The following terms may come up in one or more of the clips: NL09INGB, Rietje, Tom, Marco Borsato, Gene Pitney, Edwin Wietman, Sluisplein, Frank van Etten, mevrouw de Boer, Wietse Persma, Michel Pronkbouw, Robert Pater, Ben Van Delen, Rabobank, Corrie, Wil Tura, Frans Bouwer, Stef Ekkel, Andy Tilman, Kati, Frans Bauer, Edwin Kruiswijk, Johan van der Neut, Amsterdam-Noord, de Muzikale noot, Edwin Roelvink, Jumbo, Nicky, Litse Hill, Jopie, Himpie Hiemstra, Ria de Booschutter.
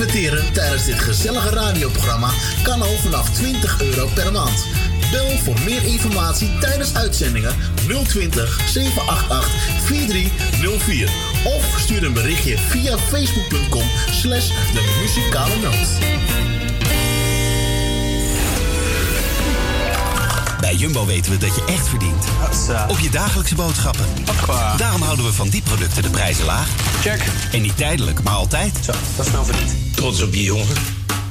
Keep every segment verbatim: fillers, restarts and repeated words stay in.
Adverteren tijdens dit gezellige radioprogramma kan al vanaf twintig euro per maand. Bel voor meer informatie tijdens uitzendingen nul twintig, zeven acht acht, vier drie nul vier. Of stuur een berichtje via facebook.com slash de muzikale noot. Bij Jumbo weten we dat je echt verdient. Op je dagelijkse boodschappen. Daarom houden we van die producten de prijzen laag. Check. En niet tijdelijk, maar altijd. Zo, dat is nou verdiend. Trots op je, jongen.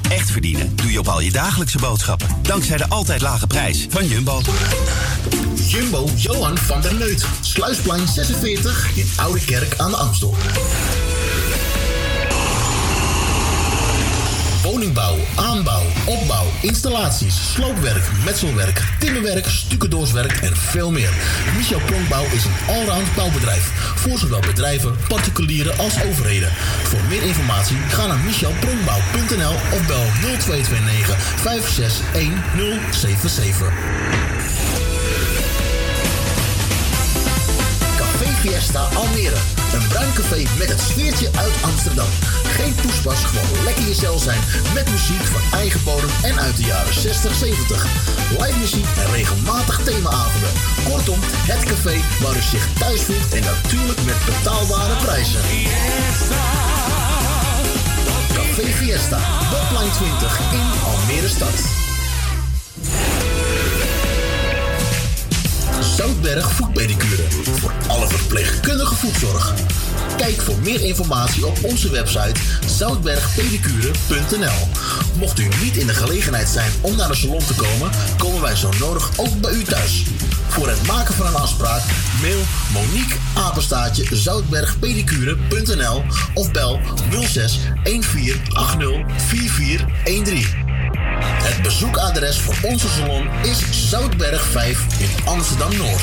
Echt verdienen doe je op al je dagelijkse boodschappen. Dankzij de altijd lage prijs van Jumbo. Jumbo Johan van der Neut. Sluisplein zesenveertig in Ouderkerk aan de Amstel. Woningbouw, aanbouw, opbouw, installaties, sloopwerk, metselwerk, timmerwerk, stucadoorswerk en veel meer. Michel Pronkbouw is een allround bouwbedrijf voor zowel bedrijven, particulieren als overheden. Voor meer informatie ga naar michel pronkbouw punt n l of bel nul twee twee negen, vijf zes een, nul zeven zeven. Fiesta Almere. Een bruin café met het sfeertje uit Amsterdam. Geen poespas, gewoon lekker jezelf zijn. Met muziek van eigen bodem en uit de jaren zestig, zeventig. Live muziek en regelmatig themaavonden. Kortom, het café waar u zich thuis voelt en natuurlijk met betaalbare prijzen. Café Fiesta, Botplein twintig in Almere-Stad. Zoutberg Voetpedicure. Voor alle verpleegkundige voetzorg. Kijk voor meer informatie op onze website zoutberg pedicure punt n l. Mocht u niet in de gelegenheid zijn om naar de salon te komen, komen wij zo nodig ook bij u thuis. Voor het maken van een afspraak mail Monique apenstaartje zoutberg pedicure punt n l of bel nul zes, een vier acht nul, vier vier een drie. Het bezoekadres voor onze salon is Zoutberg vijf in Amsterdam-Noord.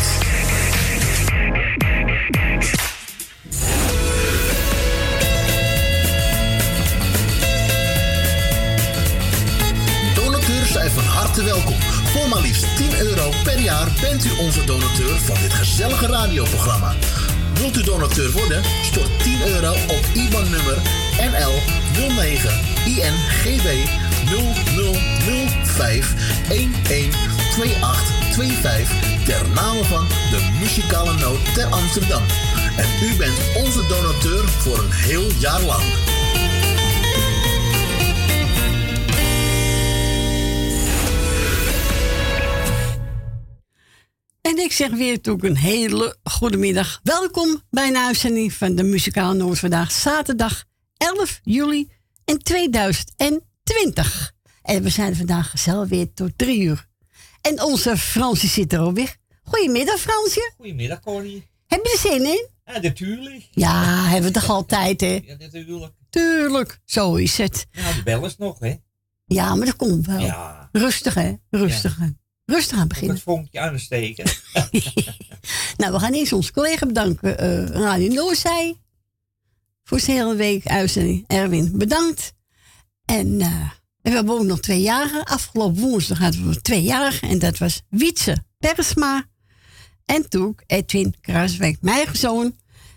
Donateurs zijn van harte welkom. Voor maar liefst tien euro per jaar bent u onze donateur van dit gezellige radioprogramma. Wilt u donateur worden? Stort tien euro op I B A N nummer N L nul negen I N G B. nul nul nul vijf een een twee acht twee vijf ter name van de muzikale noot ter Amsterdam. En u bent onze donateur voor een heel jaar lang. En ik zeg weer natuurlijk een hele goede middag. Welkom bij een uitzending van de muzikale noot vandaag zaterdag elf juli in tweeduizend twintig. En we zijn vandaag gezellig weer tot drie uur. En onze Fransje zit er alweer. Goedemiddag, Fransje. Goedemiddag, Corrie. Heb je er zin in? Ja, natuurlijk. Ja, hebben we toch altijd, hè? Ja, natuurlijk. Tuurlijk, zo is het. Nou, de bel is nog, hè? Ja, maar dat komt wel. Ja. Rustig, hè? Rustig, ja. Rustig aan beginnen. Ik het vonkje aan het steken. Nou, we gaan eerst onze collega bedanken. Uh, Radio Noorzij. Voor zijn hele week uitzending. Erwin, bedankt. En uh, we hebben ook nog tweejarigen. Afgelopen woensdag hadden we tweejarigen. En dat was Wietse Persma. En toen Edwin Kruiswijk, mijn eigen zoon.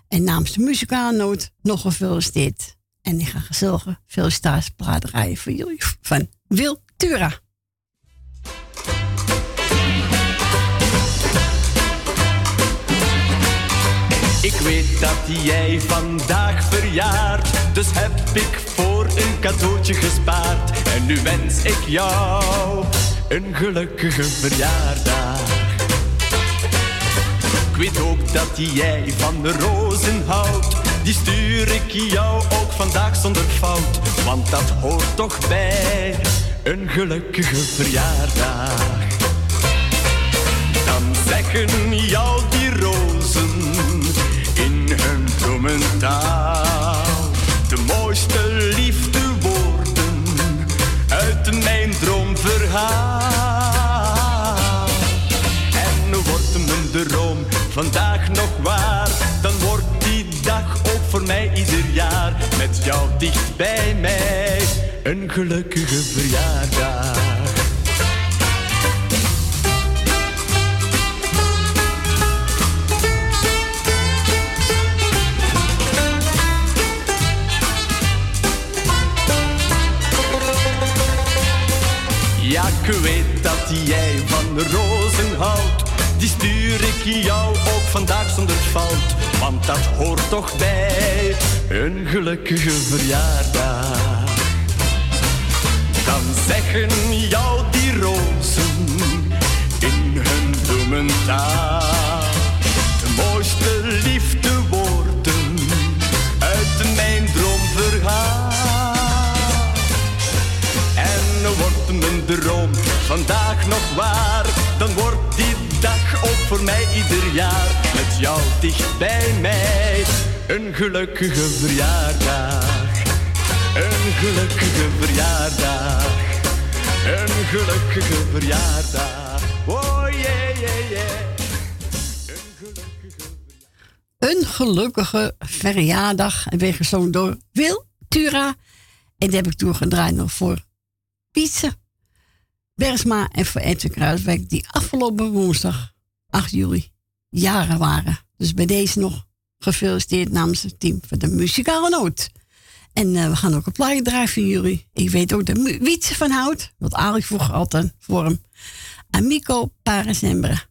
En namens de muzikale noot nog gefeliciteerd. En ik ga gezellige felicitaties draaien voor jullie van Wil Tura. Ik weet dat jij vandaag verjaart, dus heb ik voor een cadeautje gespaard. En nu wens ik jou een gelukkige verjaardag. Ik weet ook dat jij van de rozen houdt, die stuur ik jou ook vandaag zonder fout. Want dat hoort toch bij een gelukkige verjaardag. Dan zeggen jou die rozen in hun bloementaal de mooiste liefde woorden uit mijn droomverhaal. En wordt mijn droom vandaag nog waar, dan wordt die dag ook voor mij ieder jaar met jou dicht bij mij een gelukkige verjaardag. Ik weet dat jij van de rozen houdt. Die stuur ik jou ook vandaag zonder fout. Want dat hoort toch bij een gelukkige verjaardag. Dan zeggen jou die rozen in hun bloementaal de mooiste liefde woorden uit mijn droomverhaal. En wordt mijn droom vandaag nog waar, dan wordt die dag ook voor mij ieder jaar. Met jou dicht bij mij, een gelukkige verjaardag. Een gelukkige verjaardag, een gelukkige verjaardag. Oh yeah, yeah, yeah. Een gelukkige verjaardag. Een gelukkige verjaardag. En weer gezongen door Wil Tura. En die heb ik toen gedraaid nog voor Wietse Persma en voor Edwin Kruiswijk, die afgelopen woensdag acht juli jaren waren. Dus bij deze nog gefeliciteerd namens het team van de Muzikale Noot. En uh, we gaan ook een plaatje draaien van jullie. Ik weet ook dat Wietse van houdt, want Arie vroeg altijd voor hem. Amigos Para Siempre.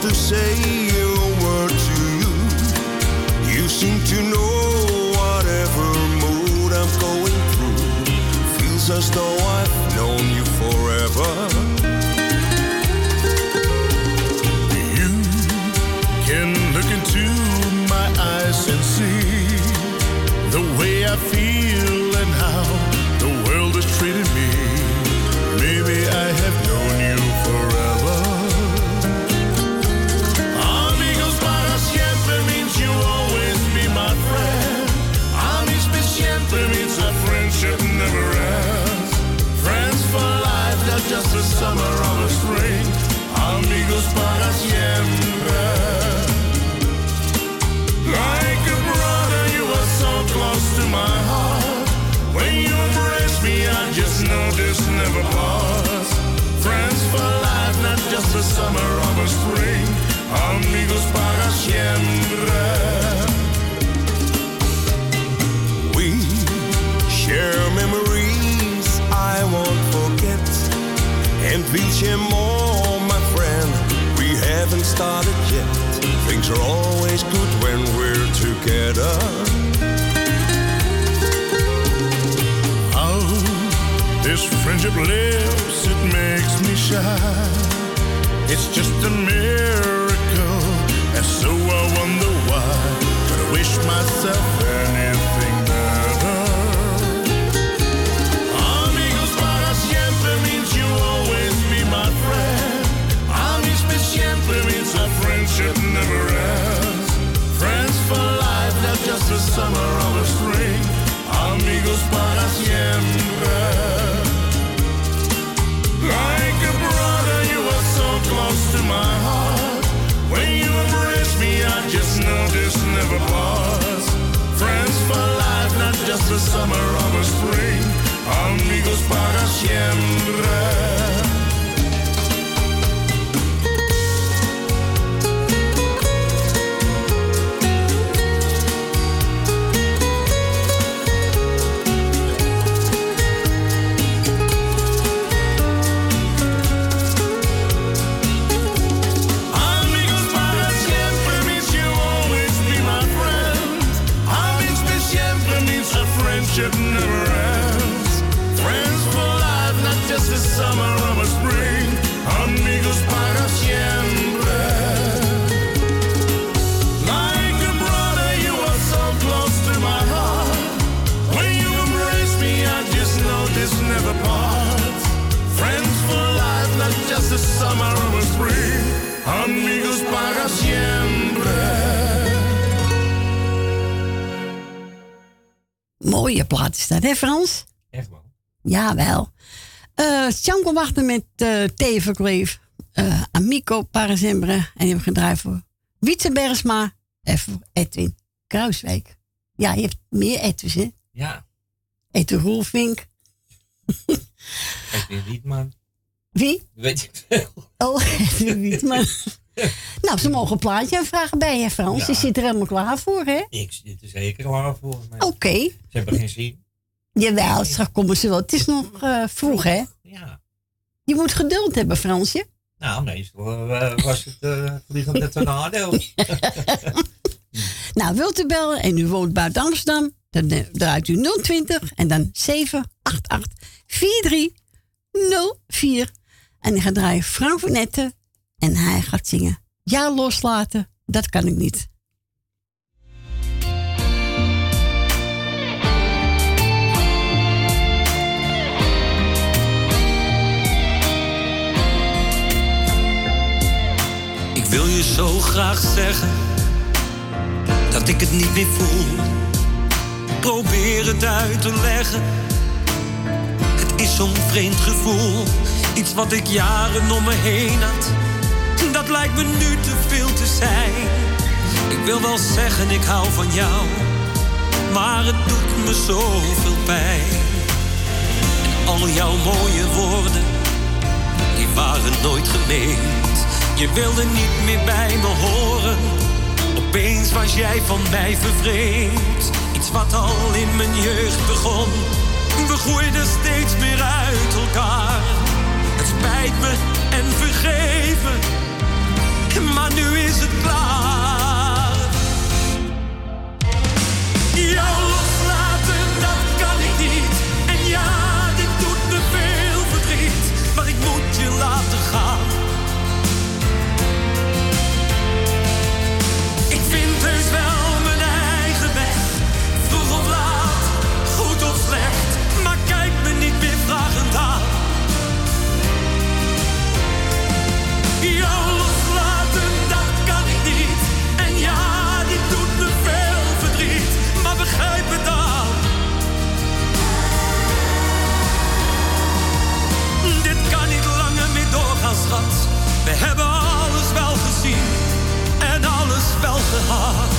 To say a word to you, you seem to know whatever mood I'm going through. Feels as though I've known you forever. You can look into my eyes and see the way I feel and how the world has treated me. Maybe I have known you forever. Just a summer or a spring, amigos para siempre. Like a brother, you are so close to my heart. When you embrace me, I just know this never parts. Friends for life, not just a summer or a spring, amigos para siempre. We share memories I won't forget. And we'll share more, my friend. We haven't started yet. Things are always good when we're together. How this friendship lives, it makes me shy. It's just a miracle, and so I wonder why. But I wish myself anything better. Means our friendship never ends. Friends for life, not just a summer or a spring. Amigos para siempre. Like a brother, you are so close to my heart. When you embrace me, I just know this never parts. Friends for life, not just a summer or a spring. Amigos para siempre. Never ends. Friends for life, not just a summer or a spring. Amigos para siempre. Like a brother, you are so close to my heart. When you embrace me, I just know this never parts. Friends for life, not just a summer or a spring. Amigos para siempre. Mooie plaat is dat, hè Frans? Echt man. Jawel. Sjanko uh, wachten met uh, Teven Kleef. Uh, Amico Para Siempre. En die hebben gedraaid voor Wietse Persma en voor Edwin Kruiswijk. Ja, je hebt meer Edwins, hè? Ja. Edwin Roelvink. Edwin Wietman. Wie? Weet ik veel. Oh, Edwin Wietman. Nou, ze mogen een plaatje aanvragen bij je, Frans. Ja. Je zit er helemaal klaar voor, hè? Ik zit er zeker klaar voor. Oké. Okay. Ze hebben geen zin. Jawel, straks komen ze wel. Het is nog uh, vroeg, hè? Ja. Je moet geduld hebben, Fransje. Nou, nee, was het uh, vliegend net een nadeel. Nou, wilt u bellen en u woont buiten Amsterdam, dan draait u nul twintig en dan zeven acht acht vier drie nul vier. En dan gaat draaien Frank van Netten en hij gaat zingen. Ja, loslaten, dat kan ik niet. Ik wil je zo graag zeggen dat ik het niet meer voel. Probeer het uit te leggen. Het is zo'n vreemd gevoel. Iets wat ik jaren om me heen had. Dat lijkt me nu te veel te zijn. Ik wil wel zeggen ik hou van jou. Maar het doet me zoveel pijn. En al jouw mooie woorden. Die waren nooit gemeend. Je wilde niet meer bij me horen. Opeens was jij van mij vervreemd. Iets wat al in mijn jeugd begon. We groeiden steeds meer uit elkaar. Het spijt me en vergeven. Maar nu is het klaar. Jou loslaten, dat kan ik niet. En ja, dit doet me veel verdriet. Maar ik moet je laten gaan. Heus wel mijn eigen weg, vroeg of laat, goed of slecht, maar kijk me niet meer vragend aan. Jou loslaten, dat kan ik niet. En ja, dit doet me veel verdriet, maar begrijp het dan. Dit kan niet langer meer doorgaan, schat. We hebben alles wel gezien. En alles wel gehad.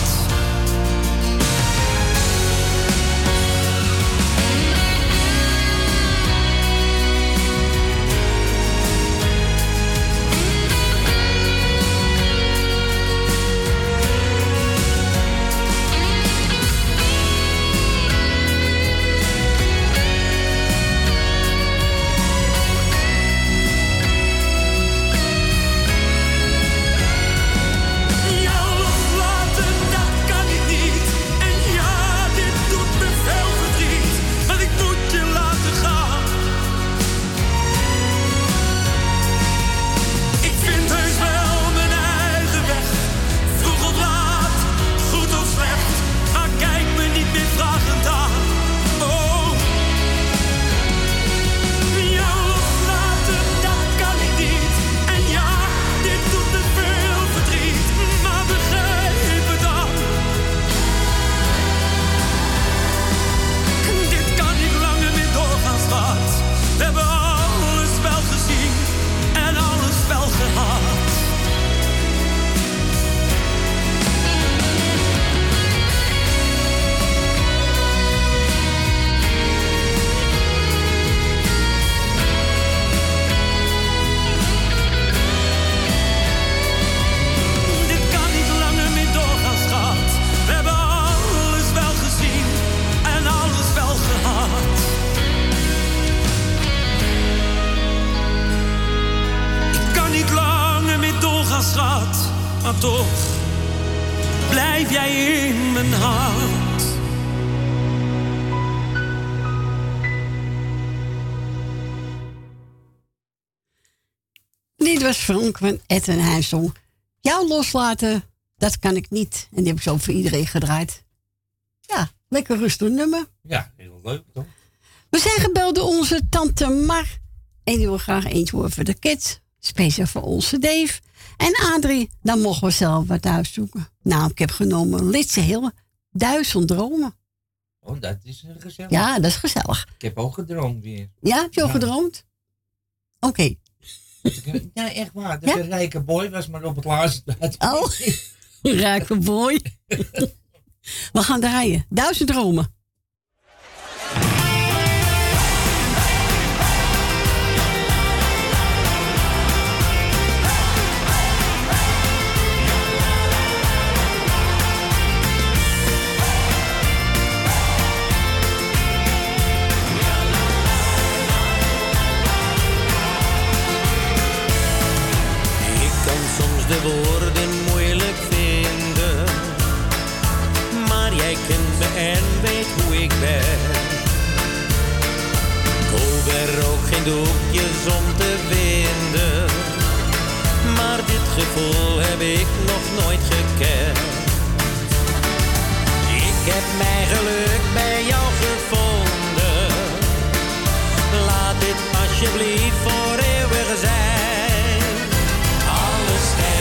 Frank van Etten en hij zong. Jou loslaten, dat kan ik niet. En die heb ik zo voor iedereen gedraaid. Ja, lekker rustig nummer. Ja, heel leuk toch? We zijn gebeld door onze tante Mar. En die wil graag eentje horen voor de kids. Speciaal voor onze Dave. En Adrie, dan mogen we zelf wat uitzoeken. Nou, ik heb genomen Litse Hill, Duizend Dromen. Oh, dat is gezellig. Ja, dat is gezellig. Ik heb ook gedroomd weer. Ja, heb je ook ja. gedroomd? Oké. Okay. Ja, echt waar. Dat ja? een rijke boy was, maar op het laatste tijd. Oh, rijke boy. We gaan draaien. Duizend dromen. De woorden moeilijk vinden, maar jij kent me en weet hoe ik ben. Koop er ook geen doekjes om te winden, maar dit gevoel heb ik nog nooit gekend. Ik heb mijn geluk bij jou gevonden, laat dit alsjeblieft voor eeuwig zijn. Stay.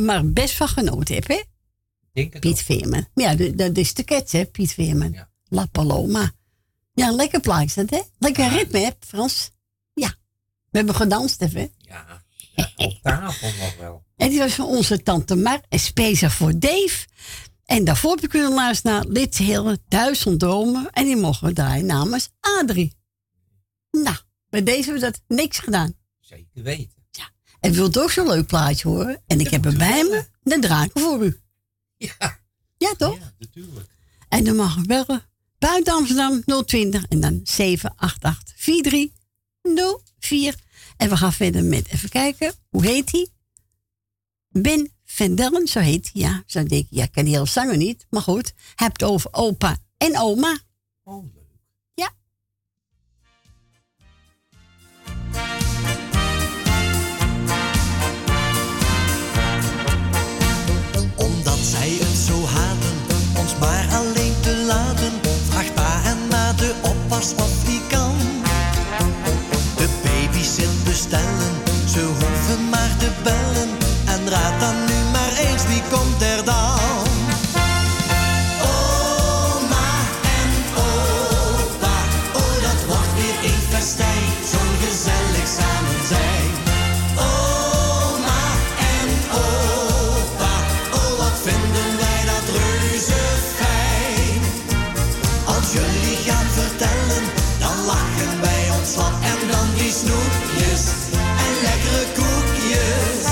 Maar best van genoten heb, hè? Denk Piet ook. Veerman. Ja, dat is de Cats, hè, Piet Veerman. Ja. La Paloma. Ja, lekker plaatje dat, hè? Lekker ah. ritme, hè, Frans? Ja. We hebben gedanst, hè? Ja, ja, op tafel nog wel. En die was van onze tante Mar en speciaal voor Dave. En daarvoor heb ik kunnen luisteren naar Lits Heel, Duizend Dromen. En die mogen we draaien namens Adrie. Nou, bij deze hebben we dat niks gedaan. Zeker weten. En wilt ook zo'n leuk plaatje horen. En ik heb er bij me. Dan draai ik voor u. Ja. Ja, toch? Ja, natuurlijk. En dan mag u bellen. Buiten Amsterdam nul twintig en dan zeven acht acht vier drie nul vier. En we gaan verder met, even kijken. Hoe heet hij? Ben Van Delen, zo heet hij. Ja, zo denk ik. Ja, ik ken die heel zanger niet. Maar goed. Hij hebt over opa en oma. Oh, leuk. Ja. Zij het zo haten, ons maar alleen te laten, vraagt pa en ma de oppas of die kan. De baby's in bestellen, ze hoeven maar te bellen, en raad dan nu maar eens wie komt er dan. Oma en opa, oh dat wordt weer een festijn, zo gezellig samen zijn. En dan die snoepjes en lekkere koekjes.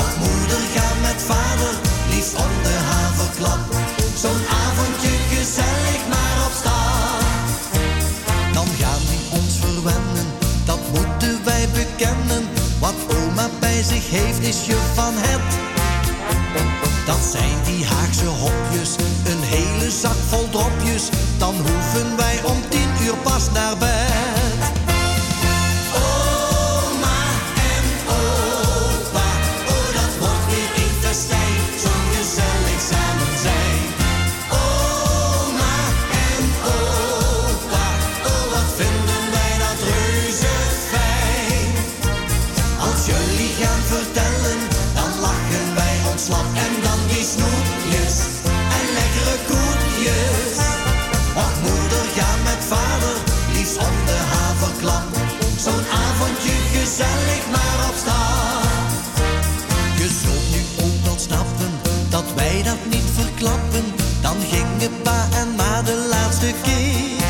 Och moeder gaat met vader, liefst om de haverklap. Zo'n avondje gezellig maar op stap. Dan gaan die ons verwennen, dat moeten wij bekennen. Wat oma bij zich heeft is je van het. Dat zijn die Haagse hopjes, een hele zak vol dropjes. Dan hoeven wij om tien uur pas naar bed. En dan die snoepjes en lekkere koekjes. pa en ma de laatste keer.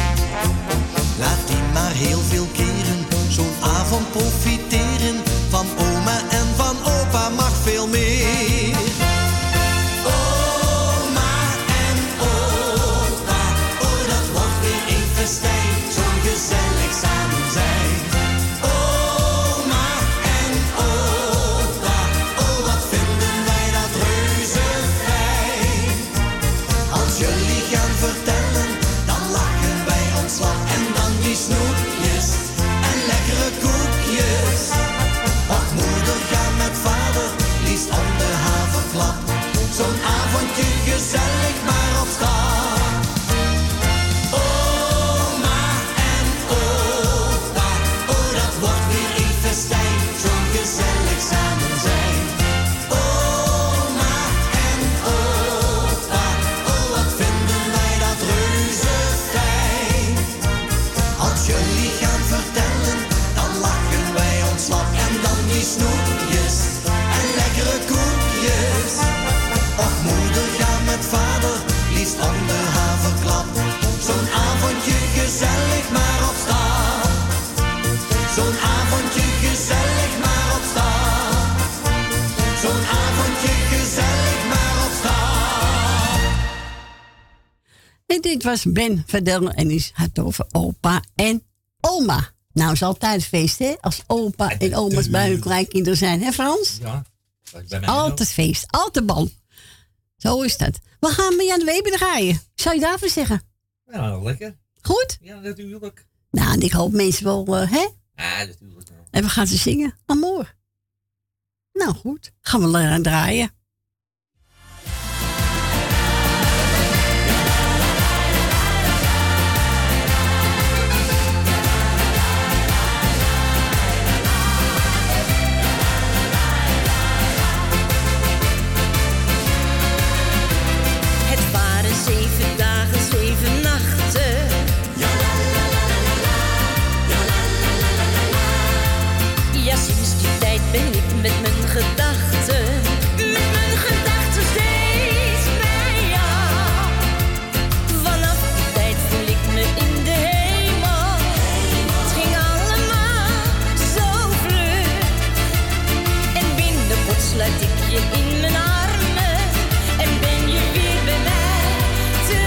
Laat die maar heel veel keren, zo'n avond profiteren. Van oma en van opa mag veel meer. Oma en opa, oh dat wordt weer even stijf. Zo gezellig samen zijn. Oma en opa, oh wat vinden wij dat reuze fijn. Als jullie gaan vertellen, dan lachen wij ons lach. En dan die snoepjes en lekkere koekjes. Ach, moeder gaat met vader, liefst om de haverklap. Zo'n avondje gezellig maar op stap. Oma en opa, oh dat wordt weer even stijf. Zo'n gezellig samen zijn. Oma en opa, oh wat vinden wij dat reuze fijn. Als jullie gaan vertellen, dan lachen wij ons lap. Snoepjes en lekkere koekjes. Och, moeder gaat met vader, liefst om de haverklap. Zo'n avondje gezellig maar op stap. Zo'n avondje gezellig maar op stap. Zo'n avondje gezellig maar op stap. En dit was Ben Van Delen en die had over opa en oma. Nou, het is altijd feest, hè? Als opa en oma's bij hun kleinkinderen zijn, hè Frans? Ja. Altijd feest, altijd bal. Zo is dat. We gaan mee aan de Weber draaien. Zou je daarvoor zeggen? Ja, lekker. Goed? Ja, natuurlijk. Nou, en ik hoop mensen wel, uh, hè? Ja, natuurlijk wel. En we gaan ze zingen. Amor. Nou, goed. Gaan we lekker aan draaien. Zeven dagen, zeven nachten. Ja, la, la, la, la, la. Ja, la, la, la, la, la. Ja, sinds die tijd ben ik met mijn gedachten. Met mijn gedachten steeds bij jou. Vanaf die tijd voel ik me in de hemel. Het ging allemaal zo vlug. En binnenkort sluit ik je in mijn armen. En ben je weer bij mij? To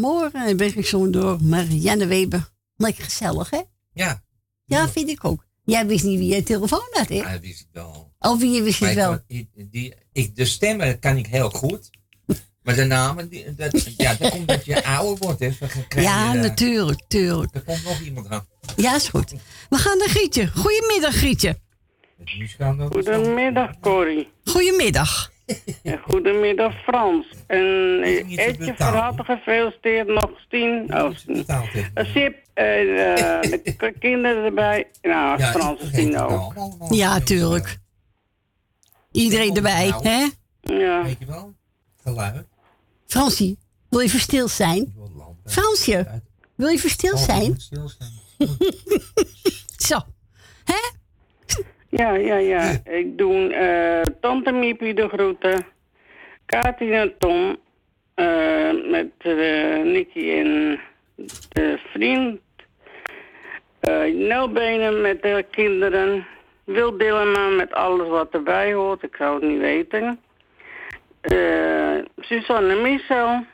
morgen ben ik zo door Marianne Weber. Lekker gezellig, hè? Ja. Ja, vind ik ook. Jij wist niet wie jij telefoon had, hè? Ja, dat wist ik wel. Of wie wist je wel? Die, die, ik, de stemmen kan ik heel goed. Maar de namen, die, dat, ja, dat komt dat je ouder wordt, hè? Ja, je, natuurlijk, tuurlijk. Er komt nog iemand aan. Ja, is goed. We gaan naar Grietje. Goedemiddag, Grietje. Goedemiddag, Corrie. Goedemiddag. Ja, goedemiddag, Frans. En Edje, van harte gefeliciteerd nog tien. Een sip en uh, de kinderen erbij. Nou, ja, Frans is tien ook. Ja, tuurlijk. Iedereen erbij, hè? Ja. Weet je wel? Geluid. Fransie, wil je verstil zijn? Fransje, wil je verstil zijn? Zo, hè? Ja, ja, ja. Ik doe uh, tante Miepie de groeten. Kati en Tom. Uh, met uh, Nicky en de vriend. Uh, Nelbenen met de kinderen. Wil Wilma met alles wat erbij hoort. Ik zou het niet weten. Uh, Suzanne Michel.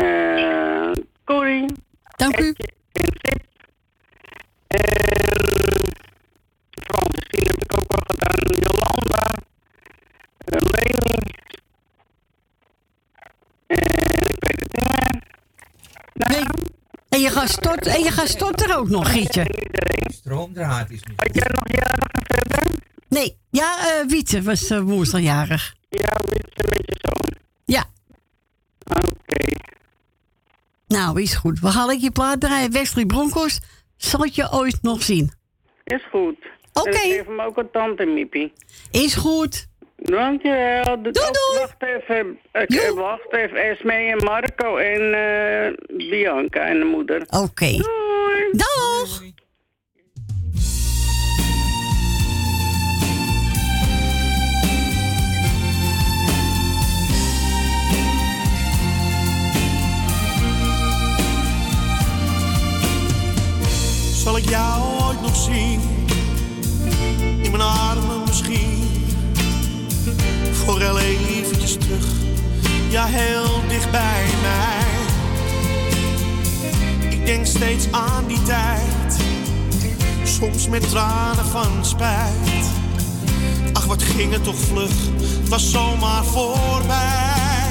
Uh, Corrie. Dank u. Etje en Sip. En... Francine heb ik ook al gedaan. Jolanda. Uh, Leni. En uh, ik weet het niet meer. Nou, nee. En je gaat stort, en je gaat stort er ook nog, Gietje. Iedereen. Stroomdraad is niet. Had jij nog jarig verder? Nee. Ja, uh, Wietse was uh, woensdagjarig. Ja, Wietse met je zoon. Ja. Oké. Okay. Nou, is goed. We gaan ik je plaat draaien. Wesley Bronkhorst. Zal je ooit nog zien? Is goed. Oké. Okay. Geef hem ook een tante Miepie. Is goed. Dankjewel. Doei, doei. Wacht even. Okay, wacht even. Esme en Marco en uh, Bianca en de moeder. Oké. Okay. Doei. Doeg. Doei. Zal ik jou ooit nog zien? In mijn armen misschien. Voor heel eventjes terug. Ja, heel dicht bij mij. Ik denk steeds aan die tijd. Soms met tranen van spijt. Ach, wat ging het toch vlug. Het was zomaar voorbij.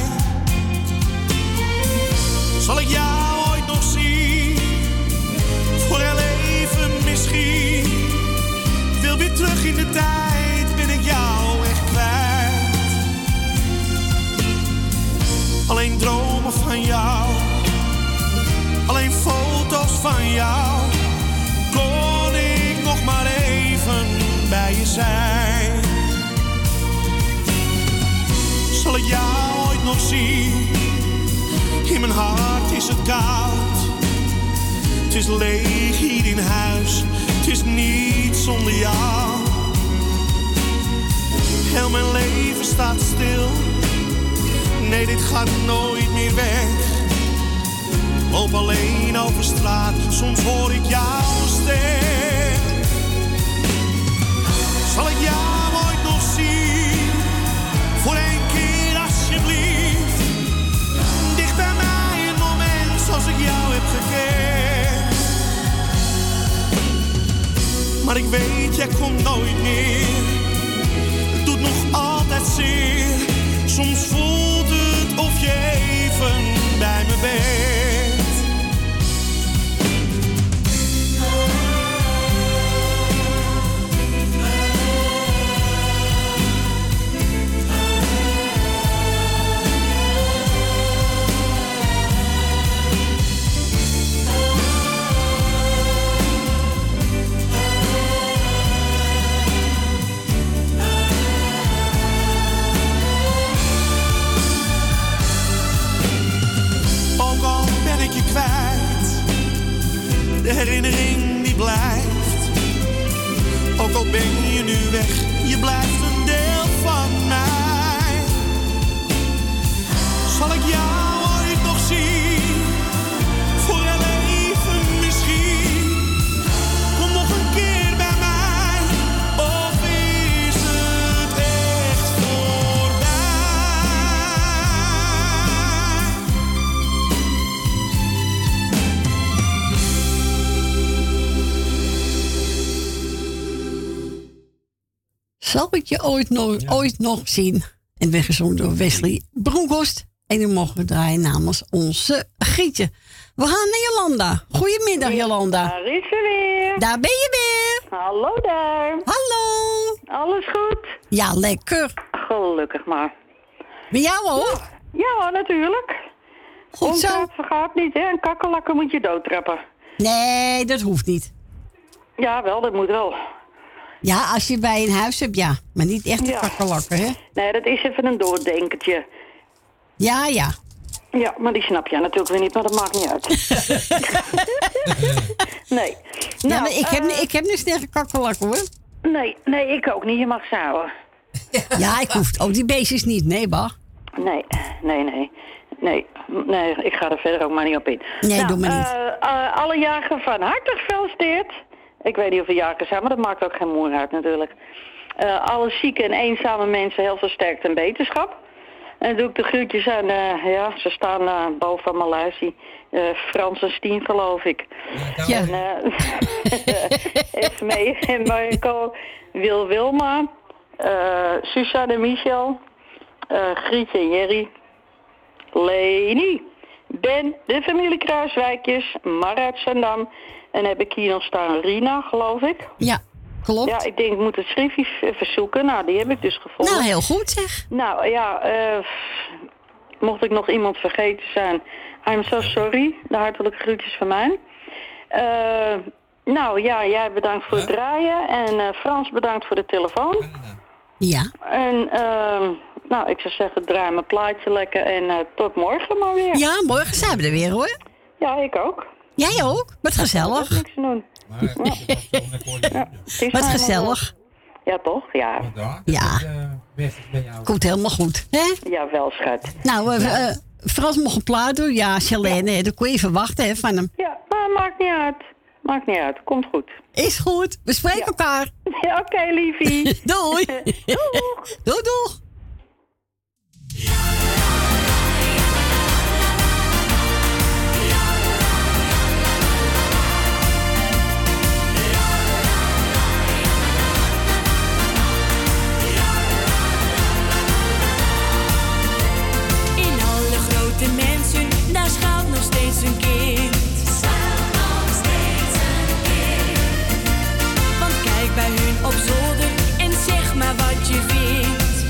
Zal ik jou ooit nog zien? Voor heel even misschien. Ik wil weer terug in de tijd, ben ik jou echt kwijt. Alleen dromen van jou, alleen foto's van jou. Kon ik nog maar even bij je zijn. Zal ik jou ooit nog zien? In mijn hart is het koud. Het is leeg hier in huis, het is niet zonder jou. Heel mijn leven staat stil, nee dit gaat nooit meer weg. Loop alleen over straat, soms hoor ik jou stem. Zal ik jou ooit nog zien, voor één keer alsjeblieft. Dicht bij mij een moment zoals ik jou heb gekend. Maar ik weet, jij komt nooit meer. Het doet nog altijd zeer. Soms voelt het of je even bij me bent. De herinnering die blijft. Ook al ben je nu weg, je blijft een deel van mij. Zal ik jou ooit nog zien? Voor een leven misschien. Kom nog een keer bij mij. Of is het echt voorbij? zal ik je ooit, no- ja. ooit nog zien. En werd gezongen door Wesley Bronkhorst. En die mogen we draaien namens onze Grietje. We gaan naar Jolanda. Goedemiddag, Jolanda. Daar is ze weer. Daar ben je weer. Hallo daar. Hallo. Alles goed? Ja, lekker. Gelukkig maar. Bij jou ook? Ja, ja natuurlijk. Goed Ontraad zo. Ontraad vergaat niet, hè. Een kakkelakker moet je doodtrappen. Nee, dat hoeft niet. Ja, wel, dat moet wel. Ja, als je bij een huis hebt, ja. Maar niet echt een ja. kakkelakker, hè? Nee, dat is even een doordenkertje. Ja, ja. Ja, maar die snap je natuurlijk weer niet, maar dat maakt niet uit. nee. Nou, ja, maar ik heb, uh, ik heb niks tegen kakkelakken, hoor. Nee, nee, ik ook niet. Je mag ze houden. Ja, ik hoef ook die beestjes niet. Nee, bah. Nee, nee, nee. Nee, nee, ik ga er verder ook maar niet op in. Nee, nou, doe maar niet. Uh, uh, alle jagers van harte gefeliciteerd. Ik weet niet of we jagers zijn, maar dat maakt ook geen moer uit natuurlijk. Uh, alle zieke en eenzame mensen heel versterkt en beterschap. En doe ik de groetjes aan, uh, ja, ze staan uh, boven Maleisië. Uh, Frans en Stien, geloof ik. Ja. En, uh, Esme en Marco, Wil Wilma, uh, Suzanne en Michel, uh, Grietje en Jerry, Leni, Ben, de familie Kruiswijkjes, Mar uit Zandam. En heb ik hier nog staan Rina, geloof ik. Ja. Klopt. Ja, ik denk, ik moet het schriftje verzoeken. Nou, die heb ik dus gevonden. Nou, heel goed zeg. Nou, ja, uh, mocht ik nog iemand vergeten zijn. I'm so sorry. De hartelijke groetjes van mij. Uh, nou, ja, jij bedankt voor het draaien. En uh, Frans, bedankt voor de telefoon. Ja. En, uh, nou, ik zou zeggen, draai mijn plaatje lekker. En uh, tot morgen maar weer. Ja, morgen zijn we er weer, hoor. Ja, ik ook. Jij ook? Wat gezellig. Ik niks te doen. Maar ja. Ja, wat gezellig. Ja, toch? Ja. Ja. Komt helemaal goed, hè? Ja, wel, schat. Nou, uh, uh, Frans mocht een plaat doen. Ja, Chalene, ja. Dat kon je verwachten, hè, van hem. Ja, maar maakt niet uit. Maakt niet uit. Komt goed. Is goed. We spreken ja. elkaar. Ja, oké, okay, liefie. Doei. Doeg. Doei, doeg. De mensen, daar schuilt nog steeds een kind. Schuilt nog steeds een kind. Want kijk bij hun op zolder en zeg maar wat je vindt.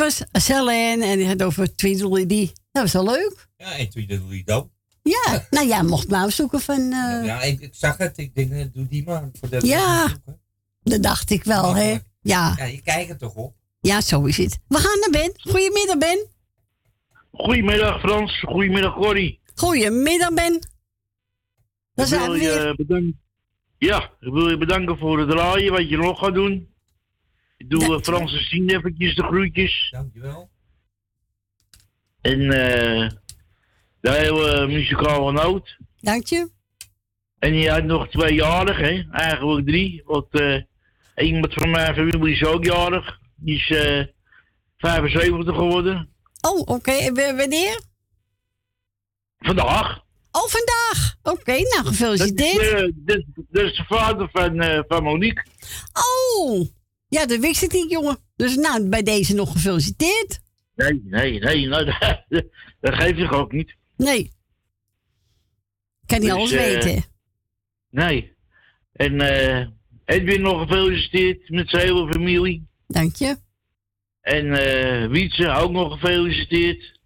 was Celine en die had over Tweedledee. Dat was wel leuk. Ja, en Tweedledee dan. Ja, nou ja, mocht nou zoeken van... Uh... Ja, ik, ik zag het. Ik denk, doe die maar. Voor de ja, dat dacht ik wel, hè. Ja. Ja, je kijkt er toch op. Ja, zo is het. We gaan naar Ben. Goedemiddag, Ben. Goedemiddag, Frans. Goedemiddag, Corrie. Goedemiddag, Ben. Dan zijn we weer. Bedankt. Ja, ik wil je bedanken voor het draaien, wat je nog gaat doen. Ik doe uh, Francesine eventjes de groetjes. Dankjewel. En eh... Uh, de hele uh, muzikale noot. Dank je. En je had nog twee jarig, hè? Eigenlijk drie. Want uh, iemand van mijn familie is ook jarig. Die is uh, vijfenzeventig geworden. Oh, oké. Okay. W- wanneer? Vandaag. Oh, vandaag. Oké, okay, nou gefeliciteerd. Dat, uh, dat, dat is de vader van, uh, van Monique. Oh, ja, dat wist ik niet, jongen. Dus nou, bij deze nog gefeliciteerd. Nee, nee, nee. Nou, dat, dat geef je ook niet. Nee. Ik kan niet dus, alles uh, weten. Nee. En uh, Edwin nog gefeliciteerd met zijn hele familie. Dank je. En uh, Wietse ook nog gefeliciteerd.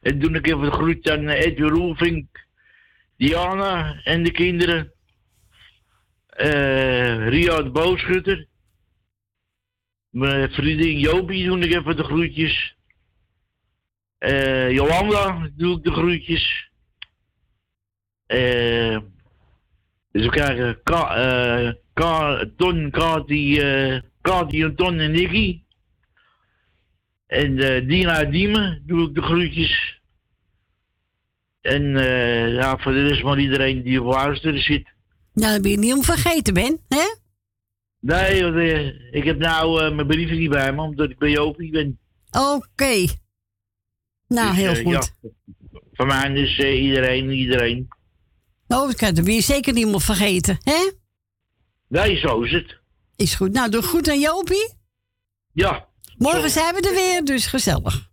En toen ik even de groet aan Edwin Roelvink, Diana en de kinderen. Uh, Ria de Booschutter. Mijn vriendin Jopie doe ik even de groetjes. Uh, Jolanda doe ik de groetjes. Uh, dus we krijgen Ka- uh, Ka- Ton, Kati, uh, Kati en Ton en Nicky. En uh, Dina en Diemen doe ik de groetjes. En uh, ja, voor de rest van iedereen die op luisteren zit. Nou, dat ben je niet om vergeten, Ben, hè? Nee, want, uh, ik heb nou uh, mijn brieven niet bij me, omdat ik bij Jopie ben. Oké. Okay. Nou, dus, heel uh, goed. Ja, van mij dus uh, iedereen, iedereen. Oh, dat ben je zeker niet meer vergeten, hè? Nee, zo is het. Is goed. Nou, doe goed aan Jopie. Ja. Morgen zijn we er weer, dus gezellig.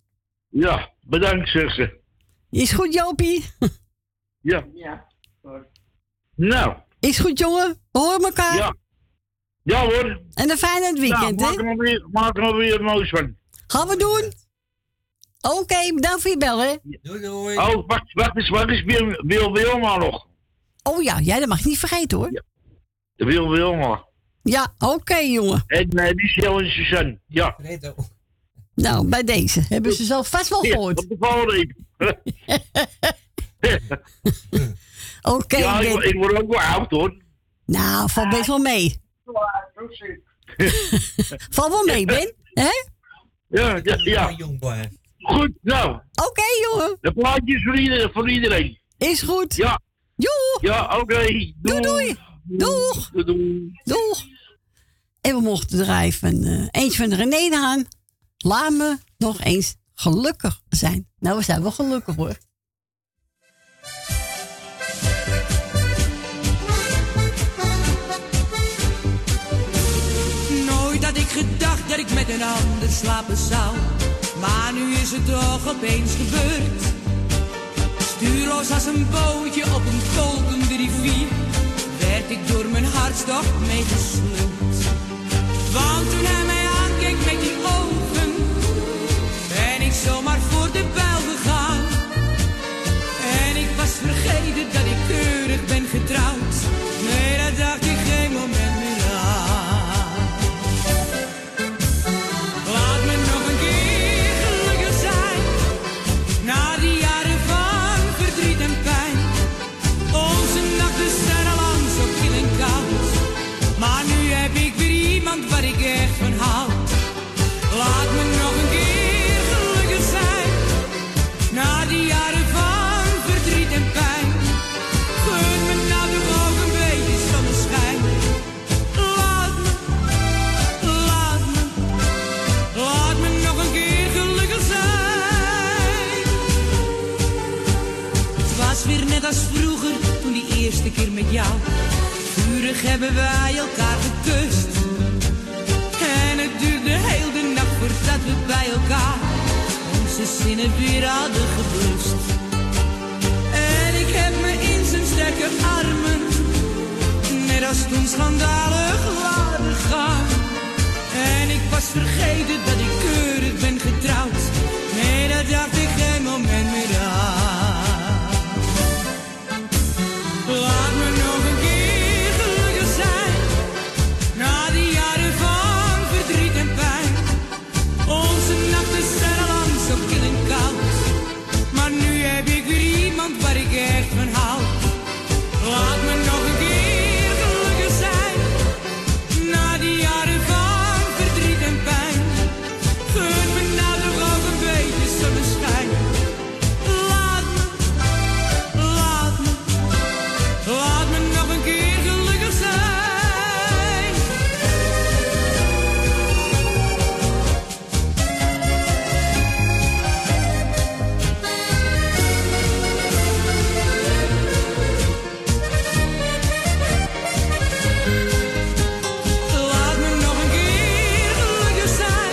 Ja, bedankt, zeg ze. Is goed, Jopie? Ja. Ja. Nou. Is goed, jongen. We horen elkaar. Ja. Ja, hoor. En een fijne weekend, hè? Nou, maak er nog weer moois van. Gaan we doen. Oké, okay, bedankt voor je bellen. Doei, doei. Oh, wacht, wacht eens, wacht eens. Wil Wilma nog? Oh ja, jij, dat mag je niet vergeten, hoor. Ja. Wil Wilma. Ja, oké, okay, jongen. En uh, Michel en Suzanne, ja. Nou, bij deze hebben ze zo vast wel gehoord. Ja, op de volgende. Oké. Okay, ja, ik, ik word ook wel oud, hoor. Nou, val best wel mee. Val wel mee, Ben. Hè? Ja, ja, ja. Goed, nou. Oké, okay, jongen. De plaatjes voor iedereen, voor iedereen. Is goed. Ja. Joe. Ja, oké. Okay. Doei, doei. Doeg. Doeg. Doeg. Doeg. En we mochten drijven. Uh, eens van René de Haan. Laat me nog eens gelukkig zijn. Nou, we zijn wel gelukkig, hoor. Nooit had ik gedacht dat ik met een ander slapen zou. Maar nu is het toch opeens gebeurd. Stuurloos als een bootje op een kolkende rivier, werd ik door mijn hartstocht meegesleurd. Want toen hij mij aankeek met die ogen, ben ik zomaar voor de buil gegaan. En ik was vergeten dat ik keurig ben getrouwd. Nee, dat dacht ik geen moment meer aan. Laat me nog een keer gelukkig zijn, na die jaren van verdriet en pijn. Onze nachten zijn al lang zo kil en koud, maar nu heb ik weer iemand waar ik echt van hou. Laat me nog een keer gelukkig zijn, na die jaren van verdriet en pijn. Gun me nou toch ook een beetje zonneschijn. Laat me, laat me, laat me nog een keer gelukkig zijn. Het was weer net als vroeger, toen die eerste keer met jou. Vurig hebben wij elkaar gekust. En het duurde heel de nacht voordat we bij elkaar onze zinnen weer hadden geblust. En ik heb me in zijn sterke armen, net als toen schandalig waren gaan. En ik was vergeten dat ik keurig ben getrouwd. dacht ik geen moment meer aan. Laat me nog een keer gelukkig zijn, na die jaren van verdriet en pijn. Onze nachten zijn al lang zo kil en koud, maar nu heb ik weer iemand waar ik echt van hou. Laat me nog een keer gelukkig zijn, na die jaren van verdriet en pijn. Geef me nou toch ook een beetje zonneschijn. Laat me, laat me, laat me nog een keer gelukkig zijn. Laat me nog een keer gelukkig zijn,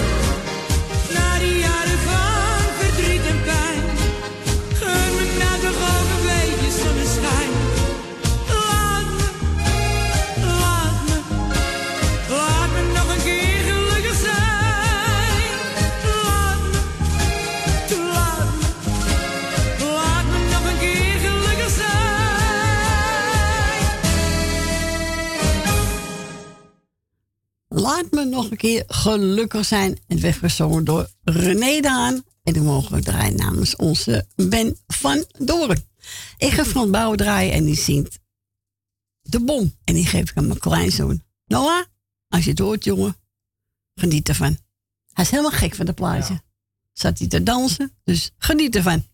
na die jaren van verdriet en pijn. Geef me nou toch ook een beetje zonneschijn. Laat me, laat me, laat me nog een keer gelukkig zijn. Laat me, laat me, laat me nog een keer gelukkig zijn. Laat me nog een keer gelukkig zijn. En het werd gezongen door René Daan. En dan mogen we draaien namens onze Ben Van Delen. Ik ga Frans Bauer draaien en die zingt De Bom. En die geef ik aan mijn kleinzoon. Noah, als je het hoort, jongen, geniet ervan. Hij is helemaal gek van de plaatje. Zat hij te dansen, dus geniet ervan.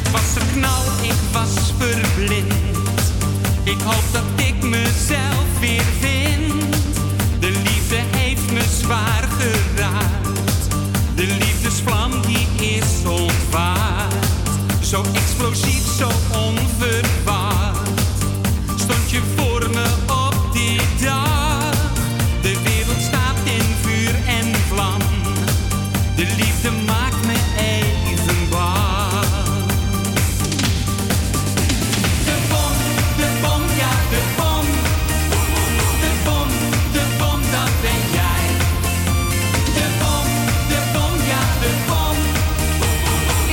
Het was een knal, ik was verblind. Ik hoop dat ik mezelf weer vind. De liefde heeft me zwaar geraakt. De liefdesvlam die is ontwaard. Zo explosief, zo onverwacht. Stond je voor me op die dag. De wereld staat in vuur en vlam. De liefde maakt me even bang. De bom, de bom, ja de bom. De bom, de bom, dat ben jij. De bom, de bom, ja de bom.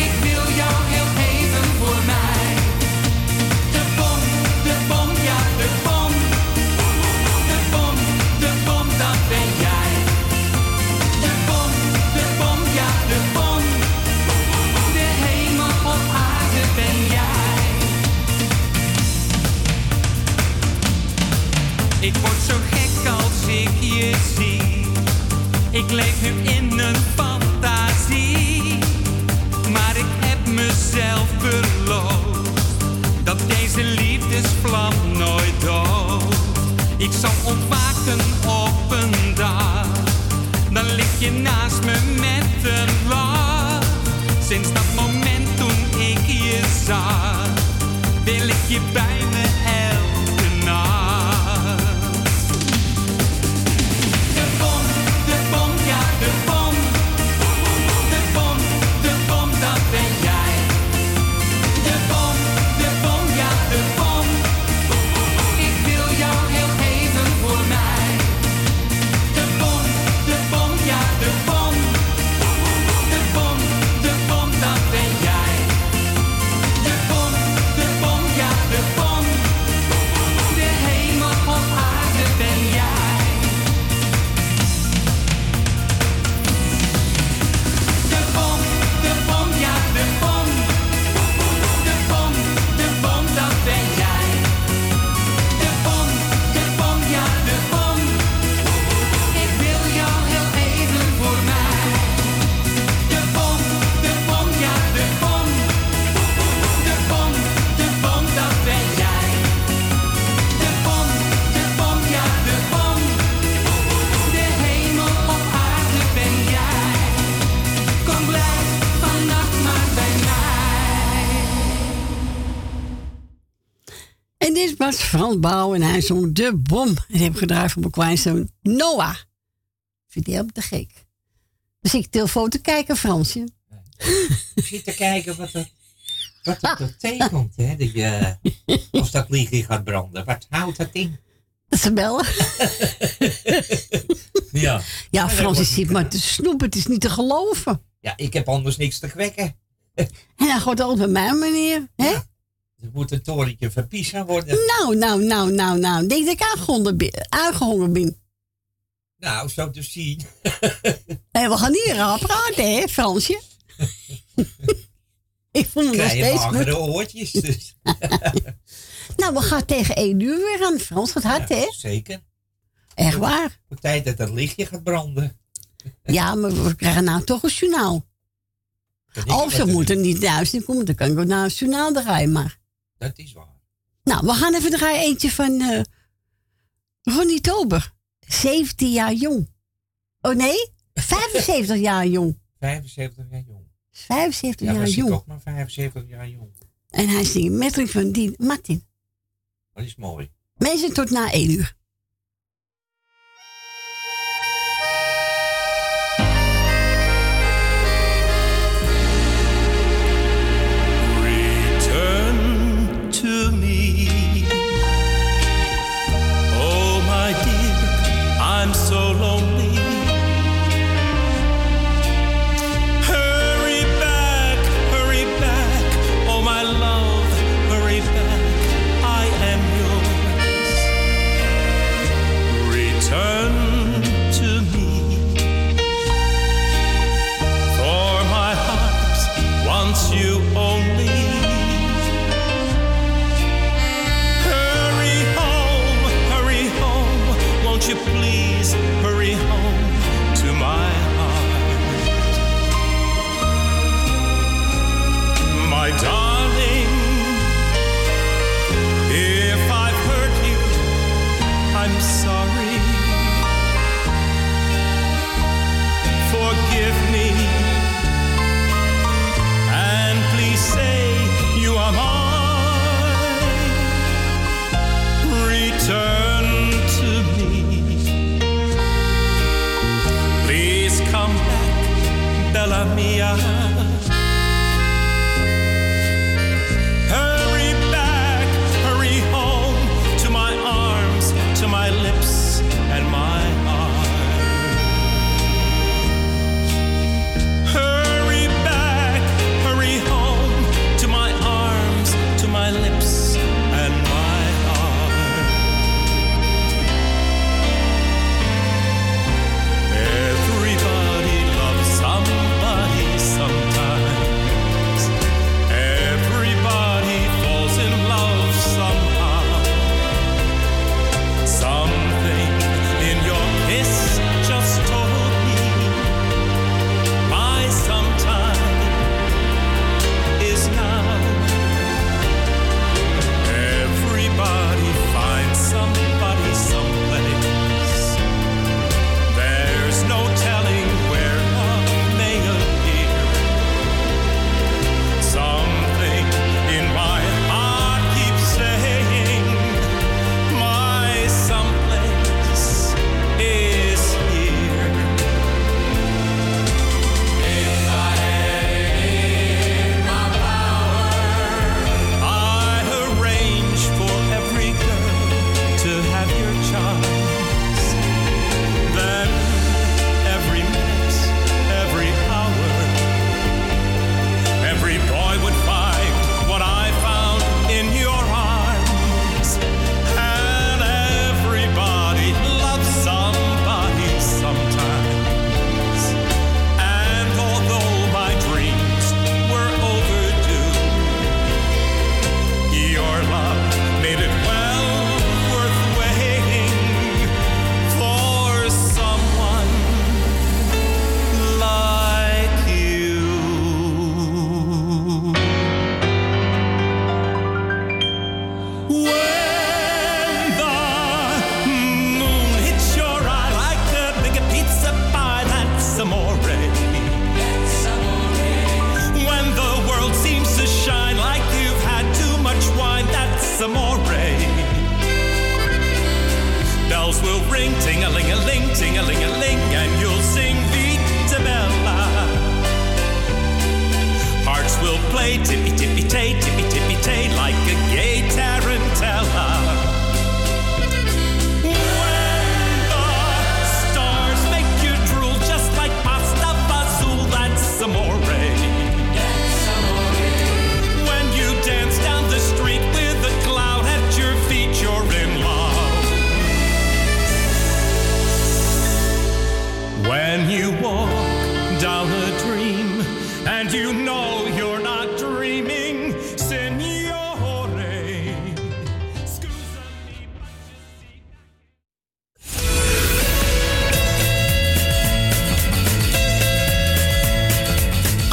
Ik wil jou heel even voor mij. De bom, de bom, ja de bom. De bom, de bom, dat ben jij. De bom, de bom, ja de bom. De hemel op aarde ben jij. Ik word zo gek als ik je zie. Ik leef nu in een fantasie. Maar ik heb mezelf beloofd dat deze liefdesvlam nooit dooft. Ik zal ontwaken op een dag. Dan lig je naast me met een lach. Sinds dat moment toen ik je zag, wil ik je bij me elke nacht. De bom, de bom, ja de bom. De bom, de bom, dat ben jij. De bom, de bom, ja de bom. Ik wil jou heel even voor mij. De bom, de bom, ja de bom. De bom, de bom, dat ben jij. De bom, de bom, ja de bom. De hemel op aarde ben jij. De bom, de bom, ja de bom. De bom, de bom, dat ben jij. De bom, de bom, ja de bom. Ik wil jou heel even voor mij. De bom, de bom, ja de bom. De bom, de bom, dat ben jij. De bom, de bom, ja de bom. De hemel op aarde ben jij. Kom blijf vannacht maar bij mij. En dit was Frans Bouw en hij zong De Bom. En die heb ik gedraaid voor mijn kleinzoon Noah. Vind ik helemaal te gek. Dan zit ik telefoon te kijken, Fransje. Je zit te kijken wat er, wat er betekent, hè? Dat je, als dat lichtje gaat branden. Wat houdt dat in? Dat ze bellen. Ja, ja Frans is ziek, maar te snoepen, het is niet te geloven. Ja, ik heb anders niks te kwekken. En dan gaat altijd bij mij, meneer. Hè? Ja. Er moet een torentje verpies gaan worden. Nou, nou, nou, nou, nou. Ik denk dat ik aangehongerd ben. Nou, zo te zien. Hey, we gaan hier raar praten, hè, Fransje? Ik vond het nog steeds goed. Krijg je oortjes, dus. Nou, we gaan tegen één uur weer aan, Frans. Wat hard, ja, hè? Zeker. Echt waar. Op tijd dat het lichtje gaat branden. Ja, maar we krijgen nou toch een journaal. Of ze moeten niet thuis in komen, dan kan ik ook naar het journaal draaien, maar. Dat is waar. Nou, we gaan even draaien eentje van uh, Ronnie Tober. zeventien jaar jong. Oh nee, vijfenzeventig jaar jong. vijfenzeventig jaar jong. vijfenzeventig ja, jaar jong. Ja, toch maar vijfenzeventig jaar jong. En hij zingt Mettering van Dien Martin. Dat is mooi. Mensen, tot na één uur. Sometimes will play tippy-tippy-tay, tippy-tippy-tay, like a gay tarantella. When the stars make you drool, just like pasta fazool, that's amore. That's amore. When you dance down the street with a cloud at your feet, you're in love. When you walk down a dream, and you know you're not dreaming, signore. Scusa me, but you see that...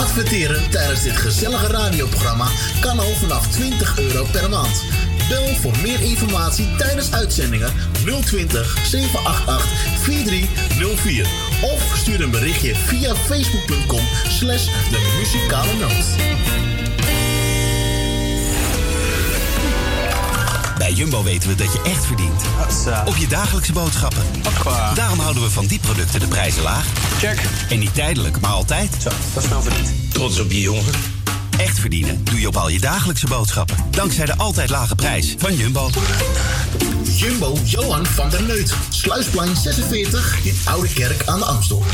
Adverteren tijdens dit gezellige radioprogramma kan al vanaf twintig euro per maand. Bel voor meer informatie tijdens uitzendingen nul twintig, zeven acht acht, vier drie nul vier. Of stuur een berichtje via facebook.com slash de muzikale noot. Bij Jumbo weten we dat je echt verdient. Op je dagelijkse boodschappen. Daarom houden we van die producten de prijzen laag. Check. En niet tijdelijk, maar altijd. Zo, dat is snel verdiend. Trots op je, jongen. Echt verdienen doe je op al je dagelijkse boodschappen. Dankzij de altijd lage prijs van Jumbo. Jumbo Johan van der Neut. Sluisplein zesenveertig in Ouderkerk aan de Amstel.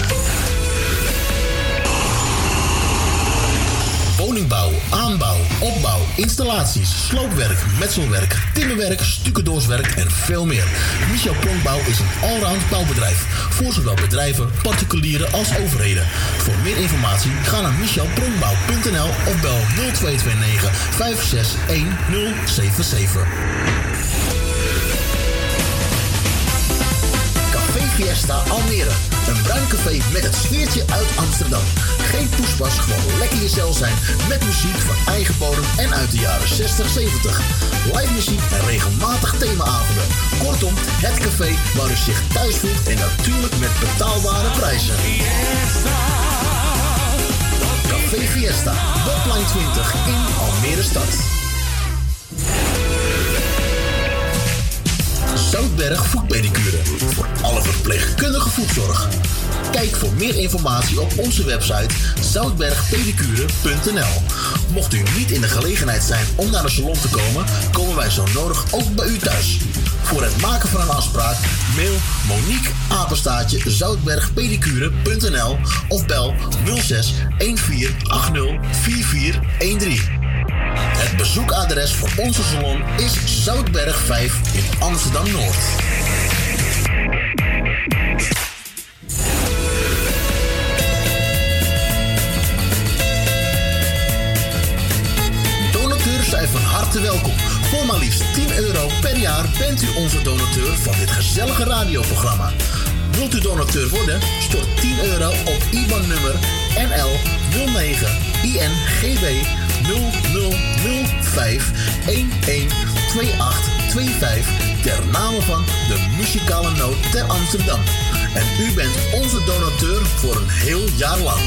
Woningbouw, aanbouw, opbouw, installaties, sloopwerk, metselwerk, timmerwerk, stucadoorswerk en veel meer. Michel Pronkbouw is een allround bouwbedrijf voor zowel bedrijven, particulieren als overheden. Voor meer informatie ga naar michel pronkbouw punt n l of bel nul twee twee negen, vijf zes een nul zeven zeven. Café Fiesta Almere. Een bruin café met het sfeertje uit Amsterdam. Geen poespas, gewoon lekker jezelf zijn. Met muziek van eigen bodem en uit de jaren zestig, zeventig. Live muziek en regelmatig themaavonden. Kortom, het café waar u zich thuis voelt en natuurlijk met betaalbare prijzen. Café Fiesta, Botplein twintig in Almere-Stad. Zoutberg Voetpedicure, voor alle verpleegkundige voetzorg. Kijk voor meer informatie op onze website zoutberg pedicure punt n l. Mocht u niet in de gelegenheid zijn om naar de salon te komen, komen wij zo nodig ook bij u thuis. Voor het maken van een afspraak, mail Monique apenstaartje zoutberg pedicure punt n l of bel nul zes een vier acht nul vier vier een drie. Het bezoekadres voor onze salon is Zoutberg vijf in Amsterdam-Noord. Donateurs zijn van harte welkom. Voor maar liefst tien euro per jaar bent u onze donateur van dit gezellige radioprogramma. Wilt u donateur worden? Stort tien euro op I B A N nummer N L nul negen I N G B. nul nul nul vijf een een twee acht twee vijf ter name van de Muzikale Noot ter Amsterdam. En u bent onze donateur voor een heel jaar lang.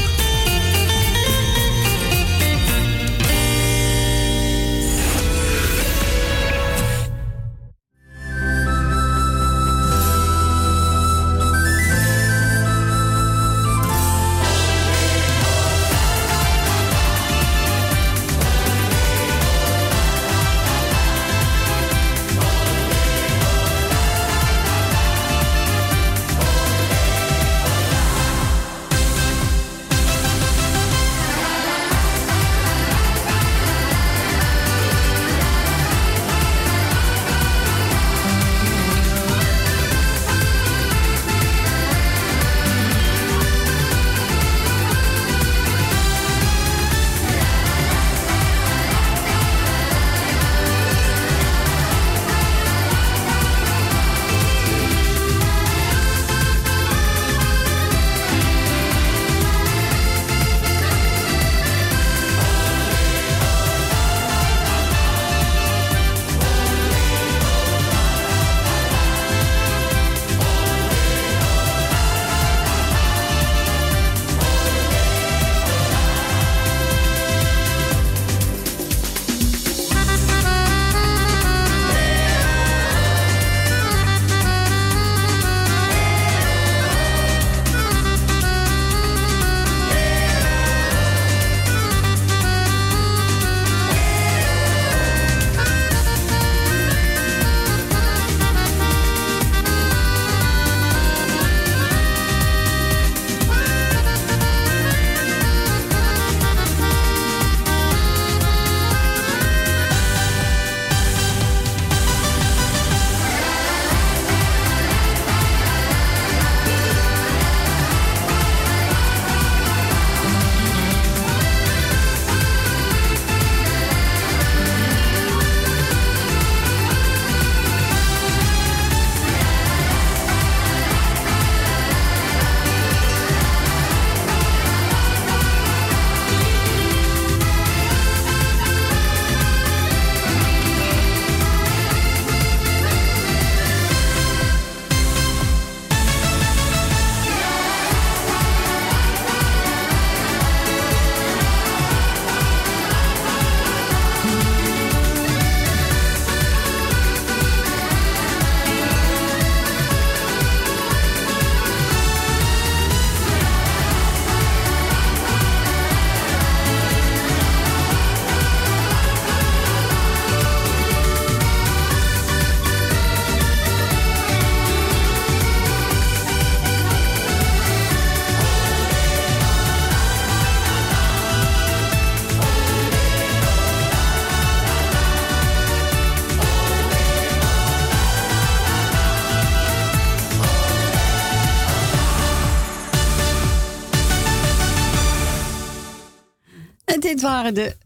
En dit waren de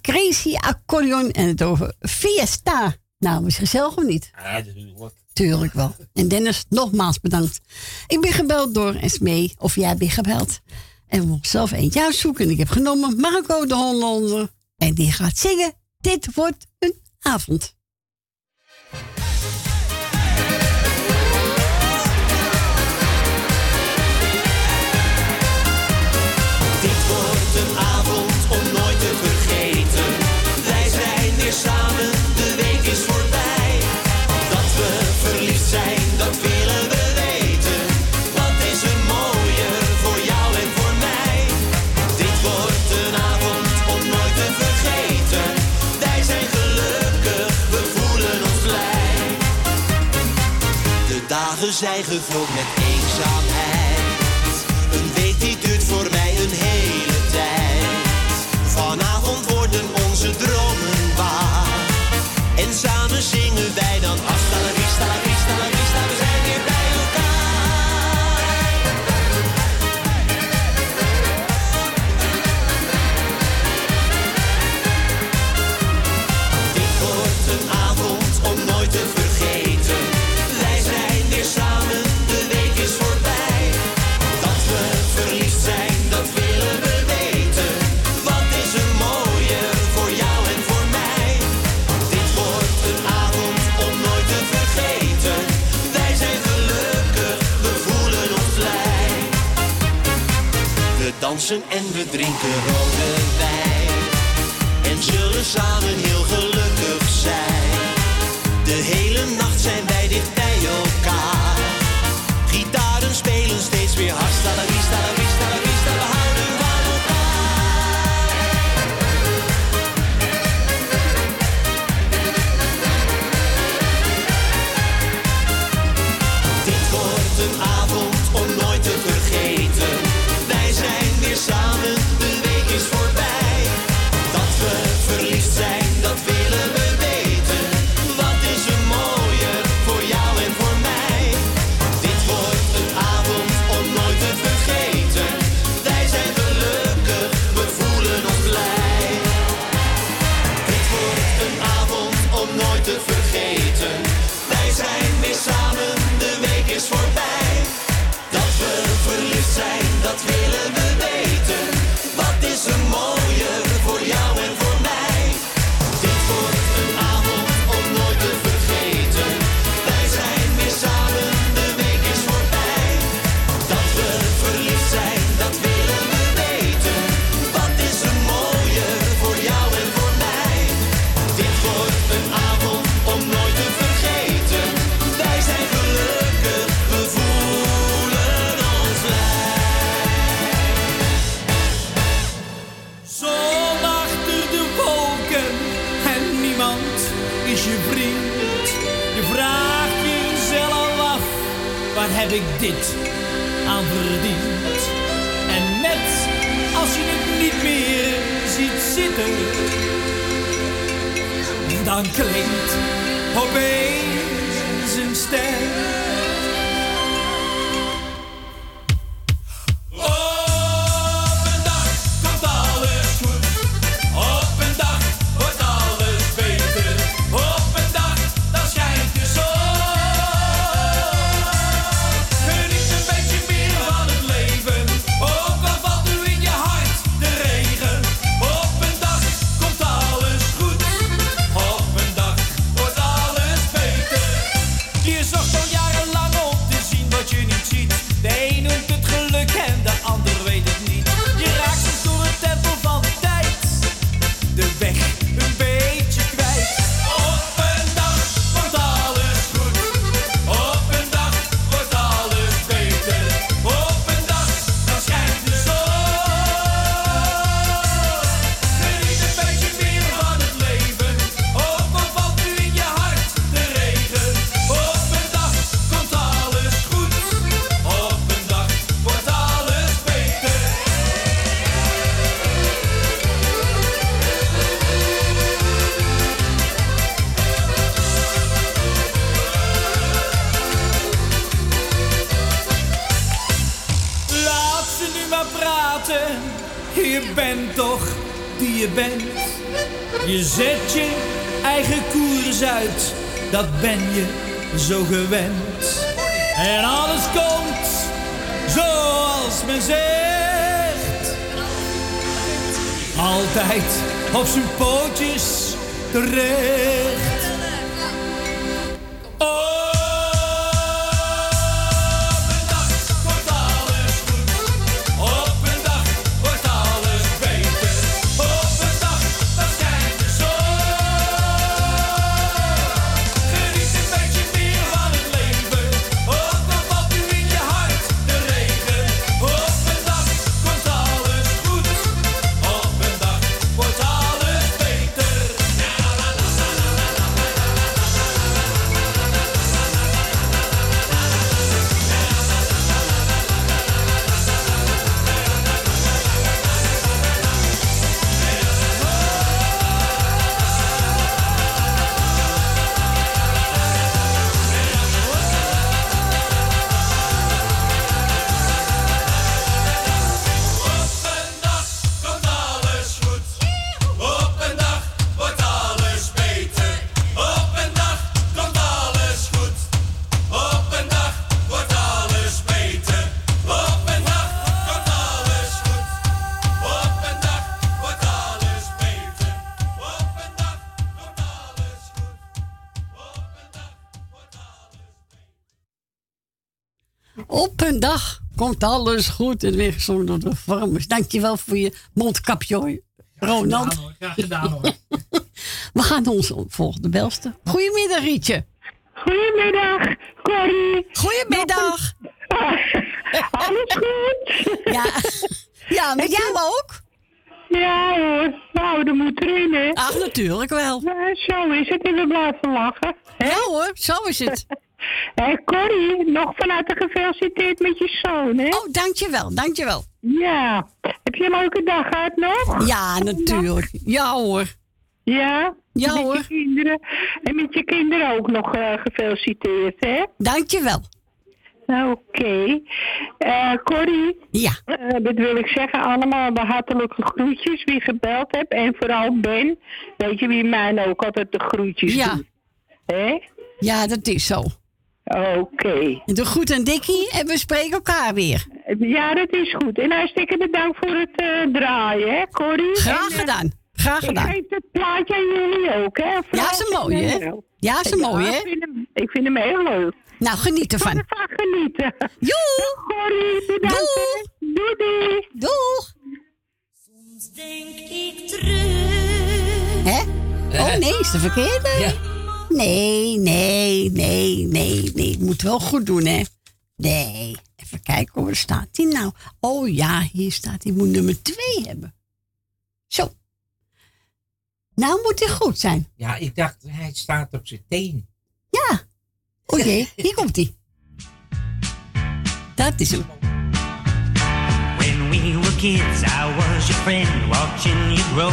Crazy Accordeon en het over Fiesta. Nou, is gezellig of niet? Ja, dat is wat. Tuurlijk wel. En Dennis, nogmaals bedankt. Ik ben gebeld door Esmee, of jij bent gebeld. En we mogen zelf eentje uitzoeken. En ik heb genomen Marco de Hollander. En die gaat zingen. Dit wordt een avond. Dit wordt een avond om nooit te vergeten. Wij zijn weer samen. De week is voorbij. Dat we verliefd zijn, dat willen we. We zijn gevuld met eenzaamheid. Een week die duurt voor mij een hele tijd. Vanavond worden onze dromen waar. En samen zingen wij dan hasta la vista, la vista, la vista. We zijn weer bij elkaar. Dit wordt een avond om nooit te vergeten. En we drinken rode wijn en zullen samen heel gelukkig zijn. De hele nacht zijn wij dicht bij elkaar. Gitaren spelen steeds weer hasta la vista, la vista, la vista. We houden van elkaar. Dit wordt een avond om nooit te vergeten. Samen, de week is voorbij. Dat we verliefd zijn, dat willen we weten. Wat is er mooier voor jou en voor mij? Dit wordt een avond om nooit te vergeten. Wij zijn gelukkig, we voelen ons blij. Dit wordt een avond om nooit te vergeten. Wij zijn weer samen, de week is voorbij. Dat we verliefd zijn, dat willen we weten. Is een mooie voor jou en voor mij. Dit wordt een avond om nooit te vergeten. Wij zijn weer samen, de week is voorbij. Dat we verliefd zijn, dat willen we weten. Wat is een mooie voor jou en voor mij. Dit wordt een avond om nooit te vergeten. Wij zijn gelukkig, we voelen ons blij. Je vriend, je vraagt jezelf af, waar heb ik dit aan verdiend? En net als je het niet meer ziet zitten, dan klinkt opeens een stem. Je bent toch wie je bent. Je zet je eigen koers uit, dat ben je zo gewend. En alles komt zoals men zegt. Altijd op zijn pootjes terecht. Dag, komt alles goed en weer gezongen door de vormers. Dankjewel voor je mondkapje, hoor. Ronald. Graag gedaan, hoor. Graag gedaan, hoor. We gaan ons volgende belsten. Goedemiddag, Rietje. Goedemiddag, Corrie. Goedemiddag. Alles goed? Ja, ja met jou ook? Ja, hoor. Nou, dat moet erin, hè. Ach, natuurlijk wel. Ja, zo is het en we blijven lachen. Hè? Ja, hoor, zo is het. Hé, hey Corrie, nog van harte gefeliciteerd met je zoon, hè? Oh, dankjewel, dankjewel. Ja. Heb je een leuke dag gehad nog? Ja, natuurlijk. Ja, hoor. Ja? Ja, hoor. Met je kinderen, en met je kinderen ook nog uh, gefeliciteerd, hè? Dankjewel. Oké. Okay. Uh, Corrie? Ja? Uh, dat wil ik zeggen, allemaal de hartelijke groetjes, wie gebeld hebt. En vooral Ben, weet je wie mij ook altijd de groetjes ja. doet. Hè? Ja, dat is zo. Oké. Okay. Doe goed aan Dikkie en we spreken elkaar weer. Ja, dat is goed. En hartstikke bedankt voor het uh, draaien, hè, Corrie? Graag en, gedaan. Graag ik gedaan. Ik geef het plaatje aan jullie ook, hè? Ja, ze mooi, hè? Ja, ze mooi, hè? Ik vind hem heel leuk. Nou, geniet ervan. Ik ga ervan genieten. Joe! Corrie, bedankt. Doei. Doei. Doeg. Soms denk ik terug. Hè? Oh nee, is de verkeerde? Ja. Nee, nee, nee, nee, nee. Ik moet wel goed doen, hè. Nee. Even kijken, hoor. Waar staat die nou? Oh ja, hier staat die. Moet nummer twee hebben. Zo. Nou moet die goed zijn. Ja, ik dacht, hij staat op zijn teen. Ja. O jee, hier komt hij. Dat is hem. When we were kids, I was your friend, watching you grow.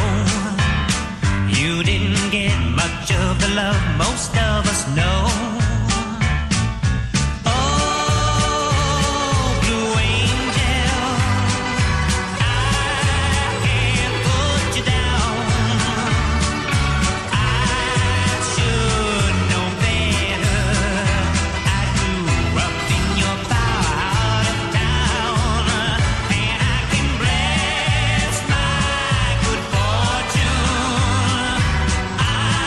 You didn't get much of the love most of us know. Oh, Blue Angel, I can't put you down. I should know better. I grew up in your power out of town, and I can bless my good fortune. Bye.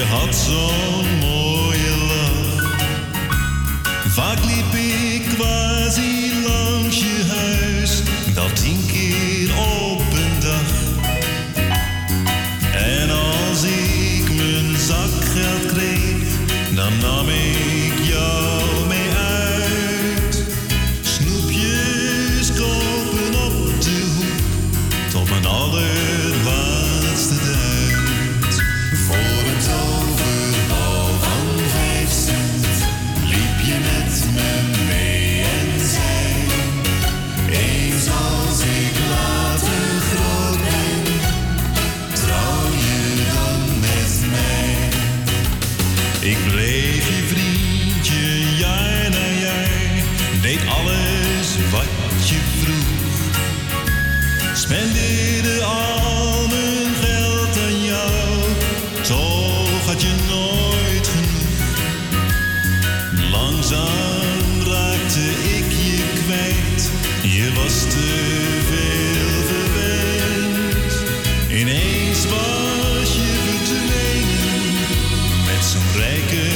Je had zo'n mooie lach. Vaak liep ik quasi langs je huis, wel tien keer op een dag. En als ik mijn zakgeld kreeg, dan nam ik jou mee uit. Snoepjes kopen op de hoek, tot mijn allerlaatste duit. Voor een toverbal van vijf cent, liep je met me mee en zei: eens als ik later groot ben, trouw je dan met mij. Ik bleef je vriendje, jaar na jaar, deed alles wat je vroeg. Spendeerde al mijn geld aan jou, toch had je nooit genoeg. Langzaam raakte ik je kwijt, je was te veel verwend. Ineens was je verdwenen met zo'n rijke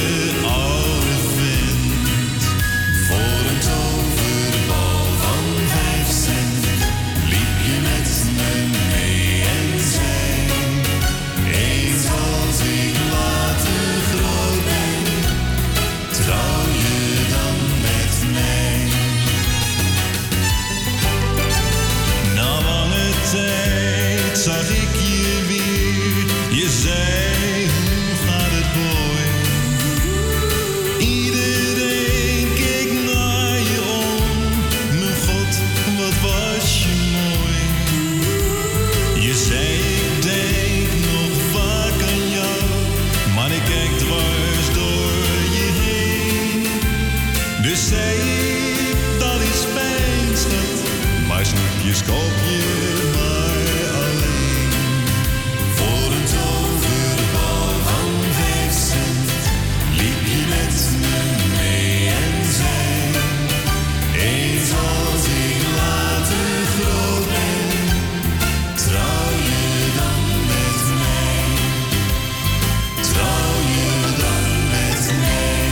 oude vent. Voor een toverbal van vijf cent liep je met me mee en zei: eens als ik later groot ben, trouw je dan met mij. Na lange tijd zag ik je weer, je zei: hoe gaat het mooi? Iedereen keek naar je om, mijn god, wat was je mooi. Je zei: ik denk nog vaak aan jou, maar ik kijk dwars door je heen. Dus zei ik: dat is fijn, schat, maar snoepjes koop je maar alleen. Voor een toverbal van vijf cent liep je met me mee en zei: eens als ik later groot ben, trouw je dan met mij. Trouw je dan met mij.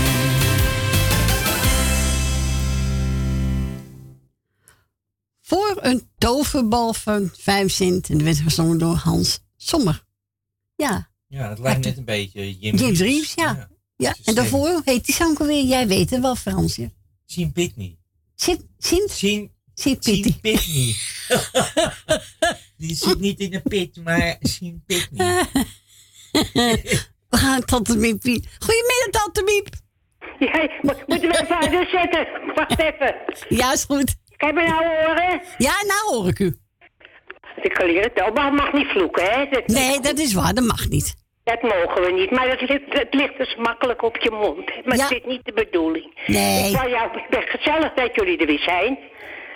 Voor een toverbal van vijf cent. En dat werd gezongen door Hans Sommer. Ja, Ja, het lijkt net een beetje Jim James Reeves, ja. Ja, ja. En daarvoor heet die zang alweer, jij weet het wel, Fransje. Gene Pitney. Sint, Sint, Gene Sint Pitty. Gene Pitney. Die zit niet in de pit, maar Gene Pitney. We gaan tante Miepie. Goedemiddag, tante Miep. Ja, mo- moeten we even aan de zetten? Wacht even. Ja, is goed. Kan je me nou horen? Ja, nou hoor ik u. Ik geleerd het wel, maar mag niet vloeken, hè? Dat, Nee, dat is waar, dat mag niet. dat mogen we niet, maar het ligt, het ligt dus makkelijk op je mond. hè. Maar Ja. het is niet de bedoeling. Nee. Ik wou jou- ik ben gezellig dat jullie er weer zijn.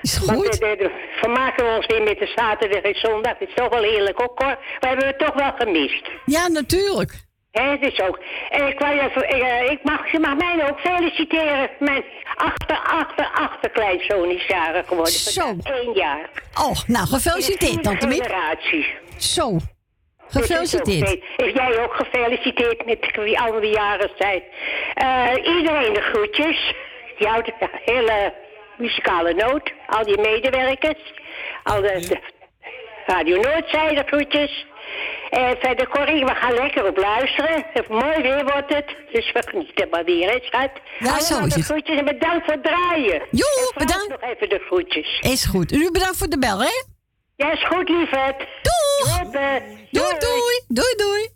Is Want goed. we, we- we vermaken we ons weer met de zaterdag en zondag. Het is toch wel eerlijk ook, hoor. We hebben het toch wel gemist. Ja, natuurlijk. Hè, het is ook. En ik, wou jou ver- ik, eh, ik mag, je mag mij ook feliciteren. Mijn achter, achter, achterkleinzoon is jarig geworden. Zo. Eén jaar. Oh, nou, gefeliciteerd, tante Miep. Generatie. Zo. Dus dat is ook Gefeliciteerd. beter. Is jij ook gefeliciteerd met wie andere jaren zijn? Eh, iedereen de groetjes. Jouw de hele muzikale noot. Al die medewerkers. Al de, de Radio Noordzij de groetjes. En verder, Corrie, we gaan lekker op luisteren. Het mooi weer wordt het. Dus we genieten maar weer, hè, schat. Ja, zo Allemaal is de het. groetjes en bedankt voor het draaien. Jo, En Frans bedankt. nog even de groetjes. Is goed. En u bedankt voor de bel, hè? Ja, is goed, lieverd. Doeg! Tot, eh, Doei, doei. Doei, doei.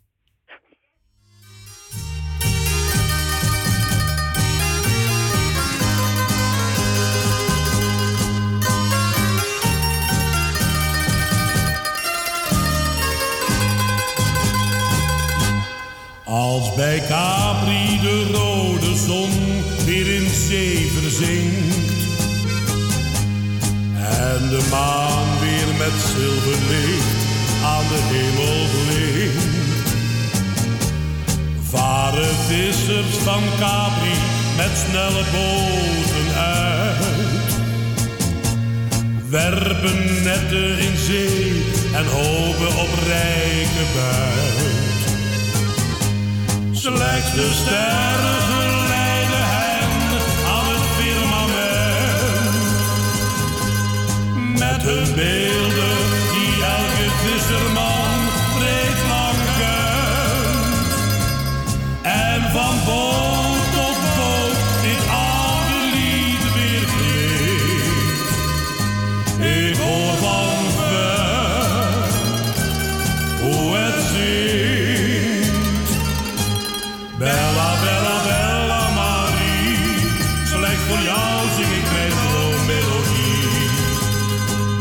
Als bij Capri de rode zon weer in zee verzinkt en de maan weer met zilverlicht aan de hemel blinkt, varen vissers van Capri met snelle boten uit, werpen netten in zee en hopen op rijke buit. Slechts de sterren geleiden hen aan het firmament. Met hun beelden die elke visserman breedlang kent. En van boot tot boot dit oude lied weer klinkt. Ik hoor van ver hoe het zingt. Bella, bella, bella Marie, slechts voor jou zing ik mijn vroom melodie.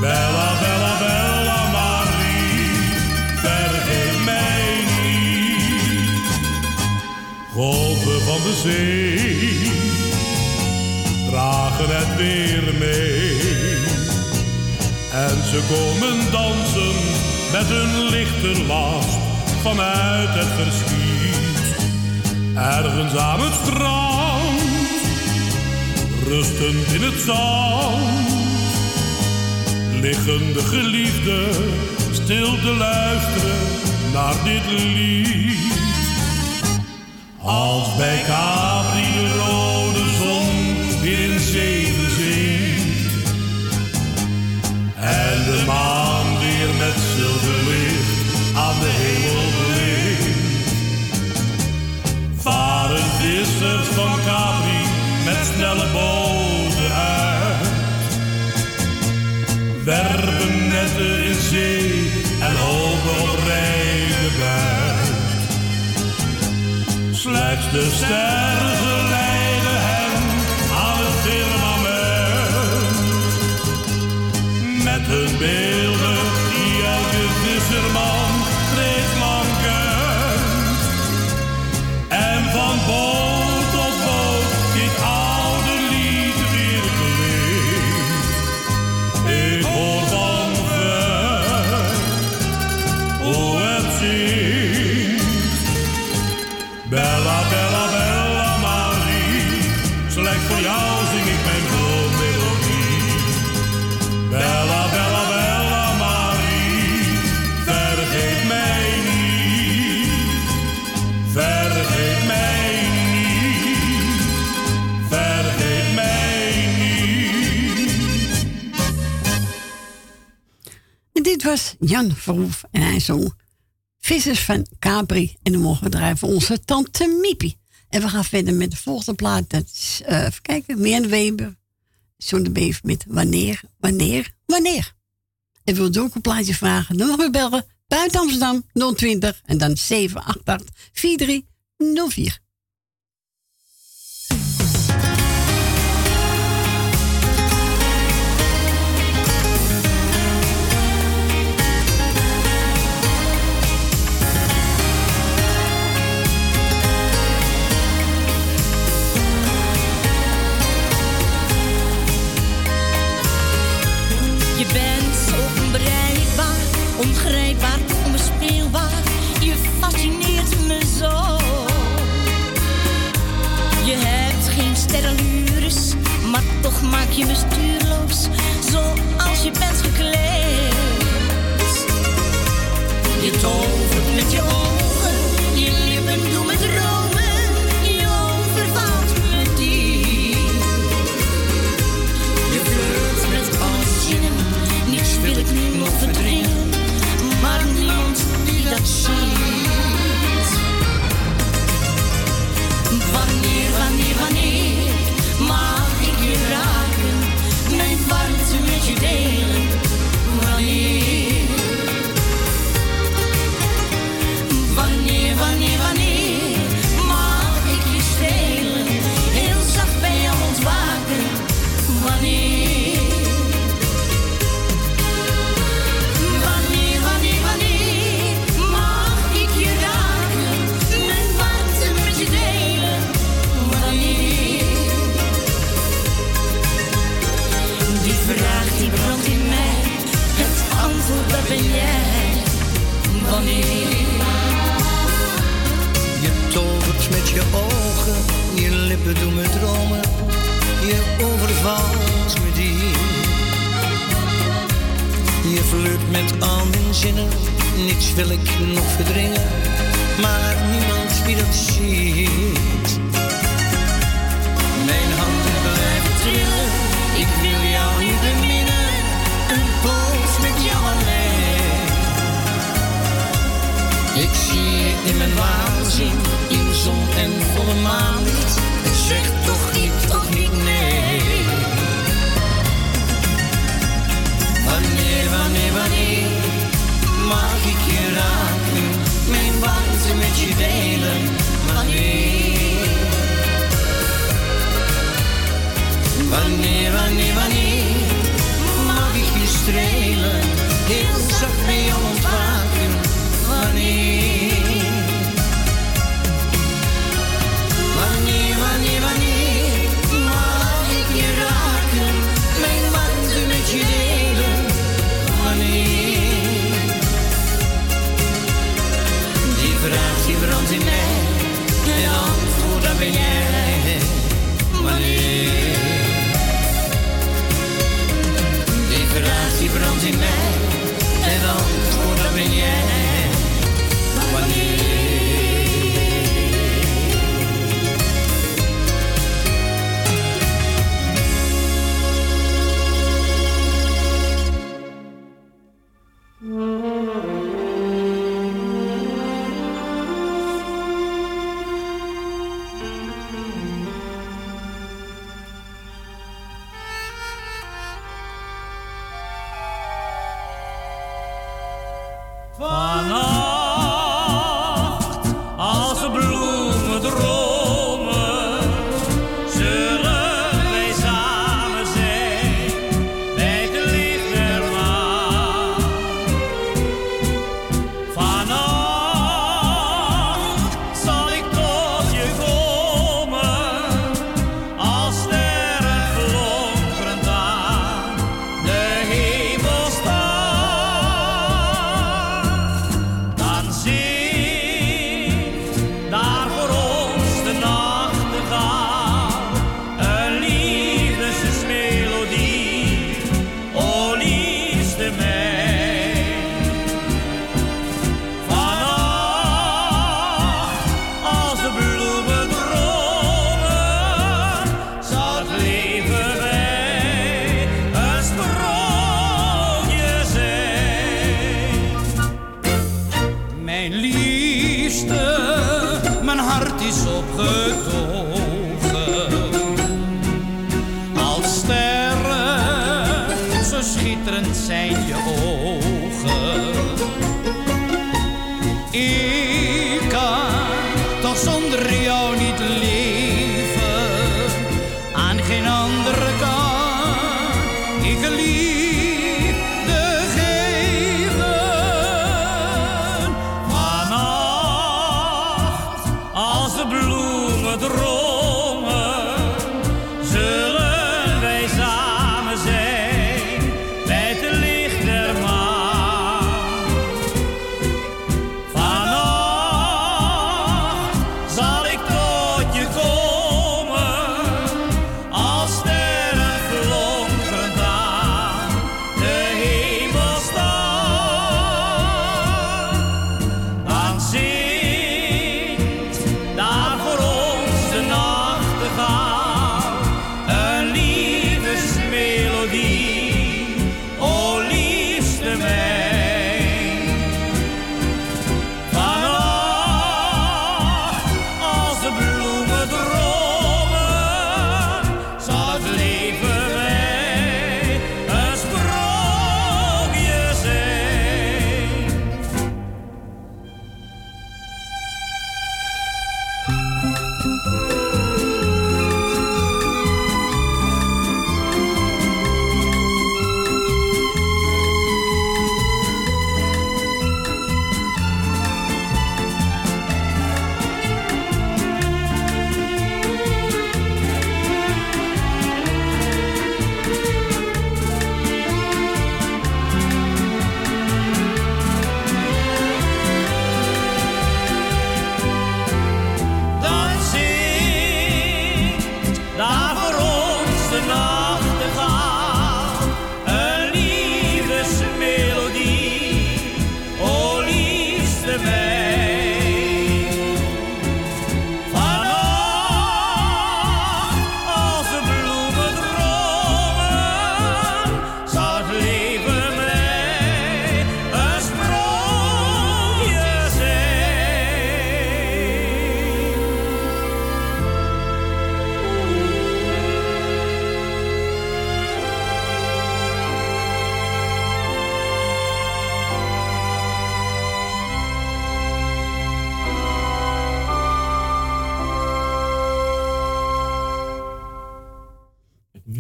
Bella, bella, bella Marie, vergeet mij niet. Golven van de zee, dragen het weer mee. En ze komen dansen met hun lichte last vanuit het verschiet. Ergens aan het strand, rustend in het zand, liggen de geliefden stil te luisteren naar dit lied. Als bij Capri de rode zon weer in zee zingt en de maan weer met zilverlicht aan de hemel blinkt. Varen vissers van Capri met snelle boten uit. Werpen netten in zee en hopen op rijden buiten. Slechts de sterren geleiden hen aan het firmament. Met hun beelden die elke visserman reeds van boot tot boot dit oude lied weer klinkt. Ik hoor van ver hoe het zingt. Bella, bella, bella Marie, slechts voor jou zing ik mijn vroom melodie. Bella, bella, bella Marie, vergeet mij niet. Vergeet Dit was Jan Verhoef en hij zong Vissers van Capri. En dan mogen we draaien voor onze tante Miepie. En we gaan verder met de volgende plaat. Dat is, uh, even kijken, Meern Weber. Zo'n beef met wanneer, wanneer, wanneer. En wil je ook een plaatje vragen? Dan mag je bellen. Buiten Amsterdam nul twintig en dan zeven acht acht vier drie nul vier. Ongrijpbaar, onbespeelbaar, je fascineert me zo. Je hebt geen sterrenlures, maar toch maak je me stuurloos, zoals je bent gekleed. Je tovert met je ogen, je lippen doen me dromen, je overvalt me diep. Je flirt met afzinnen, niets wil ik nu nog verdringen. Maar niemand die dat ziet. Wanneer, wanneer, wanneer mag ik je raken? Mijn warmte met je delen. Wanneer? Wanneer, wanneer, wanneer mag ik je stelen? Heel zacht bij jou ontwaken. Wanneer? Waar ben jij? Wanneer? Je tovert met je ogen, je lippen doen me dromen, je overvalt me diep. Je flirt met al mijn zinnen, niets wil ik nog verdringen, maar niemand die dat ziet. Mijn handen blijven trillen, ik wil jou niet beminnen, een poos met jou alleen. Ik zie je in mijn waanzin, in zon en volle maan niet, zeg toch niet, toch niet nee. Wanneer, wanneer, wanneer mag ik je raken, mijn warmte met je delen, wanneer? Wanneer, wanneer, wanneer mag ik je strelen, heel zacht bij jou ontwaken, wanneer? Wanneer, wanneer, wanneer mag ik je raken, mijn warmte met je delen, wanneer? Vraag die brandt in mij, de antwoord dat ben jij, wanneer? Die vraag die brandt in mij, de antwoord dat ben jij, wanneer?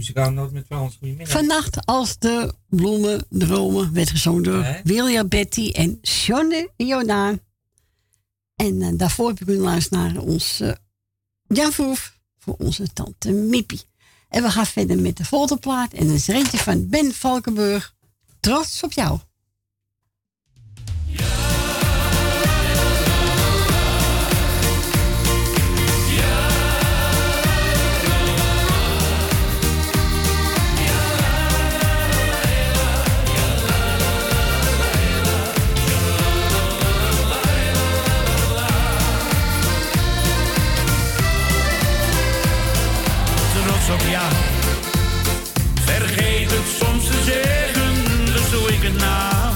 muzikale noot met Frans. Goedemiddag. Vannacht als de bloemen dromen werd gezongen door nee. Wilja, Betty en Jonne en Jona. En uh, daarvoor heb ik kunnen luisteren naar ons uh, Jan Vroef voor onze tante Miepie. En we gaan verder met de volterplaat en een zreentje van Ben Valkenburg. Trots op jou. Op jou. Vergeet het soms te zeggen, dus doe ik het na.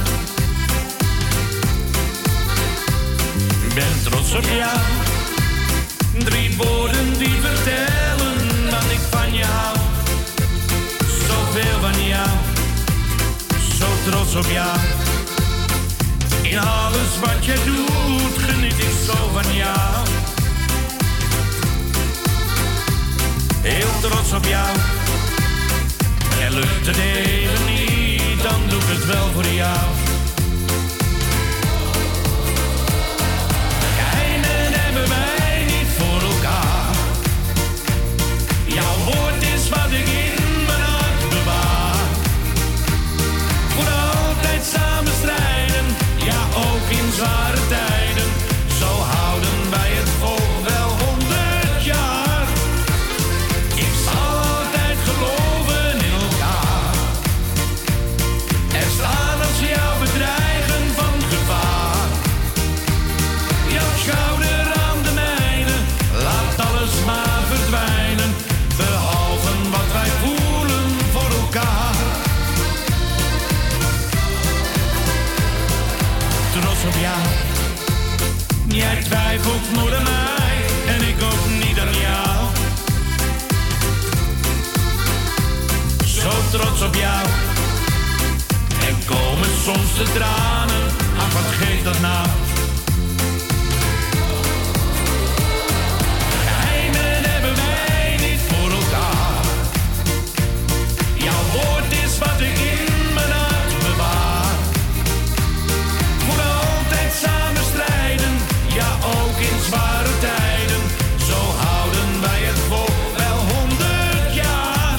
Ben trots op jou. Drie woorden die vertellen dat ik van je hou. Zoveel van jou, zo trots op jou. In alles wat je doet, geniet ik zo van jou. Heel trots op jou. En lukt het even niet, dan doe ik het wel voor jou. Geheimen hebben wij niet voor elkaar. Jouw woord is wat ik in mijn hart bewaar. Voor altijd samen strijden, ja ook in zware tijden. Zo houden wij het vol. Jij twijfelt moeder mij en ik ook niet aan jou. Zo trots op jou. En komen soms de tranen, ach wat geeft dat nou? Geheimen hebben wij niet voor elkaar. Jouw woord is wat ik in. Zware tijden, zo houden wij het vol wel honderd jaar.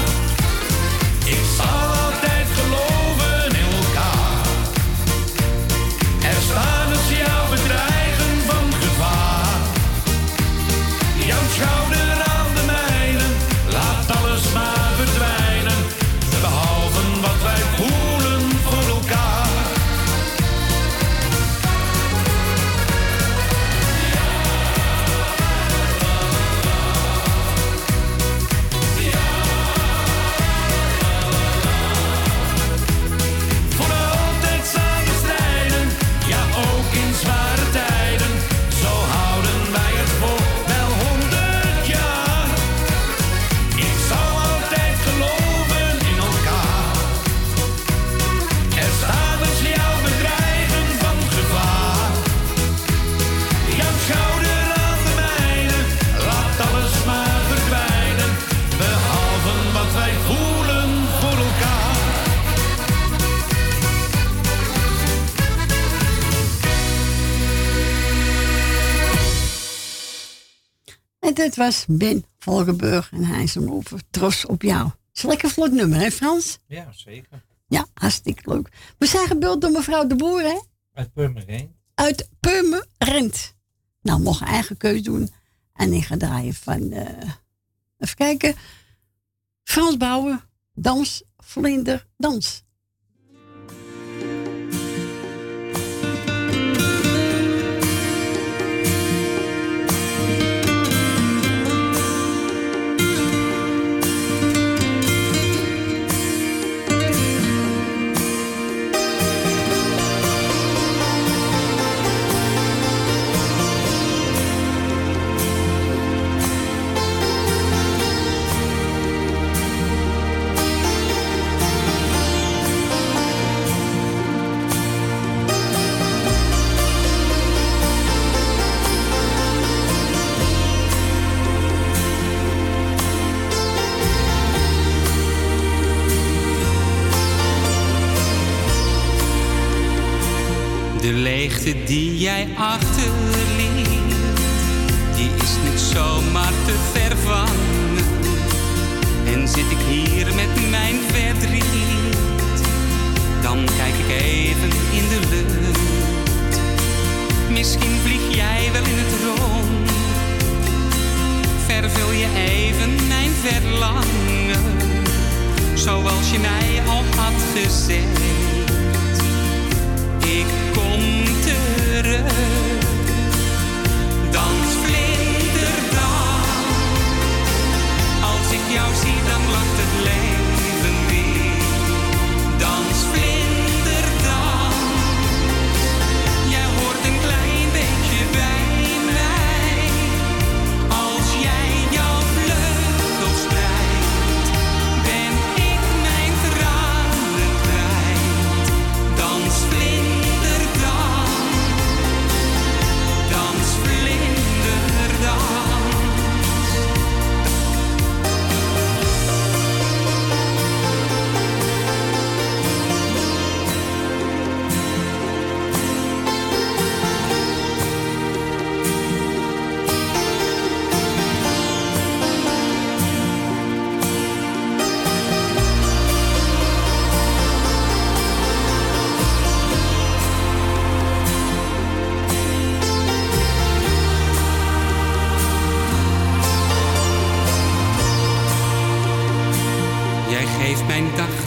Ik zal altijd geloven in elkaar. Er staan als jou bedreigen van gevaar. Jouw schouder aan de mijne, laat alles maar verdwijnen. Behalve wat wij voelen voor elkaar. En dit was Ben Valkenburg en hij is over trots op jou. Het is een lekker vlot nummer, hè Frans? Ja, zeker. Ja, hartstikke leuk. We zijn gebeld door mevrouw de Boer, hè? Uit Purmerend. Uit Purmerend. Nou, mocht je eigen keus doen. En ik ga draaien van, uh, even kijken. Frans Bouwer, dans, vlinder, dans. De leegte die jij achterliet, die is niet zomaar te vervangen. En zit ik hier met mijn verdriet, dan kijk ik even in de lucht. Misschien vlieg jij wel in het rond, vervul je even mijn verlangen, zoals je mij al had gezegd. Ik kom terug, dans vlinderdag. Als ik jou zie, dan lacht het leven weer. Dans vlinderdag. Jij hoort een klein beetje bij mij. Als jij jouw vleugels spreidt, ben ik mijn tranen kwijt. Dans vlinderdag.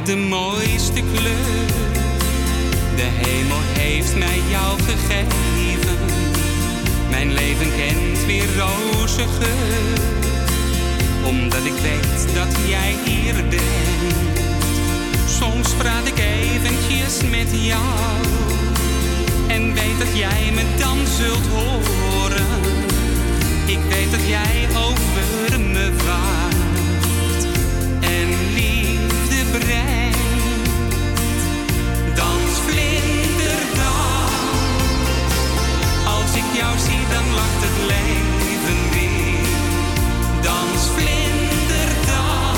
De mooiste kleur, de hemel heeft mij jou gegeven. Mijn leven kent weer roze geur, omdat ik weet dat jij hier bent. Soms praat ik eventjes met jou en weet dat jij me dan zult horen. Ik weet dat jij over me waakt en liefde brengt. Dans vlinderdag. Als ik jou zie, dan lacht het leven weer. Dans vlinderdag.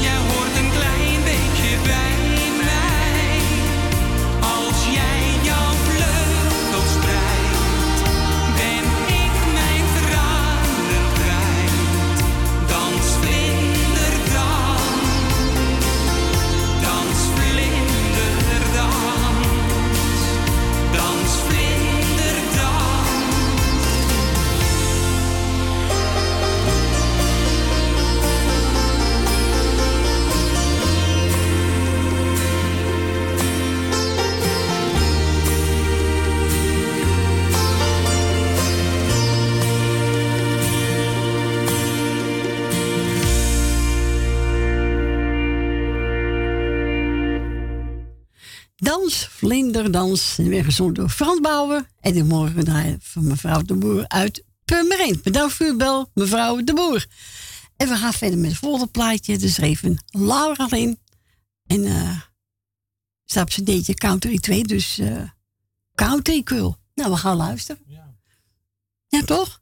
Jij hoort een klein beetje bij mij. Als jij jouw vleugels spreidt, ben ik mijn tranen kwijt. Dans vlinderdag. Dans vlinderdag. Dans, vlinderdans. En weer gezongen door Frans Bouwer. En de morgen draaien van mevrouw de Boer uit Purmerend. Bedankt voor uw bel, mevrouw de Boer. En we gaan verder met het volgende plaatje. Dus even Laura in. En uh, staat op zijn deetje Country twee. Dus uh, Country Girl. Nou, we gaan luisteren. Ja, ja toch?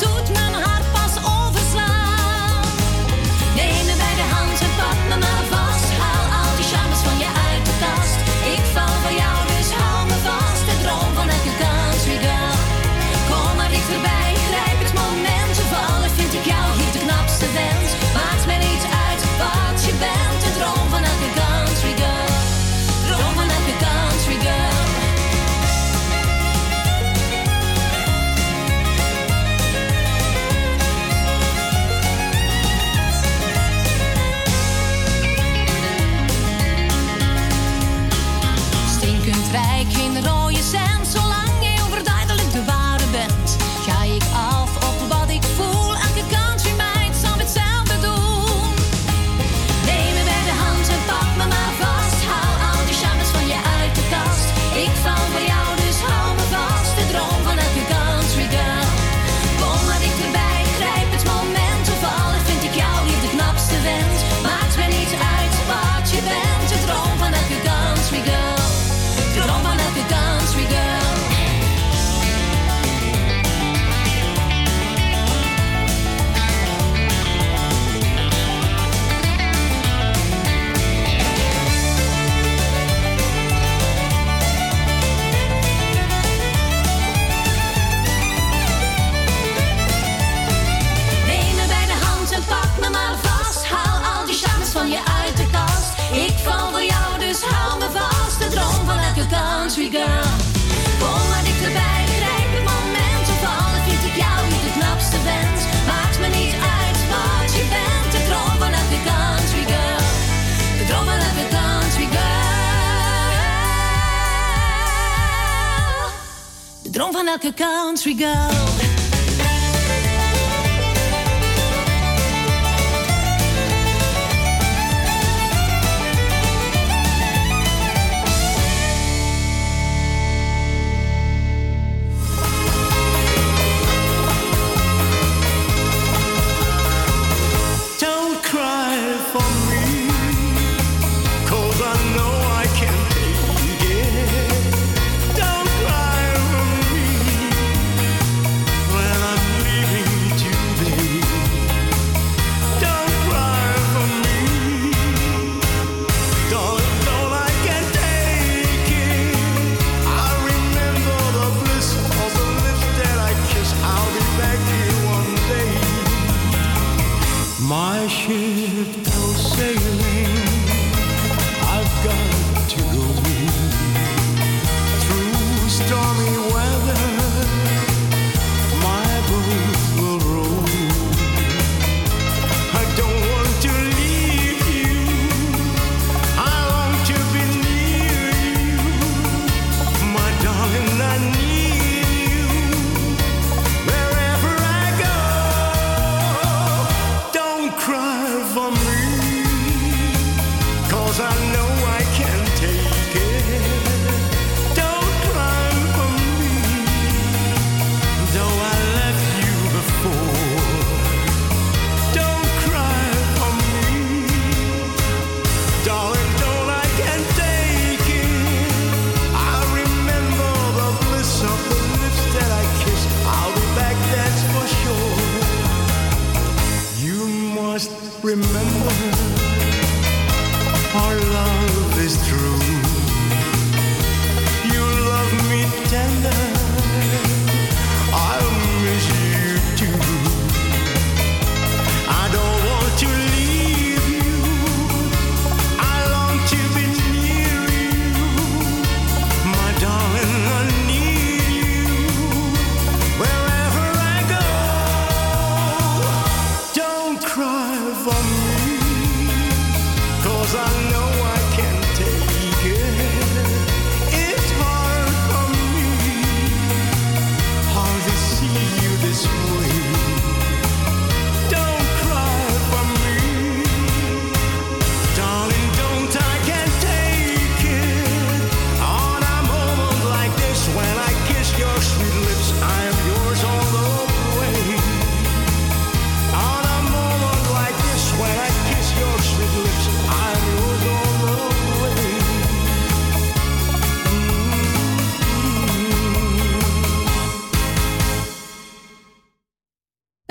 Doet mijn hart pas overslaan. Neem me bij de hand en pak me maar vast. country girl. Kom maar dichterbij, grijp het moment op allen. Vind ik jou niet de knapste wens. Maakt me niet uit wat je bent. De droom van elke country girl. De droom van elke country girl. De droom van elke country girl.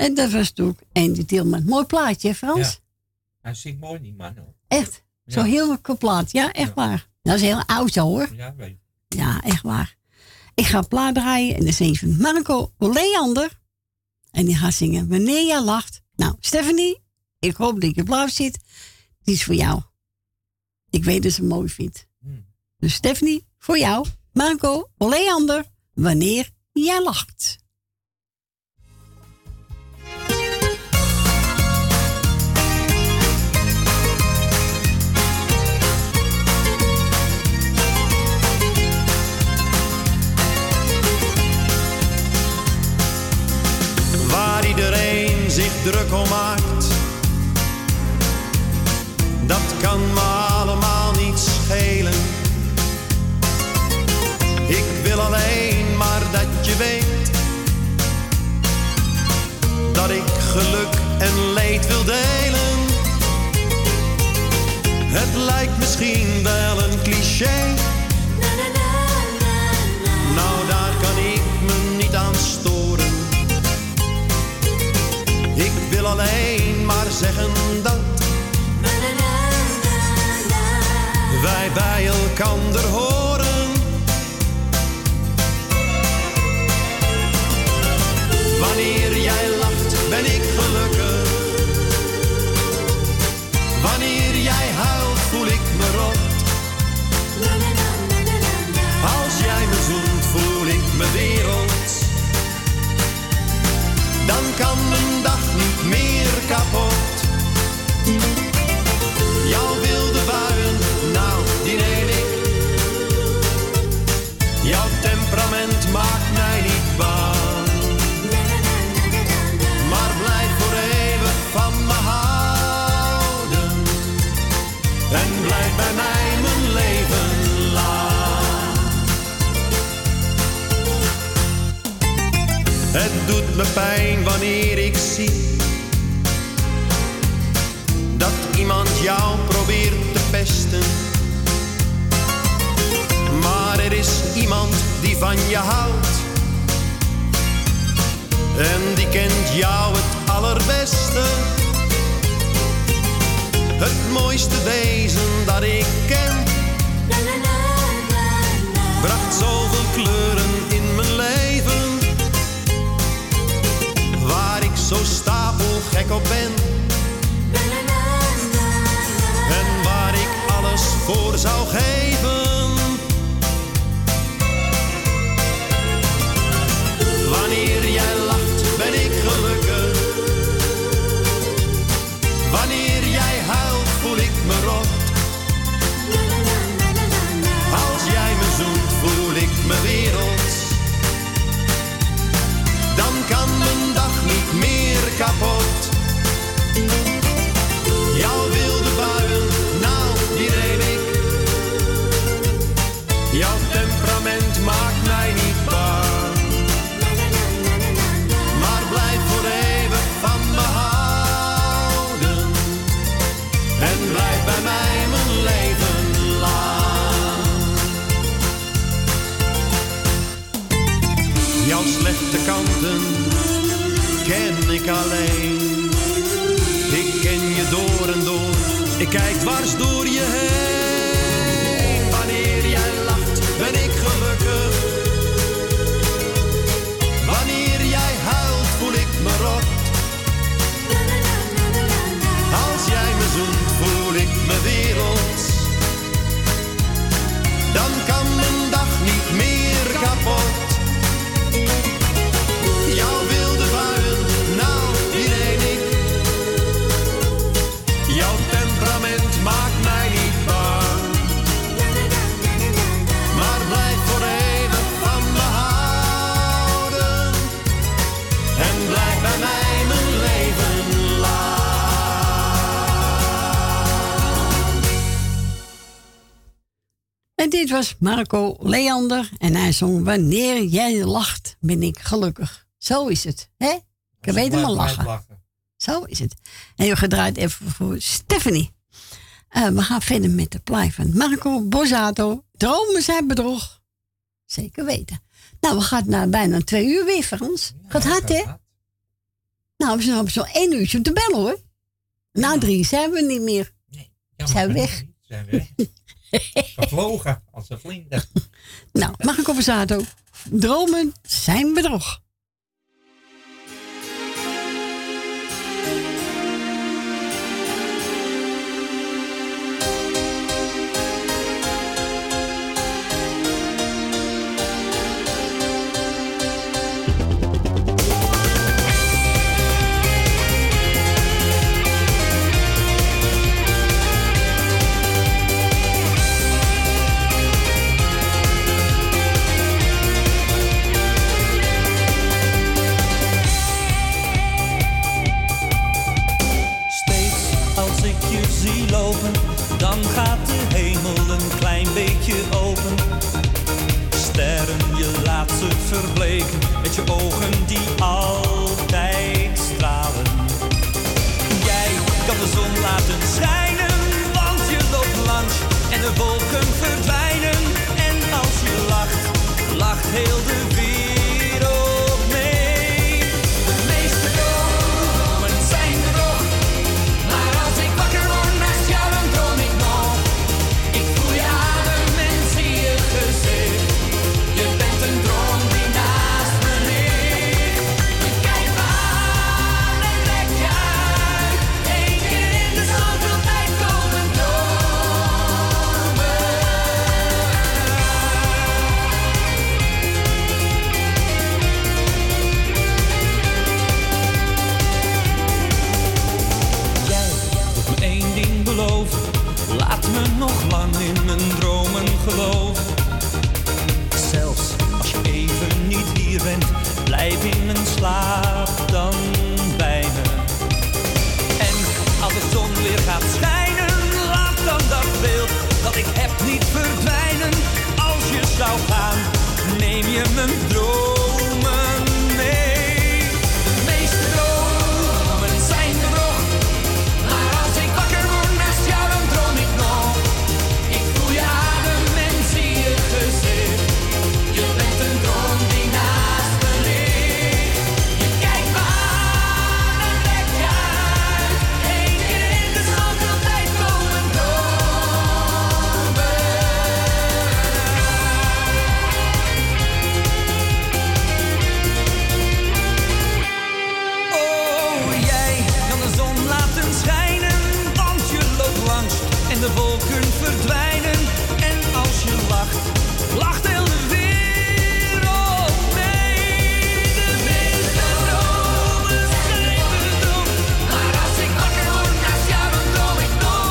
En dat was toen Andy Tilman. Mooi plaatje, Frans? Ja. Hij zingt mooi, die man. Hoor. Echt? Ja. Zo'n heel lekker plaat. Ja, echt ja. waar. Dat is heel oud zo, hoor. Ja, weet ik. Ja, echt waar. Ik ga een plaat draaien en dan zingt van Marco Leander. En die gaat zingen Wanneer jij lacht. Nou, Stephanie, ik hoop dat je blauw zit. Die is voor jou. Ik weet dat ze mooi vindt. Hmm. Dus Stephanie, voor jou. Marco Leander, Wanneer jij lacht. Iedereen zich druk om maakt, dat kan me allemaal niet schelen. Ik wil alleen maar dat je weet, dat ik geluk en leed wil delen. Het lijkt misschien wel een cliché, nou daar kan ik me niet aan storen. Ik wil alleen maar zeggen dat wij bij elkander horen. Wanneer jij lacht, ben ik gelukkig. Wanneer jij huilt, voel ik me rot. blijft bij mij mijn leven lang. Het doet me pijn wanneer ik zie dat iemand jou probeert te pesten. Maar er is iemand die van je houdt en die kent jou het allerbeste. Het mooiste wezen dat ik ken bracht zoveel kleuren in mijn leven, waar ik zo stapelgek op ben en waar ik alles voor zou geven. Wanneer jij lacht, ben ik gelukkig. Wanneer jij huilt, voel ik me rot. Als jij me zoent, voel ik me werelds. Dan kan mijn dag niet meer kapot. Jouw wilde buien, nou, die neem ik. Jouw temperament maakt mij niet bang. Jouw slechte kanten ken ik alleen. Ik ken je door en door, ik kijk dwars door je heen. Wanneer jij lacht, ben ik gelukkig. Wanneer jij huilt, voel ik me rot. Als jij me zoent, voel ik me werelds. Dan kan mijn dag niet meer kapot. Jouw wilde buien, nou die neem ik. Jouw temperament maakt mij niet bang, maar blijf voor even van me houden en blijf bij mij mijn leven lang. En dit was Marco Leander en hij zong Wanneer jij lacht, ben ik gelukkig. Zo is het, hè? Ik kan beter maar lachen. lachen. Zo is het. En je gedraaid even voor Stephanie. Uh, we gaan verder met de plaat van Marco Borsato. Dromen zijn bedrog. Zeker weten. Nou, we gaan na bijna twee uur weer, Frans. Ja, gaat hard, hè? Hard. Nou, we zijn op zo'n één uurtje op de bel, hoor. Ja. Na drie zijn we niet meer. Nee, jammer, zijn we weg. Niet. Zijn we weg. Gevlogen als een vlinder. Nou, Marco Borsato. Dromen zijn bedrog. Dan gaat de hemel een klein beetje open. Sterren, je laat ze verbleken met je ogen die altijd stralen. Jij kan de zon laten schijnen, want je loopt langs en de wolken verdwijnen. En als je lacht, lacht heel de wereld mee. De meeste dromen zijn bedrog, maar als ik wakker word. Nog lang in mijn dromen geloof. Zelfs als je even niet hier bent, blijf in mijn slaap dan bij me. En als de zon weer gaat schijnen, laat dan dat beeld. wolken verdwijnen en als je lacht, lacht heel de wereld mee. De meeste dromen zijn bedoeld, maar als ik wakker word naast jou, dan droom ik nog.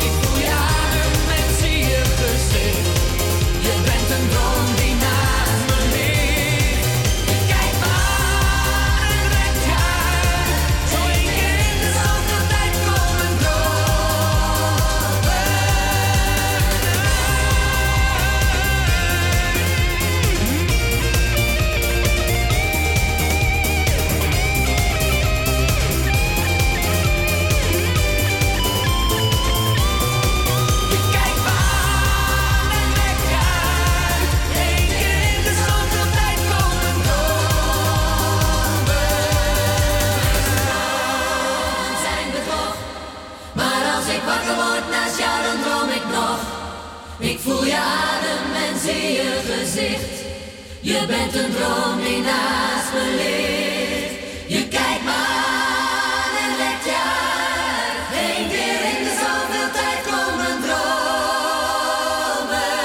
Ik voel je adem en zie je gezicht. Je bent een droom die naast me ligt. Ik kijk maar en rek je uit, zo ik in de zoveel tijd komen dromen. Ik kijk maar en rek je uit, één keer in de zoveel tijd komen dromen. Zijn we toch? Maar als ik wakker word naast jou, dan droom ik nog. Ik voel je adem en zie je gezicht. Je bent een droom die naast me ligt. Je kijkt me aan en lekt je uit. Eén keer in de zoveel tijd komen dromen uit.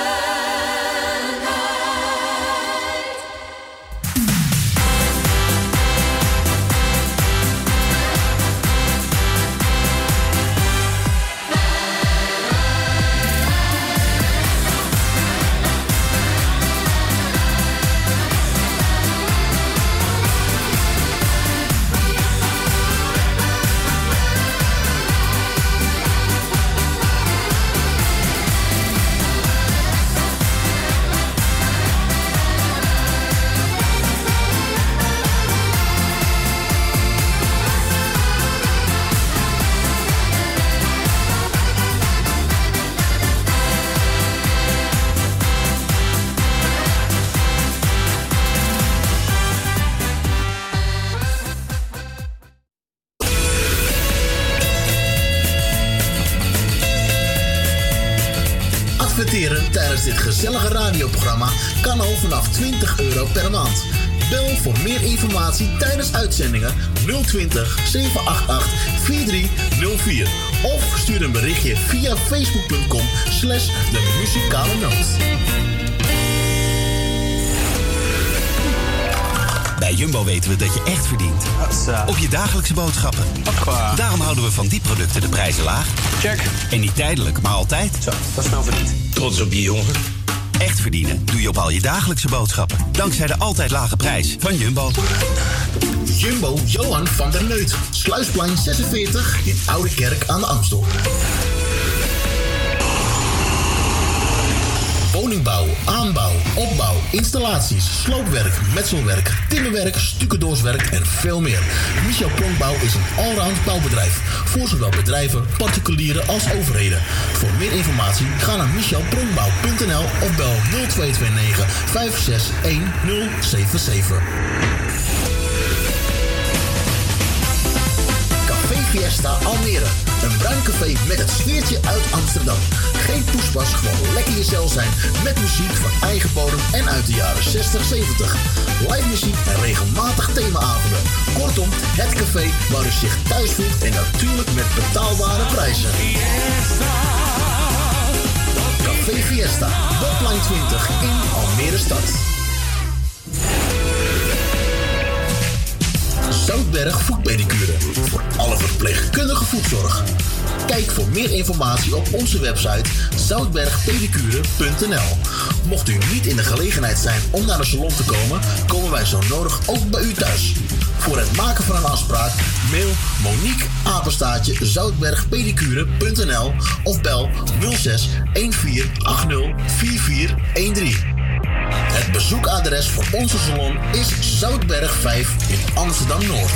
Adverteren tijdens dit gezellige radioprogramma kan al vanaf twintig euro per maand. Bel voor meer informatie tijdens uitzendingen nul twintig, zeven acht acht, vier drie nul vier. Of stuur een berichtje via facebook.com slash de muzikale noot. Bij Jumbo weten we dat je echt verdient. Op je dagelijkse boodschappen. Daarom houden we van die producten de prijzen laag. Check. En niet tijdelijk, maar altijd. Zo, dat is snel verdiend. Trots op je, jongen. Echt verdienen doe je op al je dagelijkse boodschappen. Dankzij de altijd lage prijs van Jumbo. Jumbo Johan van der Neut. Sluisplein zesenveertig in Ouderkerk aan de Amstel. Woningbouw, aanbouw, opbouw, installaties, sloopwerk, metselwerk, timmerwerk, stucadoorswerk en veel meer. Michel Pronkbouw is een allround bouwbedrijf voor zowel bedrijven, particulieren als overheden. Voor meer informatie ga naar michel pronkbouw punt n l of bel nul twee twee negen, vijf zes een, nul zeven zeven. Fiesta Almere. Een bruin café met het sfeertje uit Amsterdam. Geen poespas, gewoon lekker jezelf zijn. Met muziek van eigen bodem en uit de jaren zestig, zeventig. Live muziek en regelmatig themaavonden. Kortom, het café waar u zich thuis voelt en natuurlijk met betaalbare prijzen. Café Fiesta, Botplein twintig in Almere-Stad. Zoutberg Voetpedicure. Voor alle verpleegkundige voetzorg. Kijk voor meer informatie op onze website zoutberg pedicure punt n l. Mocht u niet in de gelegenheid zijn om naar de salon te komen, komen wij zo nodig ook bij u thuis. Voor het maken van een afspraak mail Monique apenstaartje zoutberg pedicure punt n l of bel nul zes, een vier acht nul, vier vier een drie. Het bezoekadres voor onze salon is Zoutberg vijf in Amsterdam-Noord.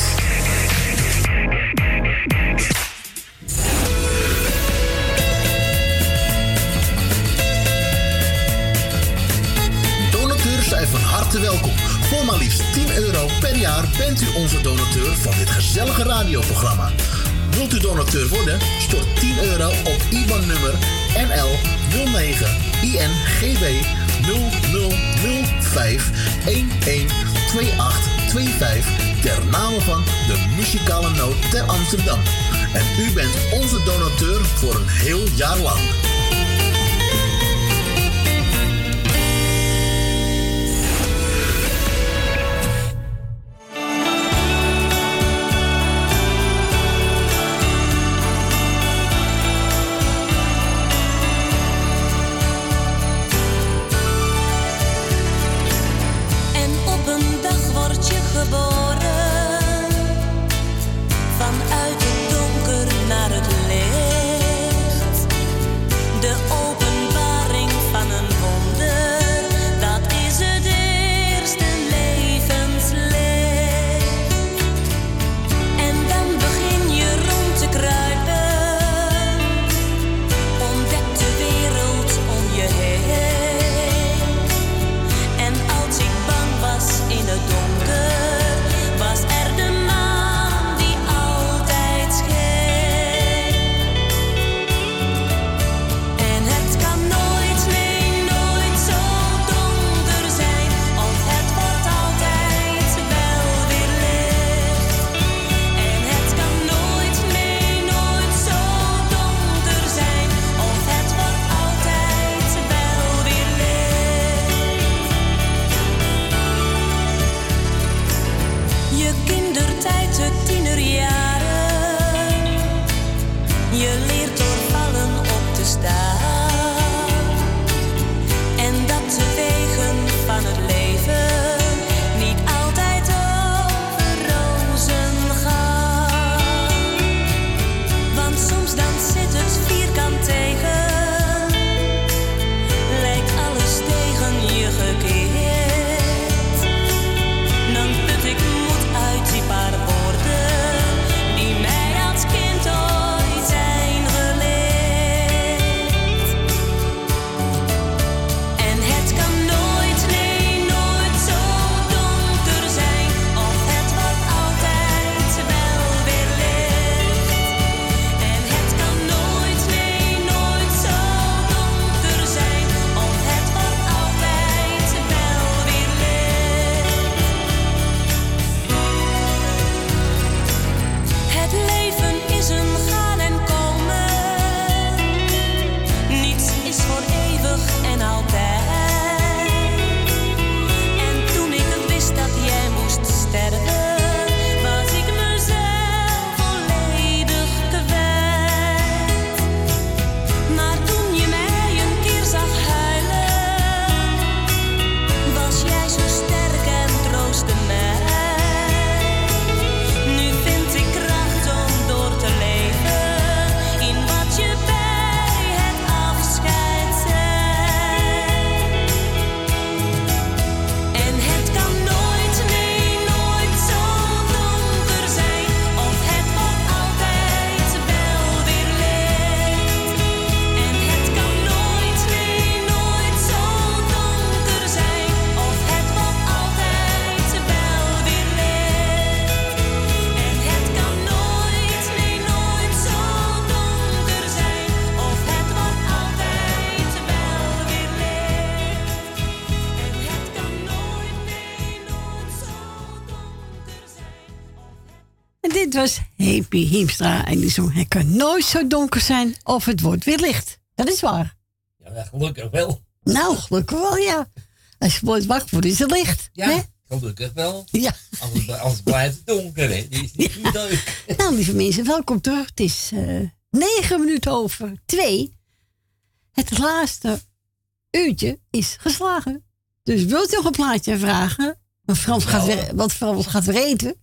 Donateurs zijn van harte welkom. Voor maar liefst tien euro per jaar bent u onze donateur van dit gezellige radioprogramma. Wilt u donateur worden? Stort tien euro op I B A N nummer N L nul negen I N G B nul nul nul vijf een een twee acht twee vijf ter name van de muzikale noot ter Amsterdam. En u bent onze donateur voor een heel jaar lang. Himpie Hiemstra en die zong: het kan nooit zo donker zijn of het wordt weer licht. Dat is waar. Ja, gelukkig wel. Nou, gelukkig wel, ja. Als je wordt wakker wordt, is het licht. Ja, hè? Gelukkig wel. Ja. Anders, anders blijft het donker, hè. Dat is niet ja. leuk. Nou, lieve mensen, welkom terug. Het is uh, negen minuten over twee. Het laatste uurtje is geslagen. Dus wilt u nog een plaatje vragen? Want Frans nou, gaat, want Frans gaat weer eten.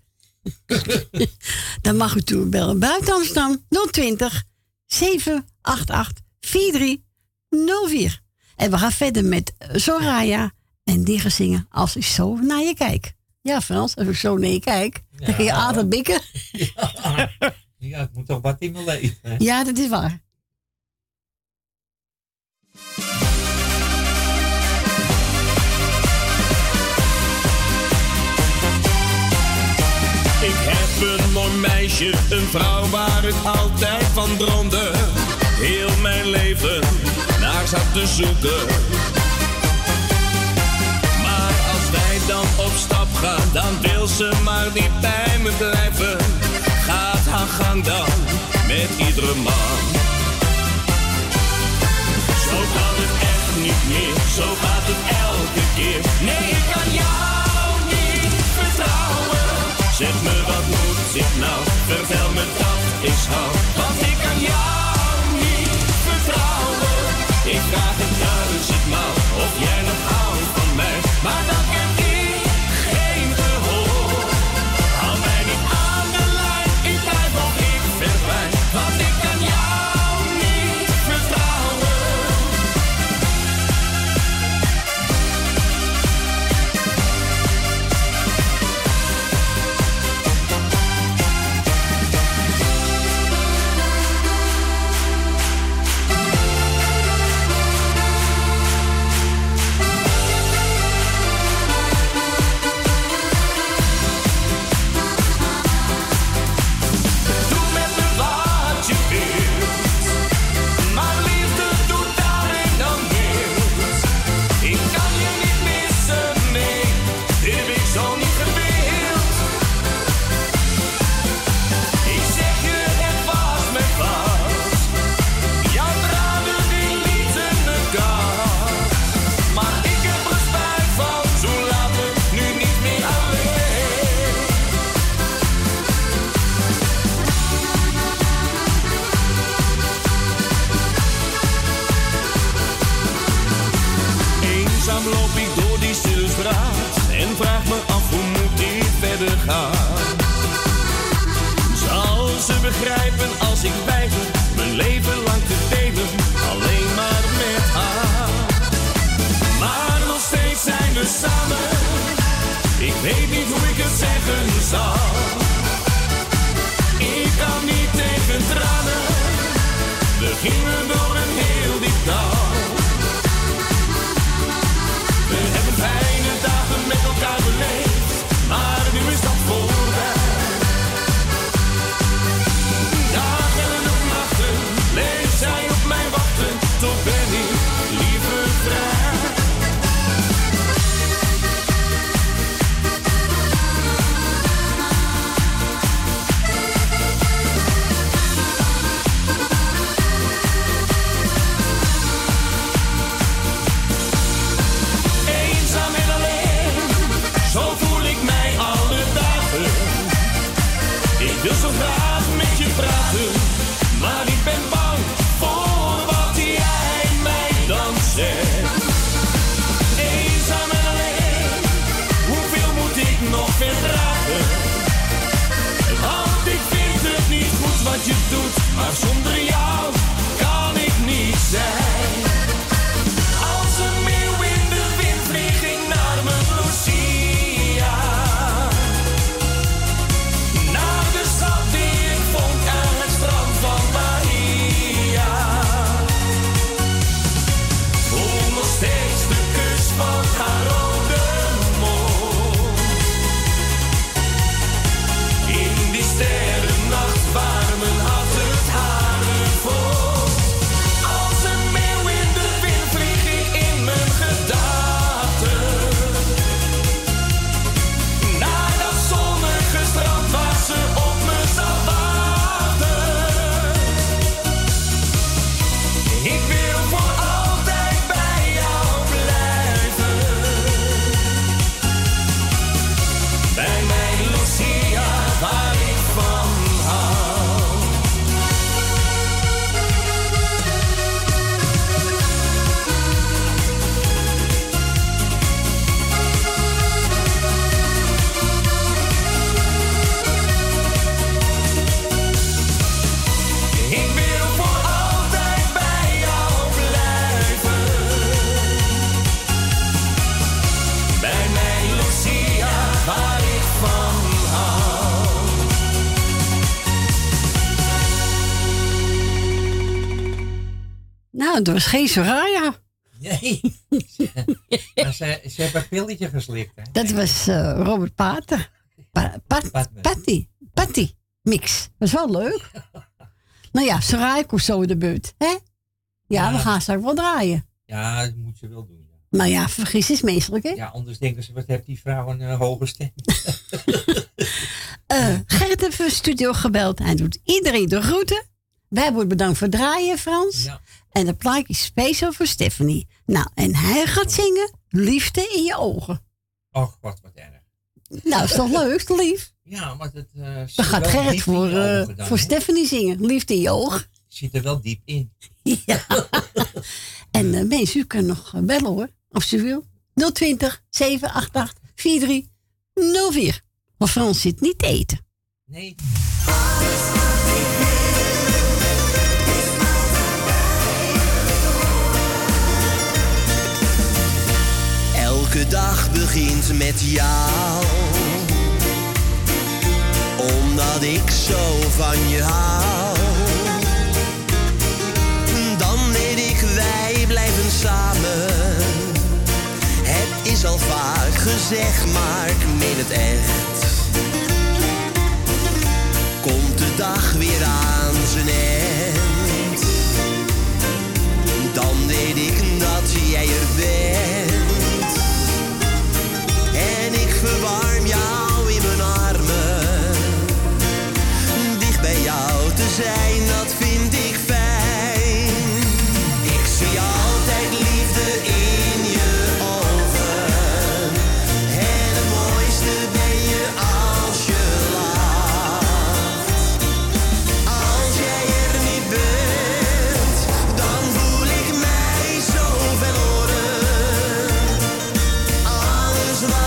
Dan mag u toe bellen buiten Amsterdam nul twintig, zeven acht acht, vier drie nul vier. En we gaan verder met Soraya en die gaan zingen Als ik zo naar je kijk. Ja, Frans, als ik zo naar je kijk, ja, dan kun je aardig bikken. Ja, ja, ik moet toch wat in mijn leven. Hè? Ja, dat is waar. Ik heb een mooi meisje, een vrouw waar ik altijd van droomde. Heel mijn leven naar zat te zoeken. Maar als wij dan op stap gaan, dan wil ze maar niet bij me blijven. Gaat haar gang dan met iedere man. Zo gaat het echt niet meer, zo gaat het elke keer. Nee, ik kan jou niet vertrouwen. Zeg me wat moet ik nou, vertel me dat ik hou. Want ik kan jou niet vertrouwen. Ik vraag het duizendmaal of jij nog houdt van mij, maar dan heb ik geen gehoor. Haal mij niet aan de lijn, ik blijf of ik verdwijn, want ik kan jou niet vertrouwen. En vraag me af hoe moet ik verder gaan. Zal ze begrijpen als ik weiger mijn leven lang te delen, alleen maar met haar. Maar nog steeds zijn we samen, ik weet niet hoe ik het zeggen zal. Ik kan niet tegen tranen, we gingen door een heel diep dal. We hebben fijn met elkaar beleefd, maar nu is dat voorbij. Dagen en nachten, leeft zij op mij wachten, toch ben ik liever vrij. Ik wil zo graag met je praten, maar ik ben bang voor wat jij mij dan zegt. Eenzaam en alleen, hoeveel moet ik nog verdragen? Want ik vind het niet goed wat je doet, maar zonder jou kan ik niet zijn. Als een meeuw in de wind vlieg ik naar mijn Lucia. Nou, dat was geen Soraya. Nee. Maar ze, ze hebben een pilletje geslikt. Hè? Dat was uh, Robert Pater. Pa- Pat- Patty. Patty. Mix. Dat was wel leuk. Nou ja, Soraya komt zo in de buurt. Hè? Ja, ja, we gaan straks wel draaien. Ja, dat moet je wel doen. Ja. Maar ja, vergis is menselijk, hè? Ja, anders denken ze, wat heeft die vrouw een uh, hoge stem? uh, Gerrit heeft voor studio gebeld. Hij doet iedereen de groeten. Wij worden bedankt voor het draaien, Frans. Ja. En dat plaatje is speciaal voor Stephanie. Nou, en hij gaat zingen Liefde in je ogen. Och, wat wat erg. Nou, is toch leuk, toch lief? Ja, maar het... Uh, dan gaat Gerrit voor, uh, dan, voor Stephanie zingen. Liefde in je ogen. Zit er wel diep in. Ja. En uh, mensen, u kan nog bellen hoor. Of ze wil. nul twintig, zeven acht acht, vier drie nul vier. Want Frans zit niet te eten. Nee. Elke dag begint met jou, omdat ik zo van je hou. Dan weet ik, wij blijven samen. Het is al vaak gezegd, maar ik meen het echt. Komt de dag weer aan zijn eind, dan weet ik dat jij er bent. En ik verwarm jou in mijn armen. Dicht bij jou te zijn, dat vind ik fijn. Ik zie altijd liefde in je ogen. En het mooiste ben je als je lacht. Als jij er niet bent, dan voel ik mij zo verloren. Alles wat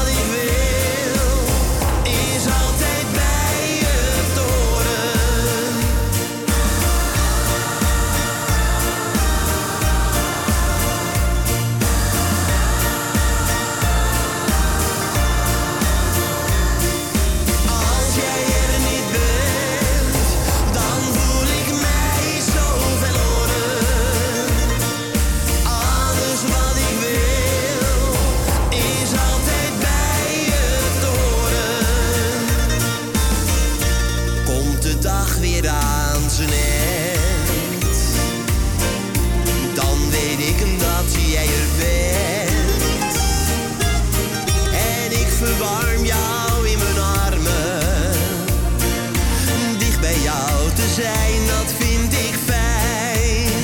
zijn, dat vind ik fijn.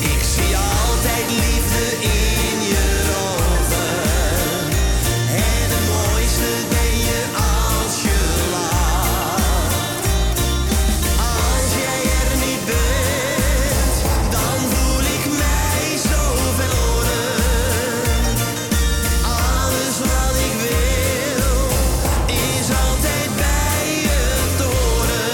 Ik zie altijd liefde in je ogen. En het mooiste ben je als je lacht. Als jij er niet bent, dan voel ik mij zo verloren. Alles wat ik wil, is altijd bij je toren.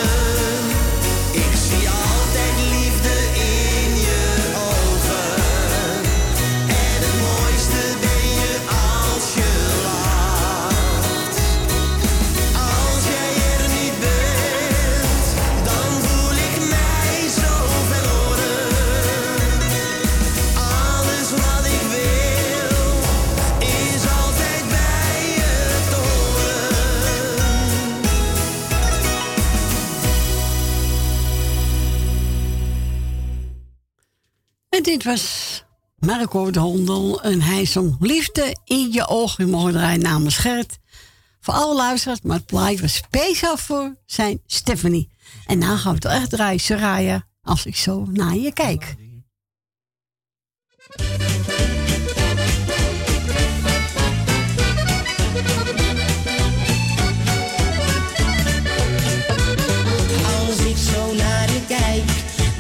En dit was Marco de Hondel en hij zong Liefde in je ogen. U mogen draaien namens Gerrit. Voor alle luisteraars, maar het plaatje was speciaal voor zijn Stephanie. En nou gaan we toch echt draaien, Soraya, als ik zo naar je kijk. Als ik zo naar je kijk,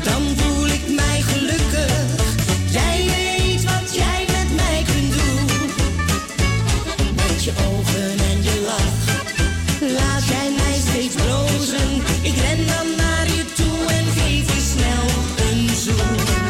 dan voel ik mij gelukkig. Je ogen en je lach, laat jij mij steeds blozen. Ik ren dan naar je toe en geef je snel een zoen.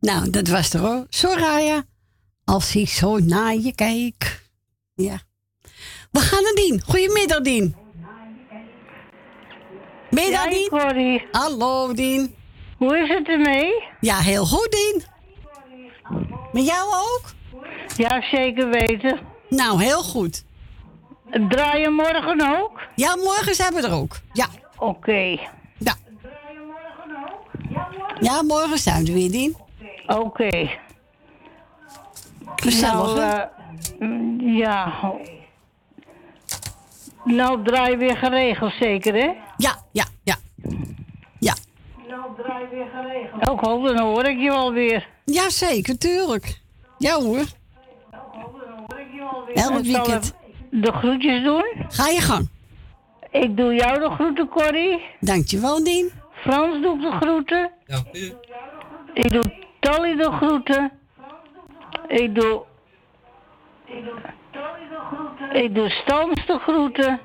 Nou, dat was er hoor. Soraya, als ik zo naar je kijk. Ja. We gaan naar Dien. Goedemiddag, Dien. Ben je daar, Dien? Ja, Corrie. Hallo, Dien. Hoe is het ermee? Ja, heel goed, Dien. Met jou ook? Ja, zeker weten. Nou, heel goed. Draai je morgen ook? Ja, morgen zijn we er ook. Ja. Oké. Okay. Ja. Draai je morgen ook? Ja, morgen zijn we weer, Dien. Oké. Okay. Nou, uh, ja. Nou draai weer geregeld zeker, hè? Ja, ja, ja. Ja. Nou draai weer geregeld. Ook al, dan hoor ik je alweer. Ja, zeker, tuurlijk. Ja hoor. Elk weekend. De groetjes doen. Ga je gang. Ik doe jou de groeten, Corrie. Dankjewel, Dien. Frans doet de groeten. Ja, u. Ik doe Tolly de groeten. Ik doe... Ik doe Tolly de groeten. Ik doe Stans de groeten.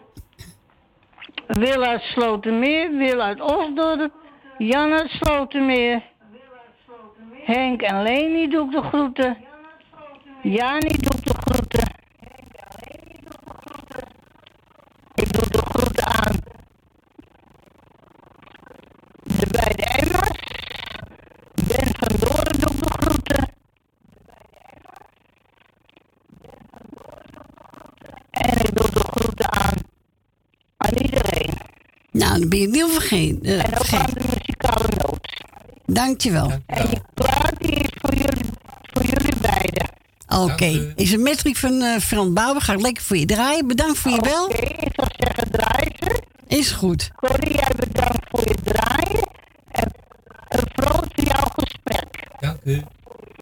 Wil uit Slotermeer. Wil uit Osdorp. Jan uit Slotermeer. Henk en Leni doe ik de groeten. Jani doe ik de groeten. Ik doe de groeten aan de beide Emma's. Ben Van Delen doet de groeten. En ik doe de groeten aan, aan iedereen. Nou, dan ben je niet vergeten. Uh, en ook vergeen. Aan de muzikale noot. Dankjewel. En die plaat die is voor jullie, voor jullie beiden. Oké, okay. Is een metric van uh, Frans Bouwer. Ga ik lekker voor je draaien. Bedankt voor je bel. Oké, okay, ik zou zeggen draaien. Is goed. Corrie, jij bedankt voor je draaien. En een vrolijk voor jouw gesprek. Dank u.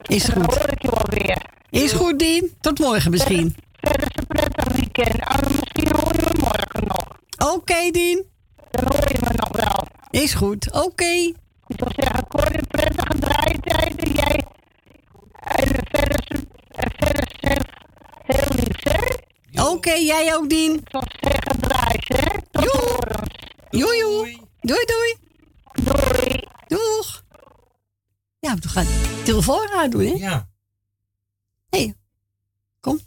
Is goed. Dan hoor ik je alweer. Is goed, Dien. Tot morgen misschien. Verder een prettig weekend. Misschien hoor je me morgen nog. Oké, okay, Dien. Dan hoor je me nog wel. Is goed. Oké. Okay. Ik zou zeggen, Corrie, een prettige draaitijd. En jij... En verder zeg heel lief, hè? Oké, okay, jij ook, Dien. Ik zou zeggen, draai, hè? Tot morgen. Joe, joe. Doei, doei. Doei. Doeg. Ja, we gaan de telefoon aan doen, hè? Ja. Hé, hey, kom.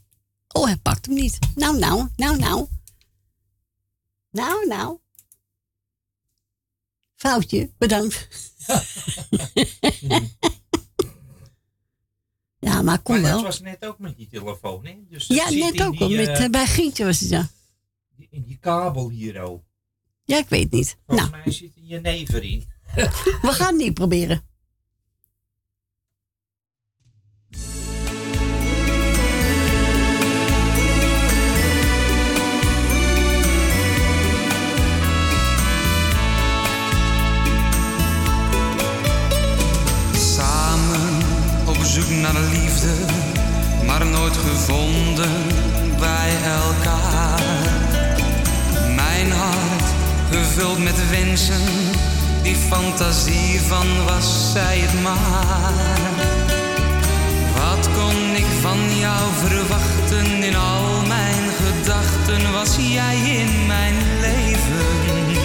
Oh, hij pakt hem niet. Nou, nou, nou, nou. Nou, nou. Foutje, bedankt. Ja, maar kom maar wel. Dat was net ook met die telefoon, hè? Dus ja, net ook wel. Met, uh, bij Grietje was het, ja. In die kabel hier ook. Ja, ik weet niet. Volgens nou. Mij zit je never in. We gaan het niet proberen. Samen op zoek naar de liefde, maar nooit gevonden bij elkaar. Mijn hart gevuld met wensen, die fantasie van was zij het maar. Wat kon ik van jou verwachten? In al mijn gedachten was jij in mijn leven.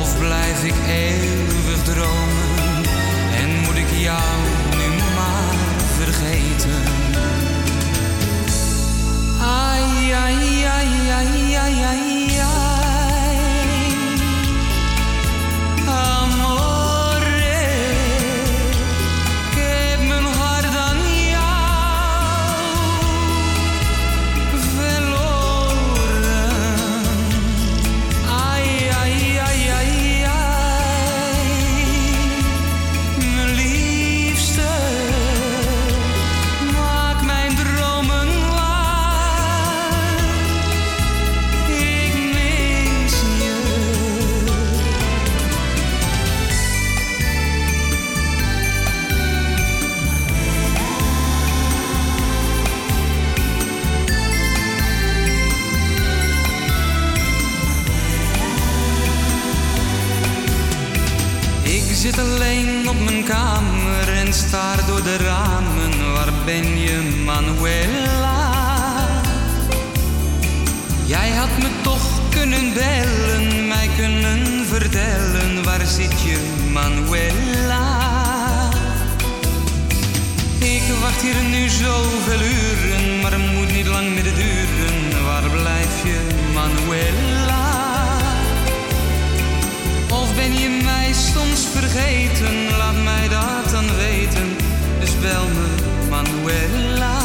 Of blijf ik eeuwig dromen en moet ik jou nu maar vergeten? Ai, ai, ai, ai, ai, ai, ai. Ik zit alleen op mijn kamer en staar door de ramen. Waar ben je, Manuela? Jij had me toch kunnen bellen, mij kunnen vertellen. Waar zit je, Manuela? Ik wacht hier nu zoveel uren, maar het moet niet lang meer duren. Waar blijf je, Manuela? Of ben je mij soms vergeten? Laat mij dat dan weten. Dus bel me, Manuela.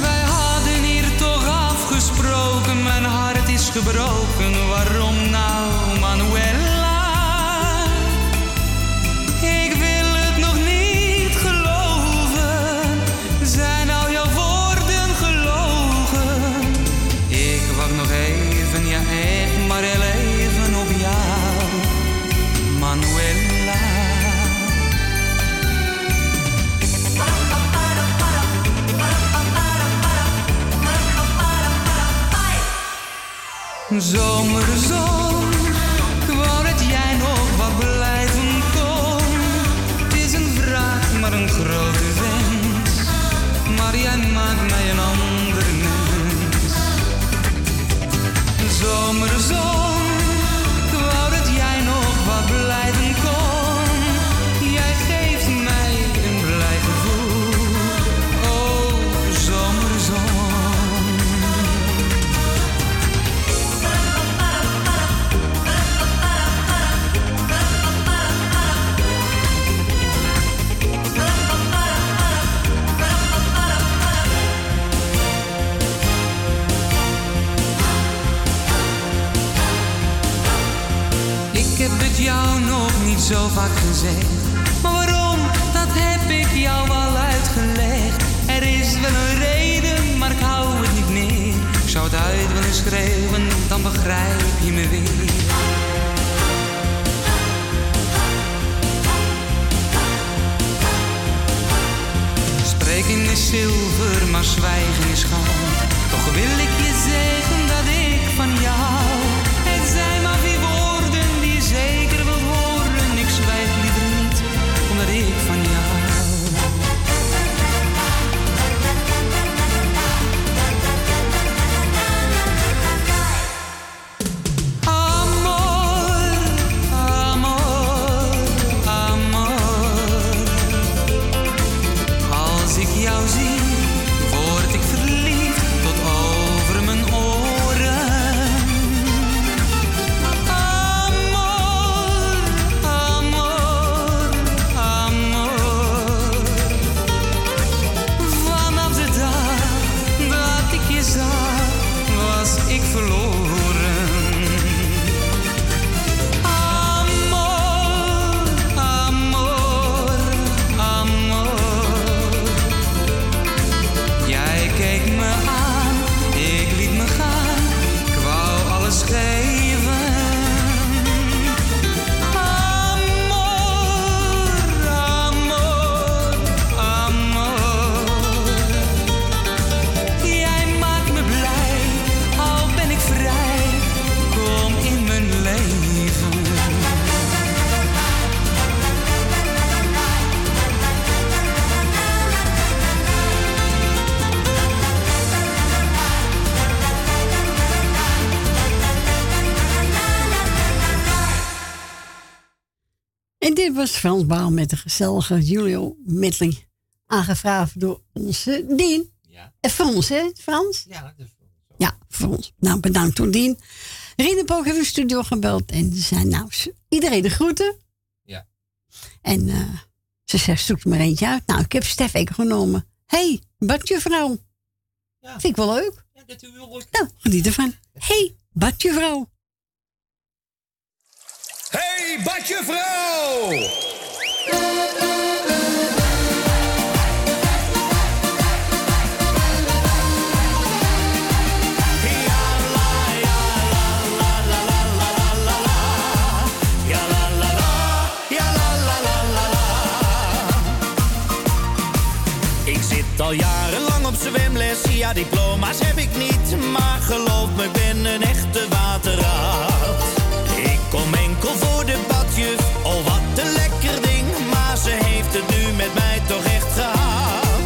Wij hadden hier toch afgesproken. Mijn hart is gebroken. Waarom nou, Manuela? Ik wil het nog niet geloven. Zijn al jouw woorden gelogen? Ik wacht nog even, ja echt maar heel even. Zomerzon, ik wou dat jij nog wat blijven kon. Het is een vraag, maar een grote wens. Maar jij maakt mij een ander mens. Zomerzon, ik wou dat jij nog wat blijven kon. Jij geeft mij een blij gevoel. Oh, zomerzon. Ik heb het jou nog niet zo vaak gezegd. Maar waarom, dat heb ik jou al uitgelegd. Er is wel een reden, maar ik hou het niet meer. Ik zou het uit willen schreeuwen, dan begrijp je me weer. Spreken is zilver, maar zwijgen is goud. Toch wil ik je zeggen dat ik van jou. Het zijn maar vier woorden. Zeker wil horen, ik zwijg liever niet, omdat ik van jou. Amor, amor, amor. Als ik jou zie, word ik verliefd tot over mijn oren. En dit was Frans Baal met de gezellige Julio Medley. Aangevraagd door onze Dien. Ja. Eh, Frans, hè? Frans? Ja, dat is Frans. Ja, Frans. Nou, bedankt voor Dien. Riedenpook heeft de studio gebeld en ze zei, nou, iedereen de groeten. Ja. En uh, ze zei, zoek er maar eentje uit. Nou, ik heb Stef even genomen. Hé, hey, badjuffrouw. Ja. Vind ik wel leuk. Ja, natuurlijk. Nou, geniet ervan. Hé, hey, badjuffrouw. Hé, hey, badjuffrouw! Al jarenlang op zwemles, ja, diploma's heb ik niet. Maar geloof me, ik ben een echte waterrat. Ik kom enkel voor de badjuf, oh wat een lekker ding. Maar ze heeft het nu met mij toch echt gehad.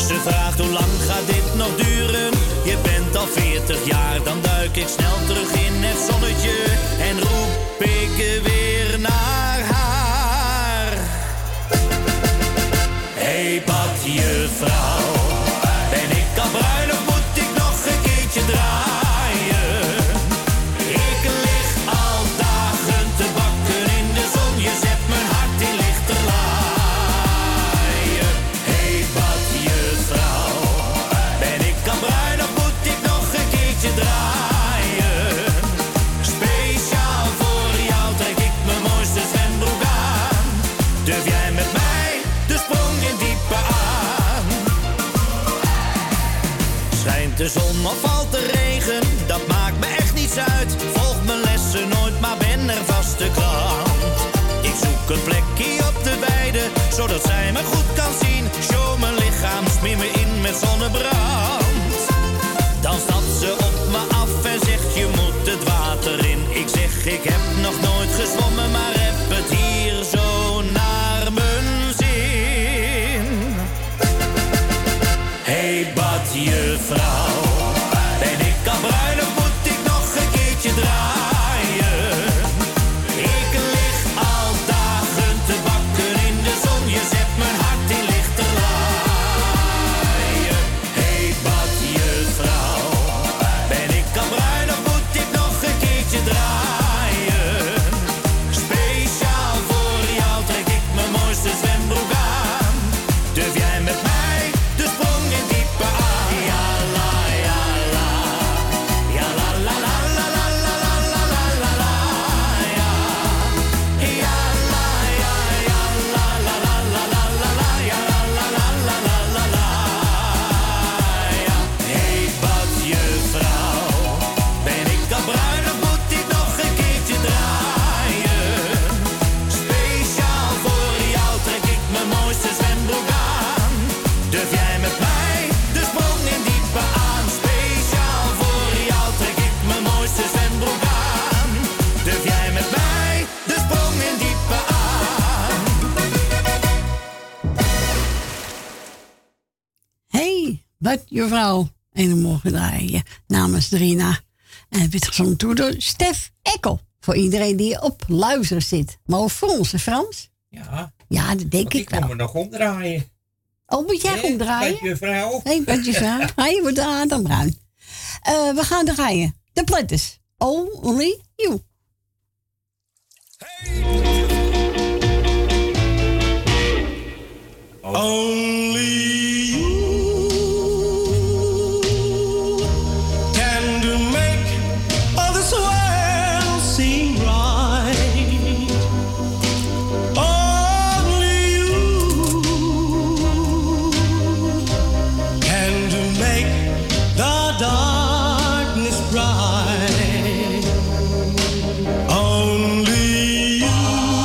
Ze vraagt hoe lang gaat dit nog duren? Je bent al veertig jaar, dan duik ik snel terug in het zonnetje. En roep ik weer naar haar. Hey badjufvrouw. De zon of valt de regen, dat maakt me echt niets uit. Volg mijn lessen nooit, maar ben er vast de klant. Ik zoek een plekje op de weide, zodat zij me goed kan zien. Show mijn lichaam, smeer me in met zonnebrand. Dan stapt ze op me af en zegt, je moet het water in. Ik zeg, ik heb nog nooit gezwommen, maar heb het hier zo naar mijn zin. Hey badjuffrouw. Badjuffrouw. En dan mogen draaien namens Rina. En het werd gezongen toe door Stef Ekkel. Voor iedereen die op luister zit. Maar ook voor ons, hè, Frans? Ja. Ja, dat denk ik wel. Ik kan me nog omdraaien. Oh, moet jij nee, omdraaien? Badjuffrouw. Nee, badjuffrouw. Hij wordt de adem bruin. Uh, we gaan draaien. De Platters. Only You. Hey. Only You. Darkness bright, only you.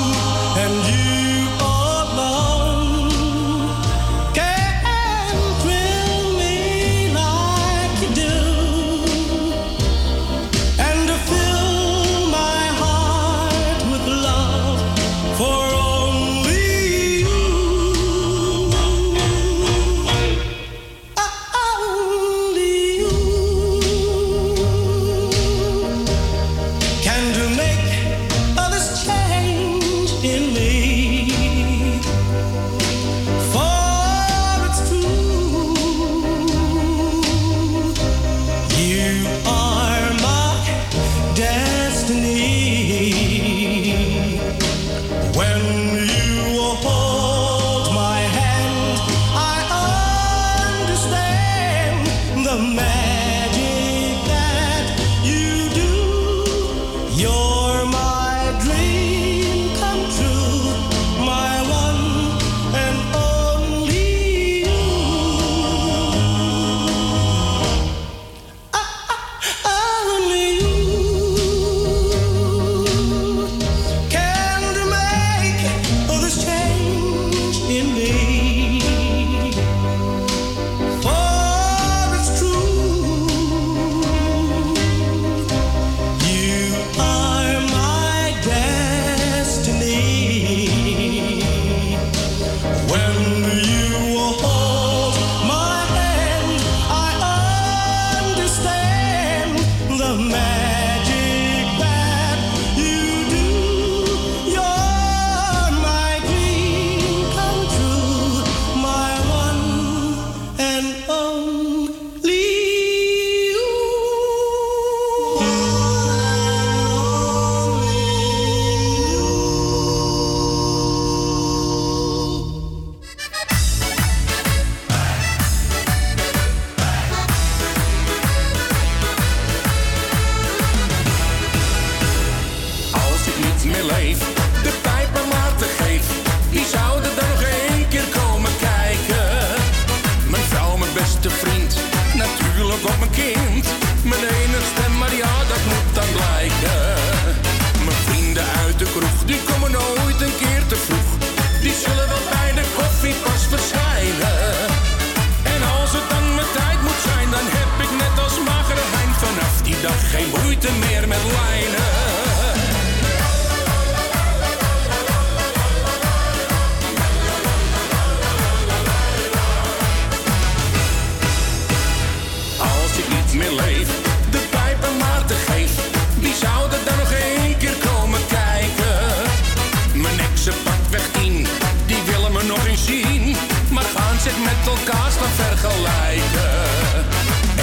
met elkaar staan vergelijken.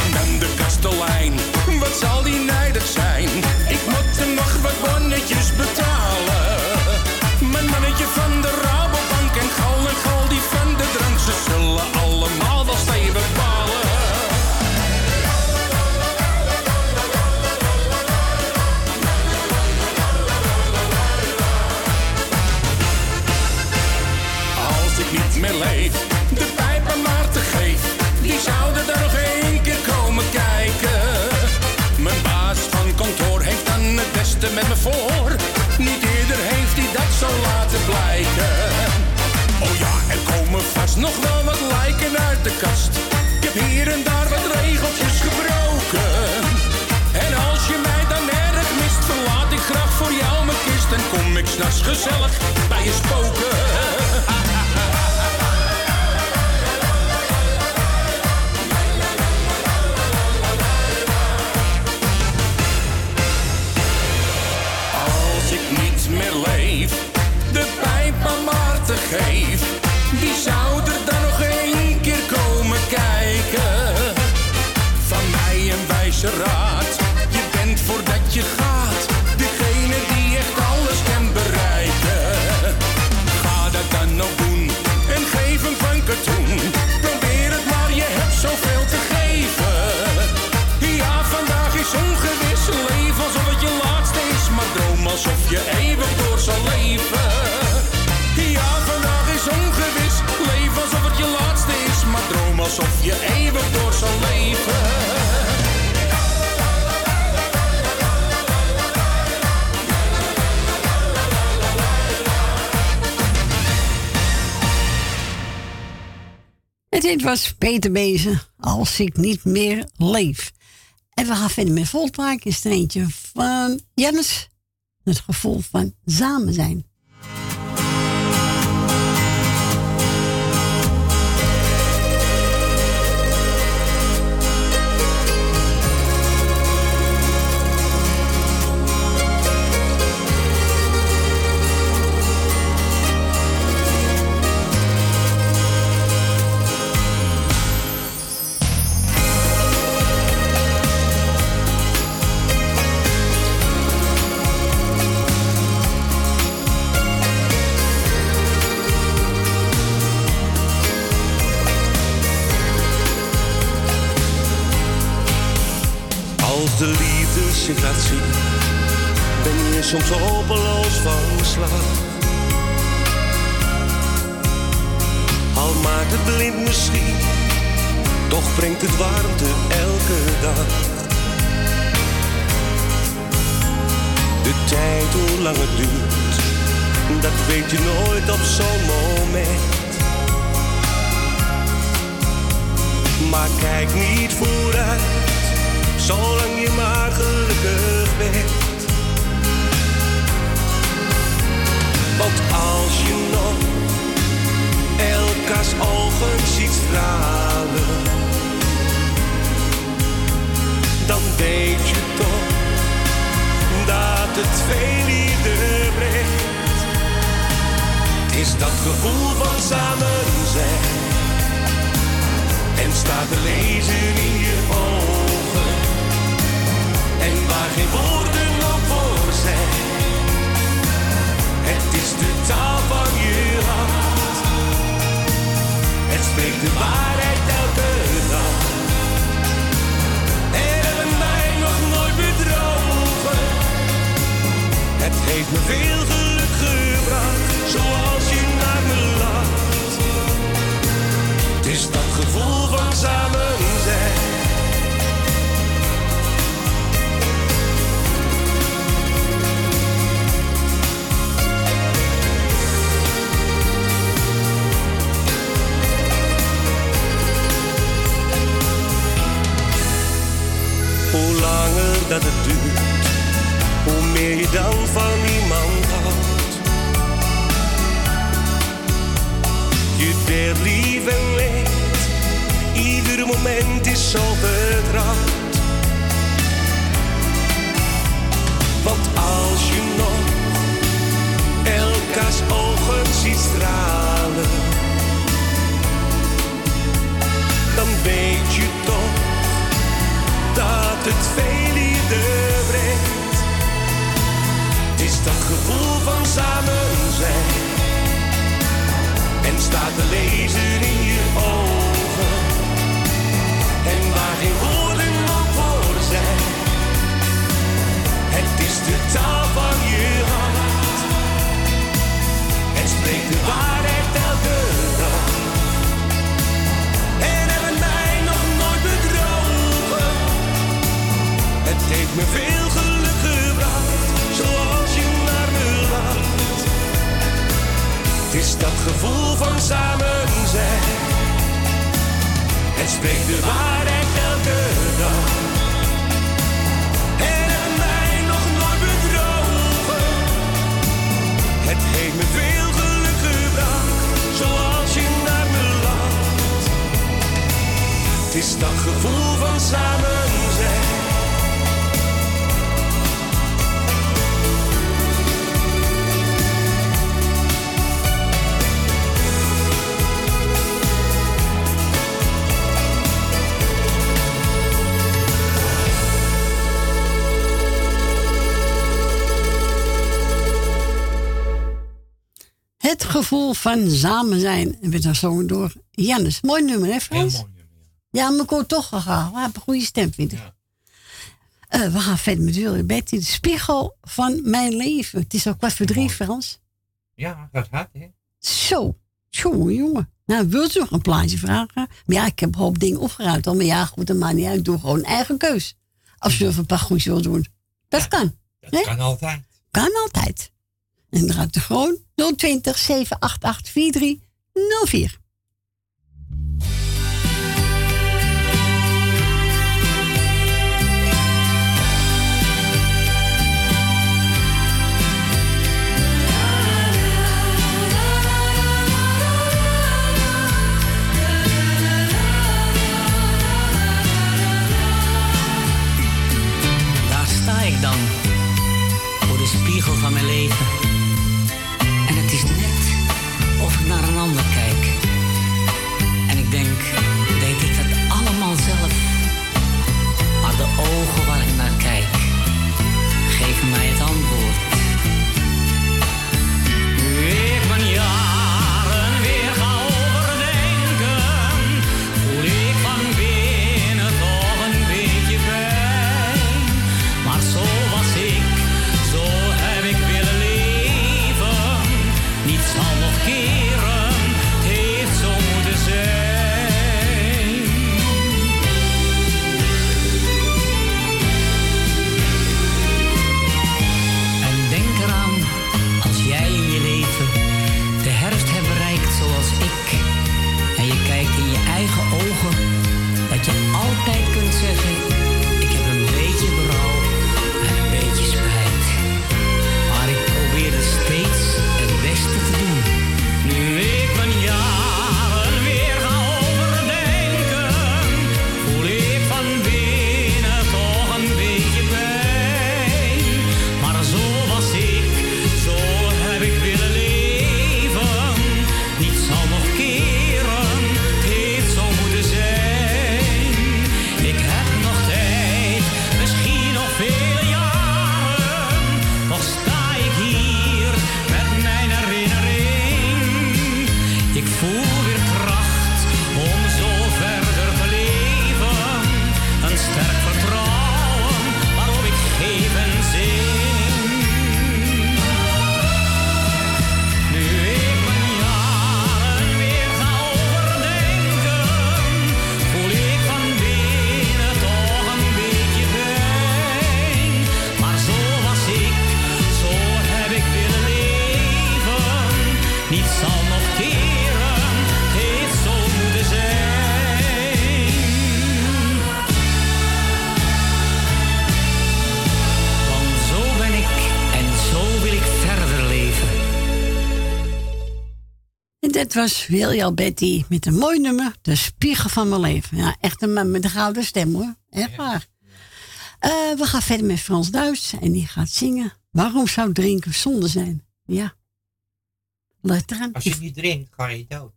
En dan de kastelein, wat zal die nijdig zijn? Ik moet er nog wat bonnetjes betalen. Mijn mannetje van de Rabobank en Gal en Gal die van de drank, ze zullen allemaal wel stevig balen. Niet meer leef, de pijp aan Maarten geef. Die zouden er nog één keer komen kijken. Mijn baas van kantoor heeft dan het beste met me voor. Niet eerder heeft hij dat zo laten blijken. Oh ja, er komen vast nog wel wat lijken uit de kast. Ik heb hier en daar wat regeltjes gebroken. En als je mij dan erg mist, verlaat ik graag voor jou mijn kist. En kom ik s'nachts gezellig bij je spoken. De pijp aan Maarten geef, die zou er dan nog één keer komen kijken. Van mij een wijze raad, je bent voordat je gaat degene die echt alles kan bereiken. Ga dat dan ook doen en geef hem van katoen. Probeer het maar, je hebt zoveel te geven. Ja, vandaag is ongewis, leef alsof het je laatste is, maar droom alsof je eeuwig door zal leven. Ja, vandaag is ongewis, leef alsof het je laatste is, maar droom alsof je eeuwig door zal leven. En dit was Peter Bezen, Als ik niet meer leef. En we gaan verder met Voltmaak, is er eentje van Jennis. Het gevoel van samen zijn. Ben je soms hopeloos van slag? Al maakt het blind misschien, toch brengt het warmte elke dag. De tijd, hoe lang het duurt, dat weet je nooit op zo'n moment. Maar kijk niet vooruit, zolang je maar gelukkig bent. Want als je nog elkaars ogen ziet stralen, dan weet je toch dat het veel liefde brengt. Het is dat gevoel van samen zijn en staat te lezen in je ogen. En waar geen woorden nog voor zijn, het is de taal van je hart. Het spreekt de waarheid elke dag. En hebben mij nog nooit bedrogen. Het heeft me veel geluk gebracht, zoals je naar me lacht. Het is dat gevoel van samen zijn. Hoe langer dat het duurt, hoe meer je dan van iemand houdt. Je deelt lief en leed, ieder moment is zo vertrouwd. Want als je nog elkaars ogen ziet stralen, samen zijn. En staat te lezen in je ogen. En waar geen woorden nog voor zijn. Het is de taal van je hand. En spreekt de waarheid elke dag. En hebben mij nog nooit bedrogen. Het heeft me veel geluk gebracht. Zoals je naar me lacht. Het is dat gevoel van samen zijn. Het spreekt de waarheid elke dag. Het heeft me veel geluk gebracht, zoals je naar me lacht. Het is dat gevoel van samen zijn. Het gevoel van samen zijn. En werd dan zo door Jannes. Mooi nummer, hè Frans? Heel mooi nummer, ja. Ja, maar ik hoor toch gegaan. We hebben een goede stem, vind ik. Ja. Uh, we gaan verder met Wil in bed. In de spiegel van mijn leven. Het is al kwart voor drie, Frans. Ja, dat gaat, hè? Zo. Jongen, jongen. Nou, wilt u nog een plaatje vragen? Maar ja, ik heb een hoop dingen opgeruimd al. Maar ja, goed, dat maakt niet uit. Ik doe gewoon eigen keus. Als je even een paar goedjes wil doen. Dat ja, kan. Dat hè? Kan altijd. Kan altijd. En dan gaat de gewoon nul twintig, zeven acht acht, vier drie nul vier. Daar sta ik dan, voor de spiegel van mijn leven. Of ik naar een ander kijk. En ik denk, deed ik dat allemaal zelf? Maar de ogen waar ik naar kijk, geven mij het antwoord. Ik ben jaren weer gaan overdenken. Voel ik van binnen toch een beetje pijn. Maar zo was ik, zo heb ik willen leven. Niets zal nog keren. Eigen ogen, dat je altijd kunt zeggen, ik heb een beetje berouw en een beetje spijt. Maar ik probeerde steeds het beste te doen. Nu ik mijn jaren weer ga overdenken, voel ik van binnen toch een beetje pijn. Maar zo was ik, zo heb ik willen leven, niets zal nog keren. Het was William Betty met een mooi nummer, de spiegel van mijn leven. Ja, echt een man met een gouden stem hoor, echt waar. Uh, we gaan verder met Frans Duits en die gaat zingen. Waarom zou drinken zonde zijn? Ja. Aan. Als je niet drinkt, ga je dood.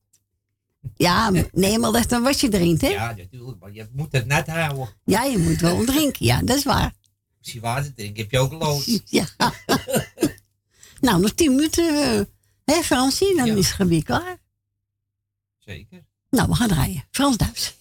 Ja, nee, maar leg dan wat je drinkt, hè? Ja, natuurlijk, maar je moet het net houden. Ja, je moet wel drinken, ja, dat is waar. Als je water drinkt, heb je ook lood. Ja. Nou, nog tien minuten, uh, hè Fransie, dan ja. is het gebied klaar. Zeker. Nou, we gaan draaien. Frans Duits.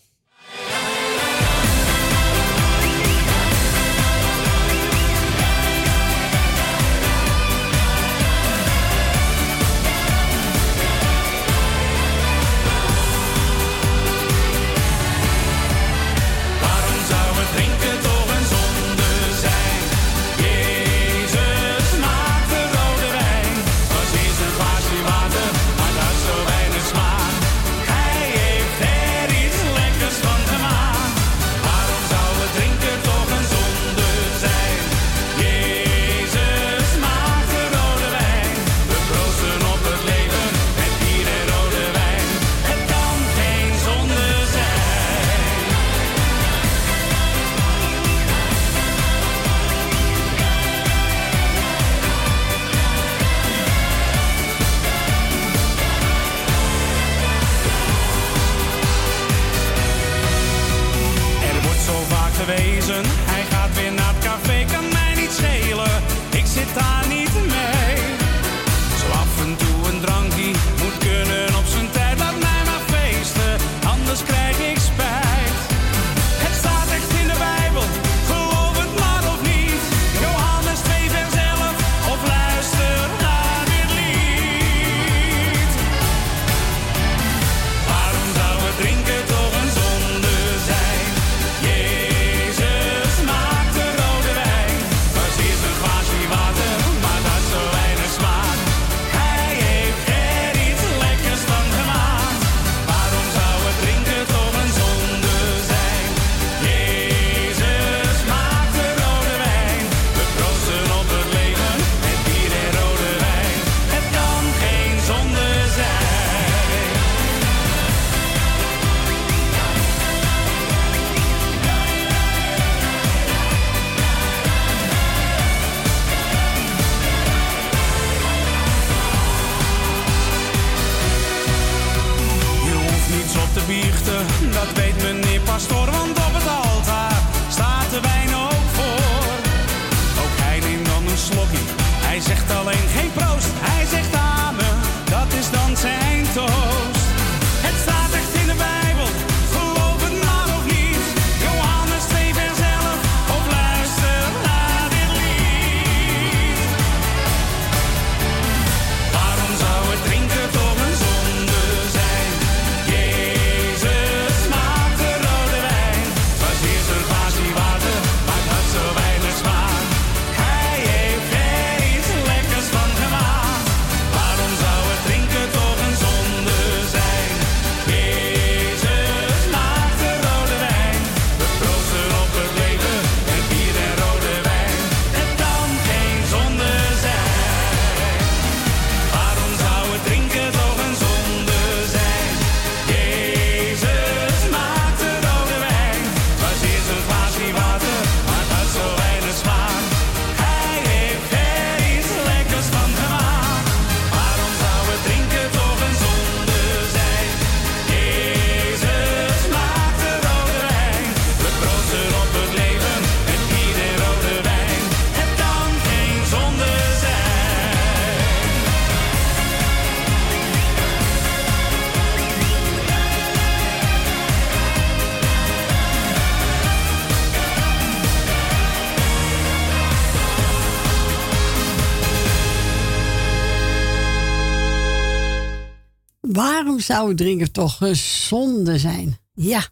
Waarom zou drinken toch gezonde zijn? Ja,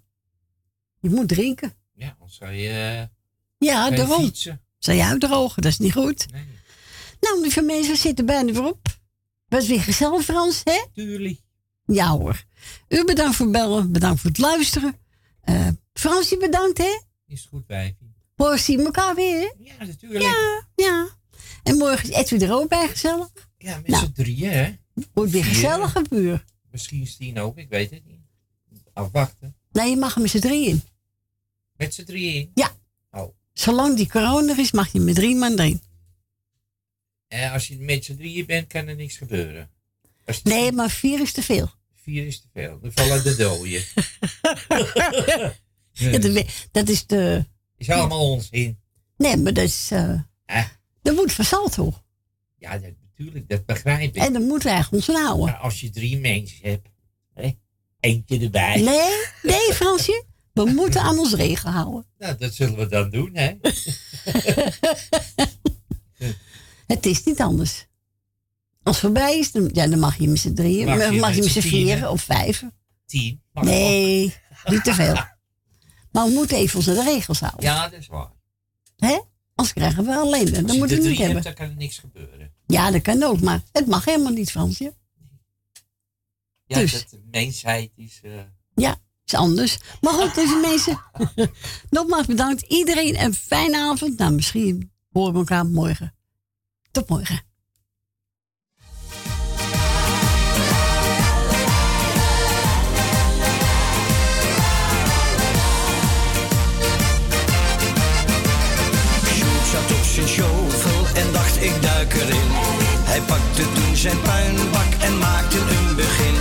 je moet drinken. Ja, anders zou je ja, daarom. Zou je uitdrogen, dat is niet goed. Nee. Nou, lieve mensen, zitten bijna weer op. Was weer gezellig, Frans, hè? Tuurlijk. Ja hoor. U bedankt voor het bellen, bedankt voor het luisteren. Uh, Fransje bedankt, hè? Is goed, wijfje. Morgen zien we elkaar weer, hè? Ja, natuurlijk. Ja, ja. En morgen is Edwin er ook bij, gezellig. Ja, met nou. Z'n drieën, hè? Wordt weer gezellig gebeuren. Misschien is die ook, ik weet het niet. Afwachten. Nee, je mag er met z'n drieën. Met z'n drieën? Ja. Oh. Zolang die corona is, mag je met drie man erin. En als je met z'n drieën bent, kan er niks gebeuren. Nee, is... maar vier is te veel. Vier is te veel. Dan vallen de doden. Ja, dat is de... Is allemaal onzin. Nee, maar dat is... Uh... Eh? Dat moet verzalt, hoor. Ja, dat natuurlijk, dat begrijp ik. En dat moeten we echt onthouden. Maar als je drie mensen hebt, hè, eentje erbij. Nee, nee Fransje, we moeten aan ons regelen houden. Nou, dat zullen we dan doen, hè. Het is niet anders. Als het voorbij is, dan, ja, dan mag je met z'n drieën, mag je, mag je met z'n vieren of vijven. Tien? Mag nee, ook. Niet te veel. Maar we moeten even onze regels houden. Ja, dat is waar. Hè? Anders krijgen we alleen. Dan moeten we niet hebben. Hebt, dan kan er niks gebeuren. Ja, dat kan ook, maar het mag helemaal niet, Fransje. Ja, dus. Dat de mensheid is... Uh... Ja, is anders. Maar goed, deze mensen. Nogmaals bedankt iedereen en fijne avond. Nou, misschien horen we elkaar morgen. Tot morgen. Zijn shovel en dacht ik duik erin. Hij pakte toen zijn puinbak en maakte een begin.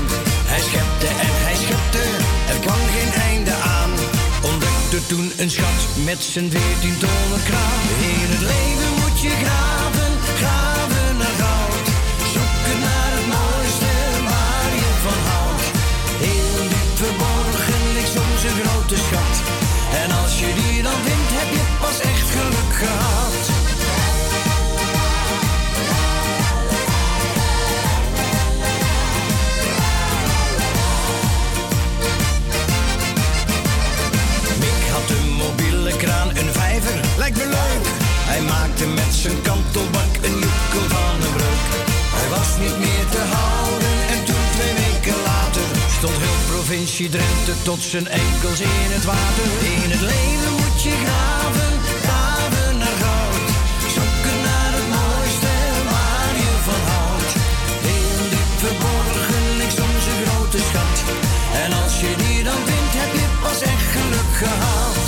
Hij schepte en hij schepte, er kwam geen einde aan. Ontdekte toen een schat met zijn veertien tonnen kraan. In het leven moet je graven, graven naar goud. Zoeken naar het mooiste waar je van houdt. Heel diep verborgen ligt soms een grote schat. En als je die dan vindt, heb je pas echt geluk gehad. Een vijver, lijkt me leuk. Hij maakte met zijn kantelbak een joekel van een breuk. Hij was niet meer te houden en toen twee weken later stond heel provincie Drenthe tot zijn enkels in het water. In het leven moet je graven, graven naar goud. Zoeken naar het mooiste waar je van houdt. Heel diep verborgen ligt soms een grote schat. En als je die dan vindt, heb je pas echt geluk gehad.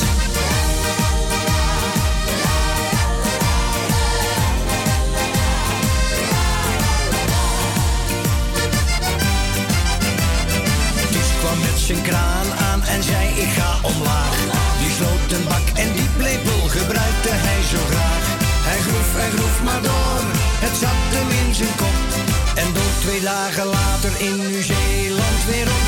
Zijn kraan aan en zei ik ga omlaag. Die sloot een bak en die plepel gebruikte hij zo graag. Hij groef, hij groef maar door, het zat hem in zijn kop. En door twee dagen later in Nieuw-Zeeland weer op.